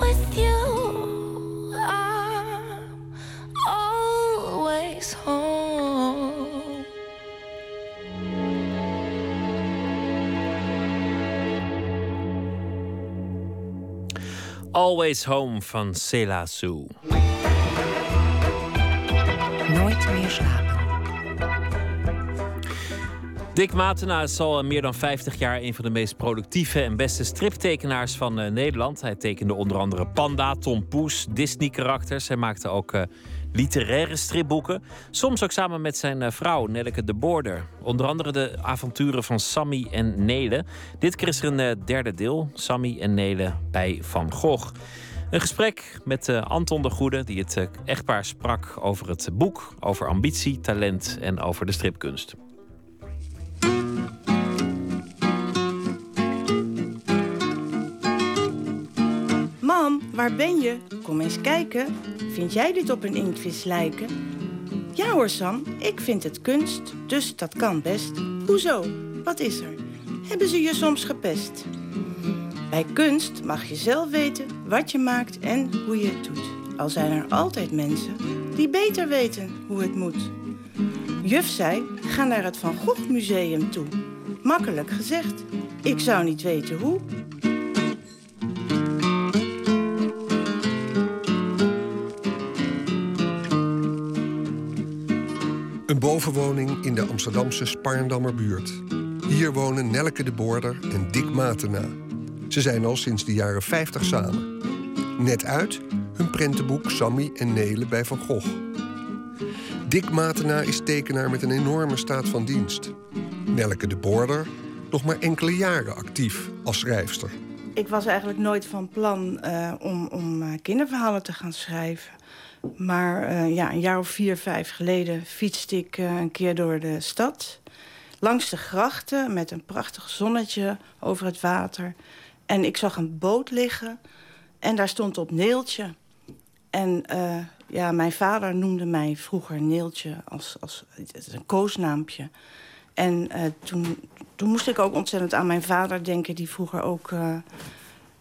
With you, I'm always home. Always Home van Sela Sue. Nooit meer slapen. Dick Matena is al meer dan 50 jaar een van de meest productieve en beste striptekenaars van Nederland. Hij tekende onder andere Panda, Tom Poes, Disney-karakters. Hij maakte ook literaire stripboeken. Soms ook samen met zijn vrouw, Nelleke de Boorder. Onder andere de avonturen van Sammy en Nelen. Dit keer is er een derde deel, Sammy en Nelen bij Van Gogh. Een gesprek met Anton de Goede, die het echtpaar sprak over het boek, over ambitie, talent en over de stripkunst. Mam, waar ben je? Kom eens kijken. Vind jij dit op een inktvis lijken? Ja hoor Sam, ik vind het kunst, dus dat kan best. Hoezo? Wat is er? Hebben ze je soms gepest? Bij kunst mag je zelf weten wat je maakt en hoe je het doet. Al zijn er altijd mensen die beter weten hoe het moet. Juf zei, ga naar het Van Gogh Museum toe. Makkelijk gezegd, ik zou niet weten hoe. Een bovenwoning in de Amsterdamse Spaarndammerbuurt. Hier wonen Nelleke de Boorder en Dick Matena. Ze zijn al sinds de jaren 50 samen. Net uit hun prentenboek Sammy en Nelen bij Van Gogh. Dick Matena is tekenaar met een enorme staat van dienst. Nelleke de Boorder nog maar enkele jaren actief als schrijfster. Ik was eigenlijk nooit van plan om kinderverhalen te gaan schrijven. Maar een jaar of 4, 5 geleden fietste ik een keer door de stad. Langs de grachten met een prachtig zonnetje over het water. En ik zag een boot liggen en daar stond op Neeltje. En mijn vader noemde mij vroeger Neeltje als een koosnaampje. En toen moest ik ook ontzettend aan mijn vader denken, die vroeger ook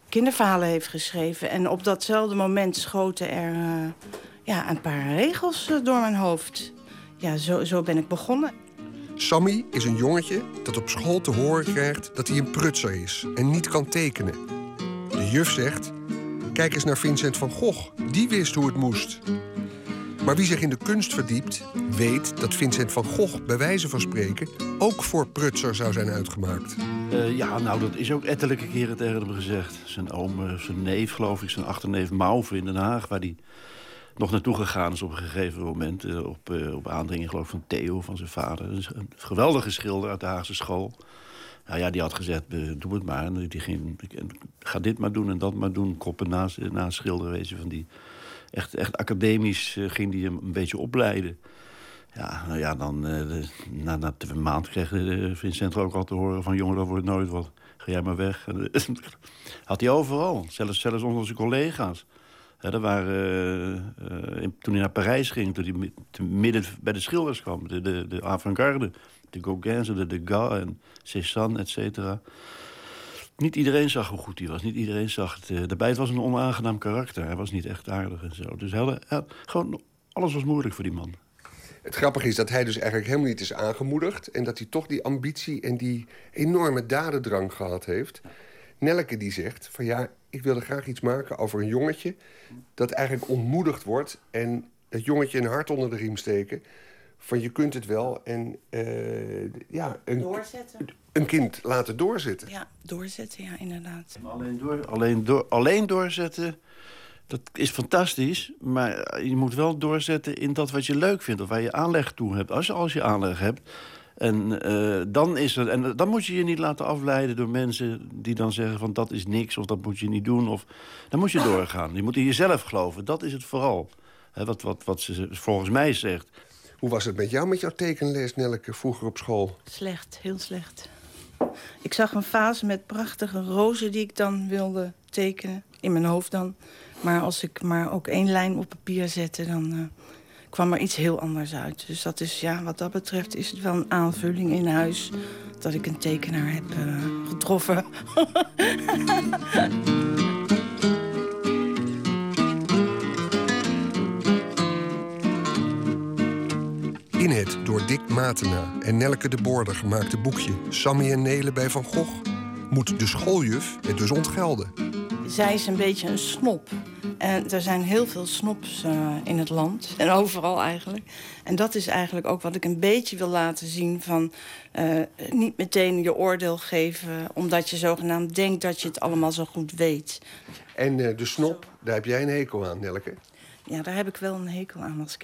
kinderverhalen heeft geschreven. En op datzelfde moment schoten er een paar regels door mijn hoofd. Ja, zo ben ik begonnen. Sammy is een jongetje dat op school te horen krijgt dat hij een prutser is en niet kan tekenen. De juf zegt: kijk eens naar Vincent van Gogh, die wist hoe het moest. Maar wie zich in de kunst verdiept, weet dat Vincent van Gogh bij wijze van spreken ook voor prutser zou zijn uitgemaakt. Dat is ook ettelijke keren tegen hem gezegd. Zijn oom, zijn neef geloof ik, zijn achterneef Mauve in Den Haag, waar hij nog naartoe gegaan is op een gegeven moment. Op aandringen geloof ik van Theo, van zijn vader. Een geweldige schilder uit de Haagse school. Nou ja, die had gezegd, doe het maar. En die ging, ga dit maar doen en dat maar doen. Koppen na schilderen, weet je, van die. Echt academisch ging die hem een beetje opleiden. Ja, nou ja, dan na een maand kreeg Vincent ook al te horen van: jongen, dat wordt nooit wat. Ga jij maar weg. Had hij overal, zelfs onder zijn collega's. Ja, dat waren, toen hij naar Parijs ging, toen hij midden bij de schilders kwam. De avant-garde, de Gauguin, de Degas en Cézanne, et cetera. Niet iedereen zag hoe goed hij was. Niet iedereen zag het. Daarbij, het was een onaangenaam karakter. Hij was niet echt aardig en zo. Dus gewoon alles was moeilijk voor die man. Het grappige is dat hij dus eigenlijk helemaal niet is aangemoedigd. En dat hij toch die ambitie en die enorme dadendrang gehad heeft. Nelleke die zegt van: ja, ik wilde graag iets maken over een jongetje dat eigenlijk ontmoedigd wordt. En dat jongetje een hart onder de riem steken. Van: je kunt het wel en een kind laten doorzetten. Ja, doorzetten, ja, inderdaad. Alleen doorzetten, dat is fantastisch. Maar je moet wel doorzetten in dat wat je leuk vindt of waar je aanleg toe hebt. Als je aanleg hebt. En dan moet je je niet laten afleiden door mensen die dan zeggen van: dat is niks of dat moet je niet doen. Of, dan moet je doorgaan. Je moet in jezelf geloven. Dat is het vooral. He, wat ze volgens mij zegt. Hoe was het met jou, met jouw tekenles, Nelleke, vroeger op school? Slecht, heel slecht. Ik zag een vaas met prachtige rozen die ik dan wilde tekenen. In mijn hoofd dan. Maar als ik maar ook 1 lijn op papier zette, dan kwam er iets heel anders uit. Dus dat is, wat dat betreft is het wel een aanvulling in huis dat ik een tekenaar heb getroffen. In het door Dick Matena en Nelleke de Boorder gemaakte boekje Sammy en Nelen bij Van Gogh moet de schooljuf het dus ontgelden. Zij is een beetje een snop. En er zijn heel veel snops in het land. En overal eigenlijk. En dat is eigenlijk ook wat ik een beetje wil laten zien. Van niet meteen je oordeel geven omdat je zogenaamd denkt dat je het allemaal zo goed weet. En de snop, daar heb jij een hekel aan, Nelleke. Ja, daar heb ik wel een hekel aan, als ik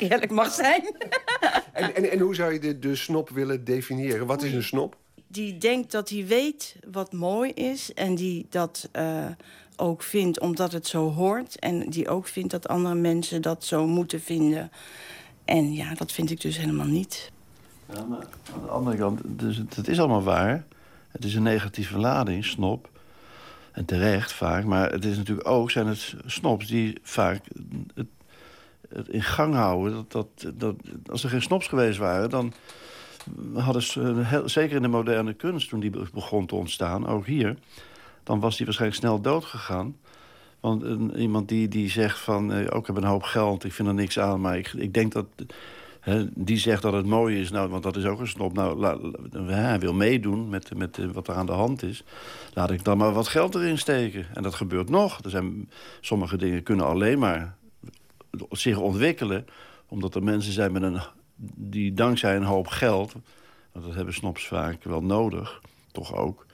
eerlijk mag zijn. En hoe zou je de snop willen definiëren? Wat is een snop? Die denkt dat hij weet wat mooi is en die dat ook vindt omdat het zo hoort. En die ook vindt dat andere mensen dat zo moeten vinden. En ja, dat vind ik dus helemaal niet. Ja, maar aan de andere kant, dus het is allemaal waar. Het is een negatieve lading, snop. En terecht vaak, maar het is natuurlijk ook, zijn het snobs die vaak het in gang houden. Dat als er geen snobs geweest waren, dan hadden ze, zeker in de moderne kunst, toen die begon te ontstaan, ook hier, dan was die waarschijnlijk snel dood gegaan. Want iemand die zegt van: ik heb een hoop geld, ik vind er niks aan, maar ik denk dat. Die zegt dat het mooi is, want dat is ook een snop. Hij wil meedoen met wat er aan de hand is. Laat ik dan maar wat geld erin steken. En dat gebeurt nog. Sommige dingen kunnen alleen maar zich ontwikkelen, omdat er mensen zijn die dankzij een hoop geld, want dat hebben snops vaak wel nodig, toch ook,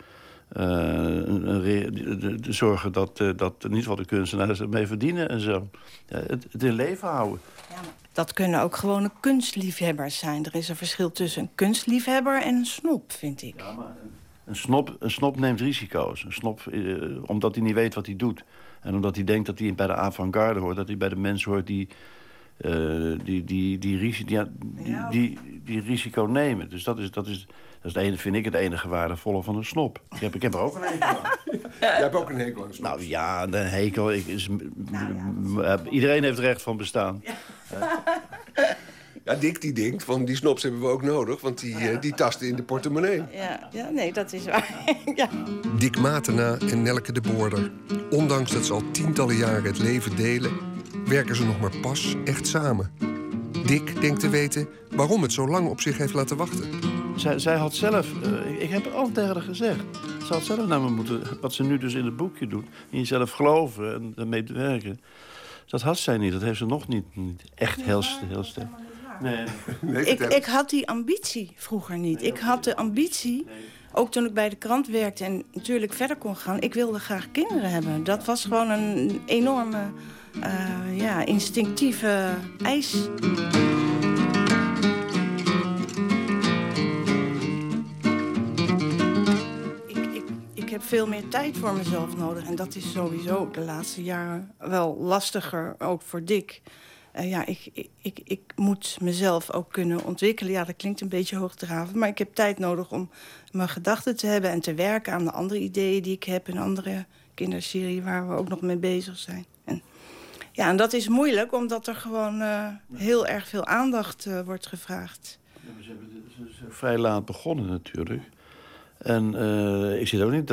zorgen dat niet wat de kunstenaars ermee verdienen en zo. Het in leven houden. Ja, maar Dat kunnen ook gewone kunstliefhebbers zijn. Er is een verschil tussen een kunstliefhebber en een snop, vind ik. Ja, maar een snop neemt risico's. Een snop, omdat hij niet weet wat hij doet. En omdat hij denkt dat hij bij de avant-garde hoort. Dat hij bij de mensen hoort die risico nemen. Dus dat is het enige, vind ik, het enige waardevolle van een snop. Ik heb er ook een hekel aan. Ja. Jij hebt ook een hekel aan snops. Nou ja, een hekel. Iedereen heeft recht van bestaan. Ja. Ja, Dick die denkt van die snops hebben we ook nodig, want die tasten in de portemonnee. Ja, nee, dat is waar. Ja. Dick Matena en Nelleke de Boorder. Ondanks dat ze al tientallen jaren het leven delen, werken ze nog maar pas echt samen. Dick denkt te weten waarom het zo lang op zich heeft laten wachten. Zij had zelf, ik heb al tegen haar gezegd, ze had zelf naar me moeten, wat ze nu dus in het boekje doet, in jezelf geloven en daarmee te werken. Dat had zij niet, dat heeft ze nog niet echt heel sterk. Nee. Ik had die ambitie vroeger niet. Ik had de ambitie, ook toen ik bij de krant werkte en natuurlijk verder kon gaan, ik wilde graag kinderen hebben. Dat was gewoon een enorme, instinctieve eis. Ik heb veel meer tijd voor mezelf nodig. En dat is sowieso de laatste jaren wel lastiger, ook voor Dick. Ik moet mezelf ook kunnen ontwikkelen. Ja, dat klinkt een beetje hoogdravend, maar ik heb tijd nodig om mijn gedachten te hebben en te werken aan de andere ideeën die ik heb en andere kinderserie waar we ook nog mee bezig zijn. En dat is moeilijk, omdat er gewoon heel erg veel aandacht wordt gevraagd. Ja, ze zijn vrij laat begonnen natuurlijk. En ik zit ook niet,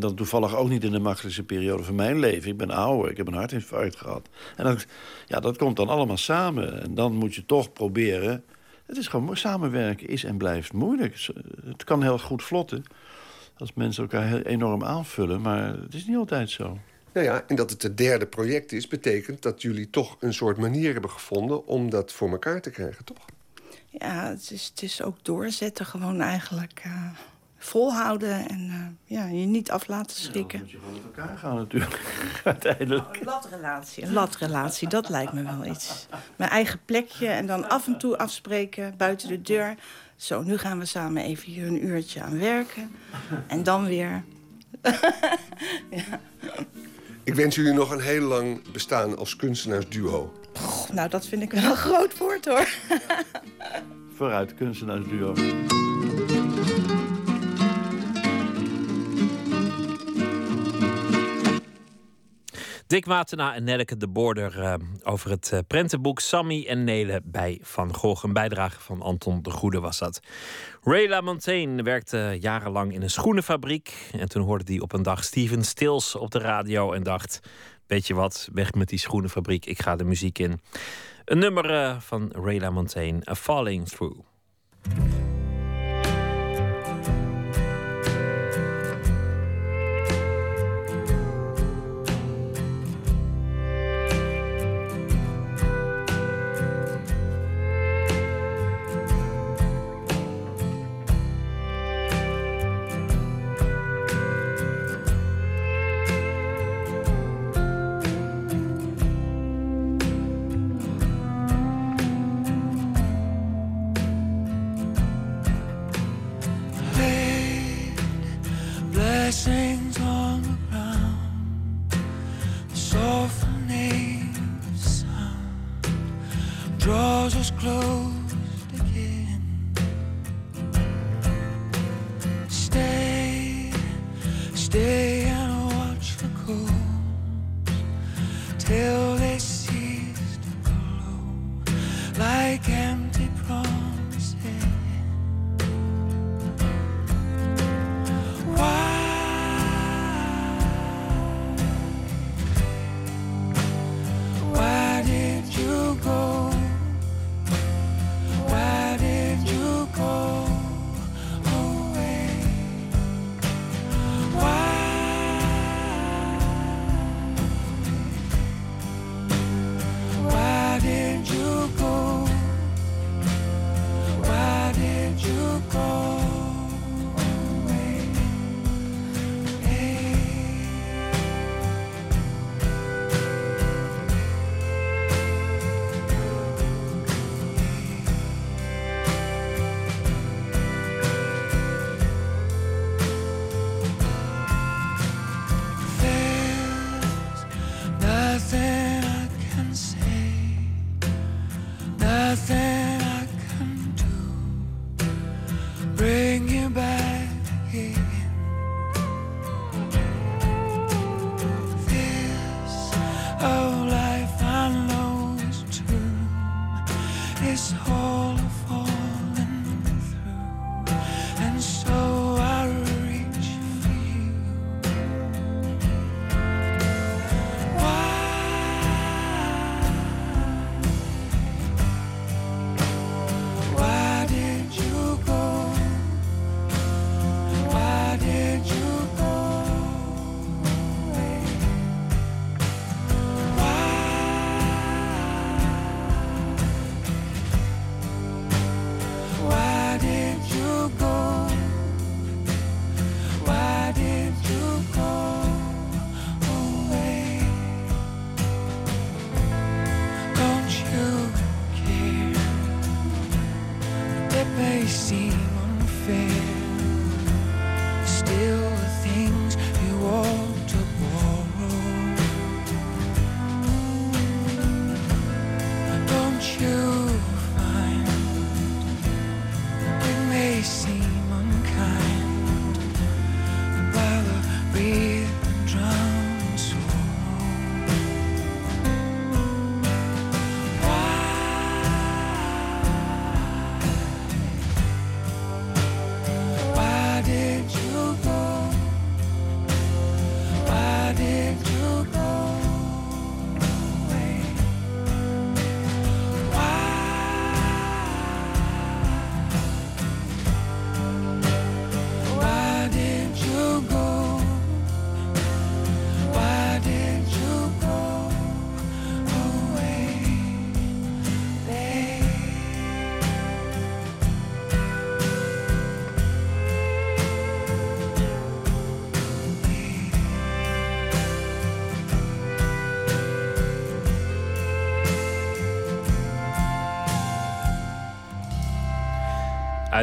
dat toevallig ook niet in de makkelijkste periode van mijn leven. Ik ben ouder, ik heb een hartinfarct gehad. En dat komt dan allemaal samen. En dan moet je toch proberen. Het is gewoon, samenwerken is en blijft moeilijk. Het kan heel goed vlotten als mensen elkaar enorm aanvullen. Maar het is niet altijd zo. Nou ja, en dat het het derde project is, betekent dat jullie toch een soort manier hebben gevonden om dat voor elkaar te krijgen, toch? Ja, het is ook doorzetten gewoon eigenlijk. Volhouden en je niet af laten schrikken. Dan moet je gewoon met elkaar gaan natuurlijk, uiteindelijk. Oh, een latrelatie, dat lijkt me wel iets. Mijn eigen plekje en dan af en toe afspreken buiten de deur. Zo, nu gaan we samen even hier een uurtje aan werken. En dan weer. Ja. Ik wens jullie nog een heel lang bestaan als kunstenaarsduo. Oh, nou, dat vind ik wel een groot woord, hoor. Vooruit, kunstenaarsduo. Dick Matena en Nelleke de Boorder over het prentenboek Sammy en Nelen bij Van Gogh. Een bijdrage van Anton de Goede was dat. Ray LaMontagne werkte jarenlang in een schoenenfabriek. En toen hoorde hij op een dag Steven Stills op de radio en dacht, weet je wat, weg met die schoenenfabriek, ik ga de muziek in. Een nummer van Ray LaMontagne, A Falling Through.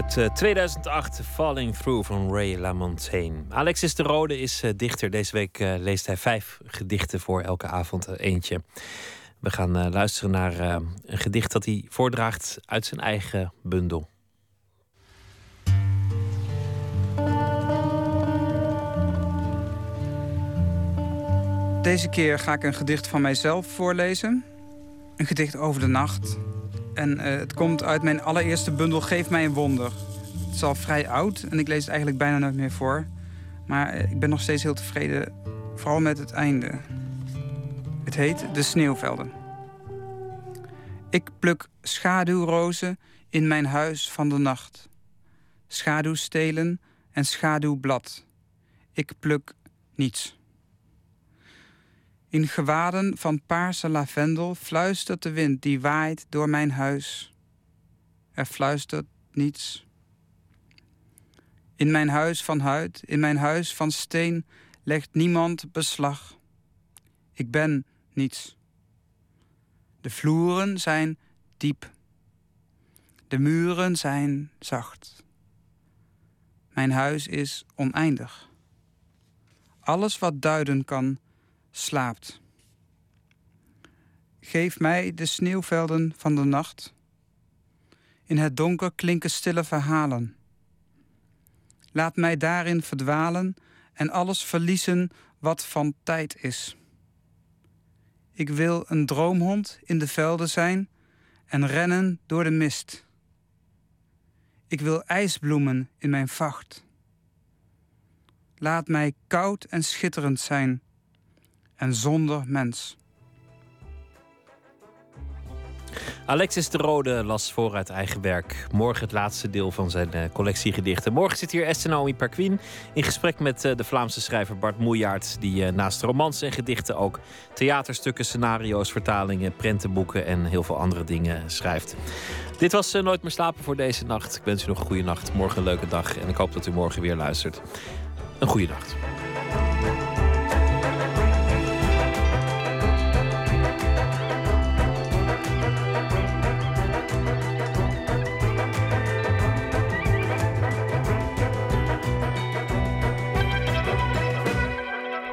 uit 2008, Falling Through van Ray LaMontagne. Alexis de Rode is dichter. Deze week leest hij 5 gedichten voor, elke avond eentje. We gaan luisteren naar een gedicht dat hij voordraagt uit zijn eigen bundel. Deze keer ga ik een gedicht van mijzelf voorlezen. Een gedicht over de nacht. En het komt uit mijn allereerste bundel Geef mij een wonder. Het is al vrij oud en ik lees het eigenlijk bijna nooit meer voor. Maar ik ben nog steeds heel tevreden, vooral met het einde. Het heet De Sneeuwvelden. Ik pluk schaduwrozen in mijn huis van de nacht. Schaduwstelen en schaduwblad. Ik pluk niets. In gewaden van paarse lavendel fluistert de wind die waait door mijn huis. Er fluistert niets. In mijn huis van huid, in mijn huis van steen legt niemand beslag. Ik ben niets. De vloeren zijn diep. De muren zijn zacht. Mijn huis is oneindig. Alles wat duiden kan, slaapt. Geef mij de sneeuwvelden van de nacht. In het donker klinken stille verhalen. Laat mij daarin verdwalen en alles verliezen wat van tijd is. Ik wil een droomhond in de velden zijn en rennen door de mist. Ik wil ijsbloemen in mijn vacht. Laat mij koud en schitterend zijn. En zonder mens. Alexis de Rode las voor uit eigen werk. Morgen het laatste deel van zijn collectie gedichten. Morgen zit hier Esther Naomi Perquin in gesprek met de Vlaamse schrijver Bart Moejaert, die naast romans en gedichten ook theaterstukken, scenario's, vertalingen, prentenboeken en heel veel andere dingen schrijft. Dit was Nooit meer slapen voor deze nacht. Ik wens u nog een goede nacht, morgen een leuke dag en ik hoop dat u morgen weer luistert. Een goede nacht.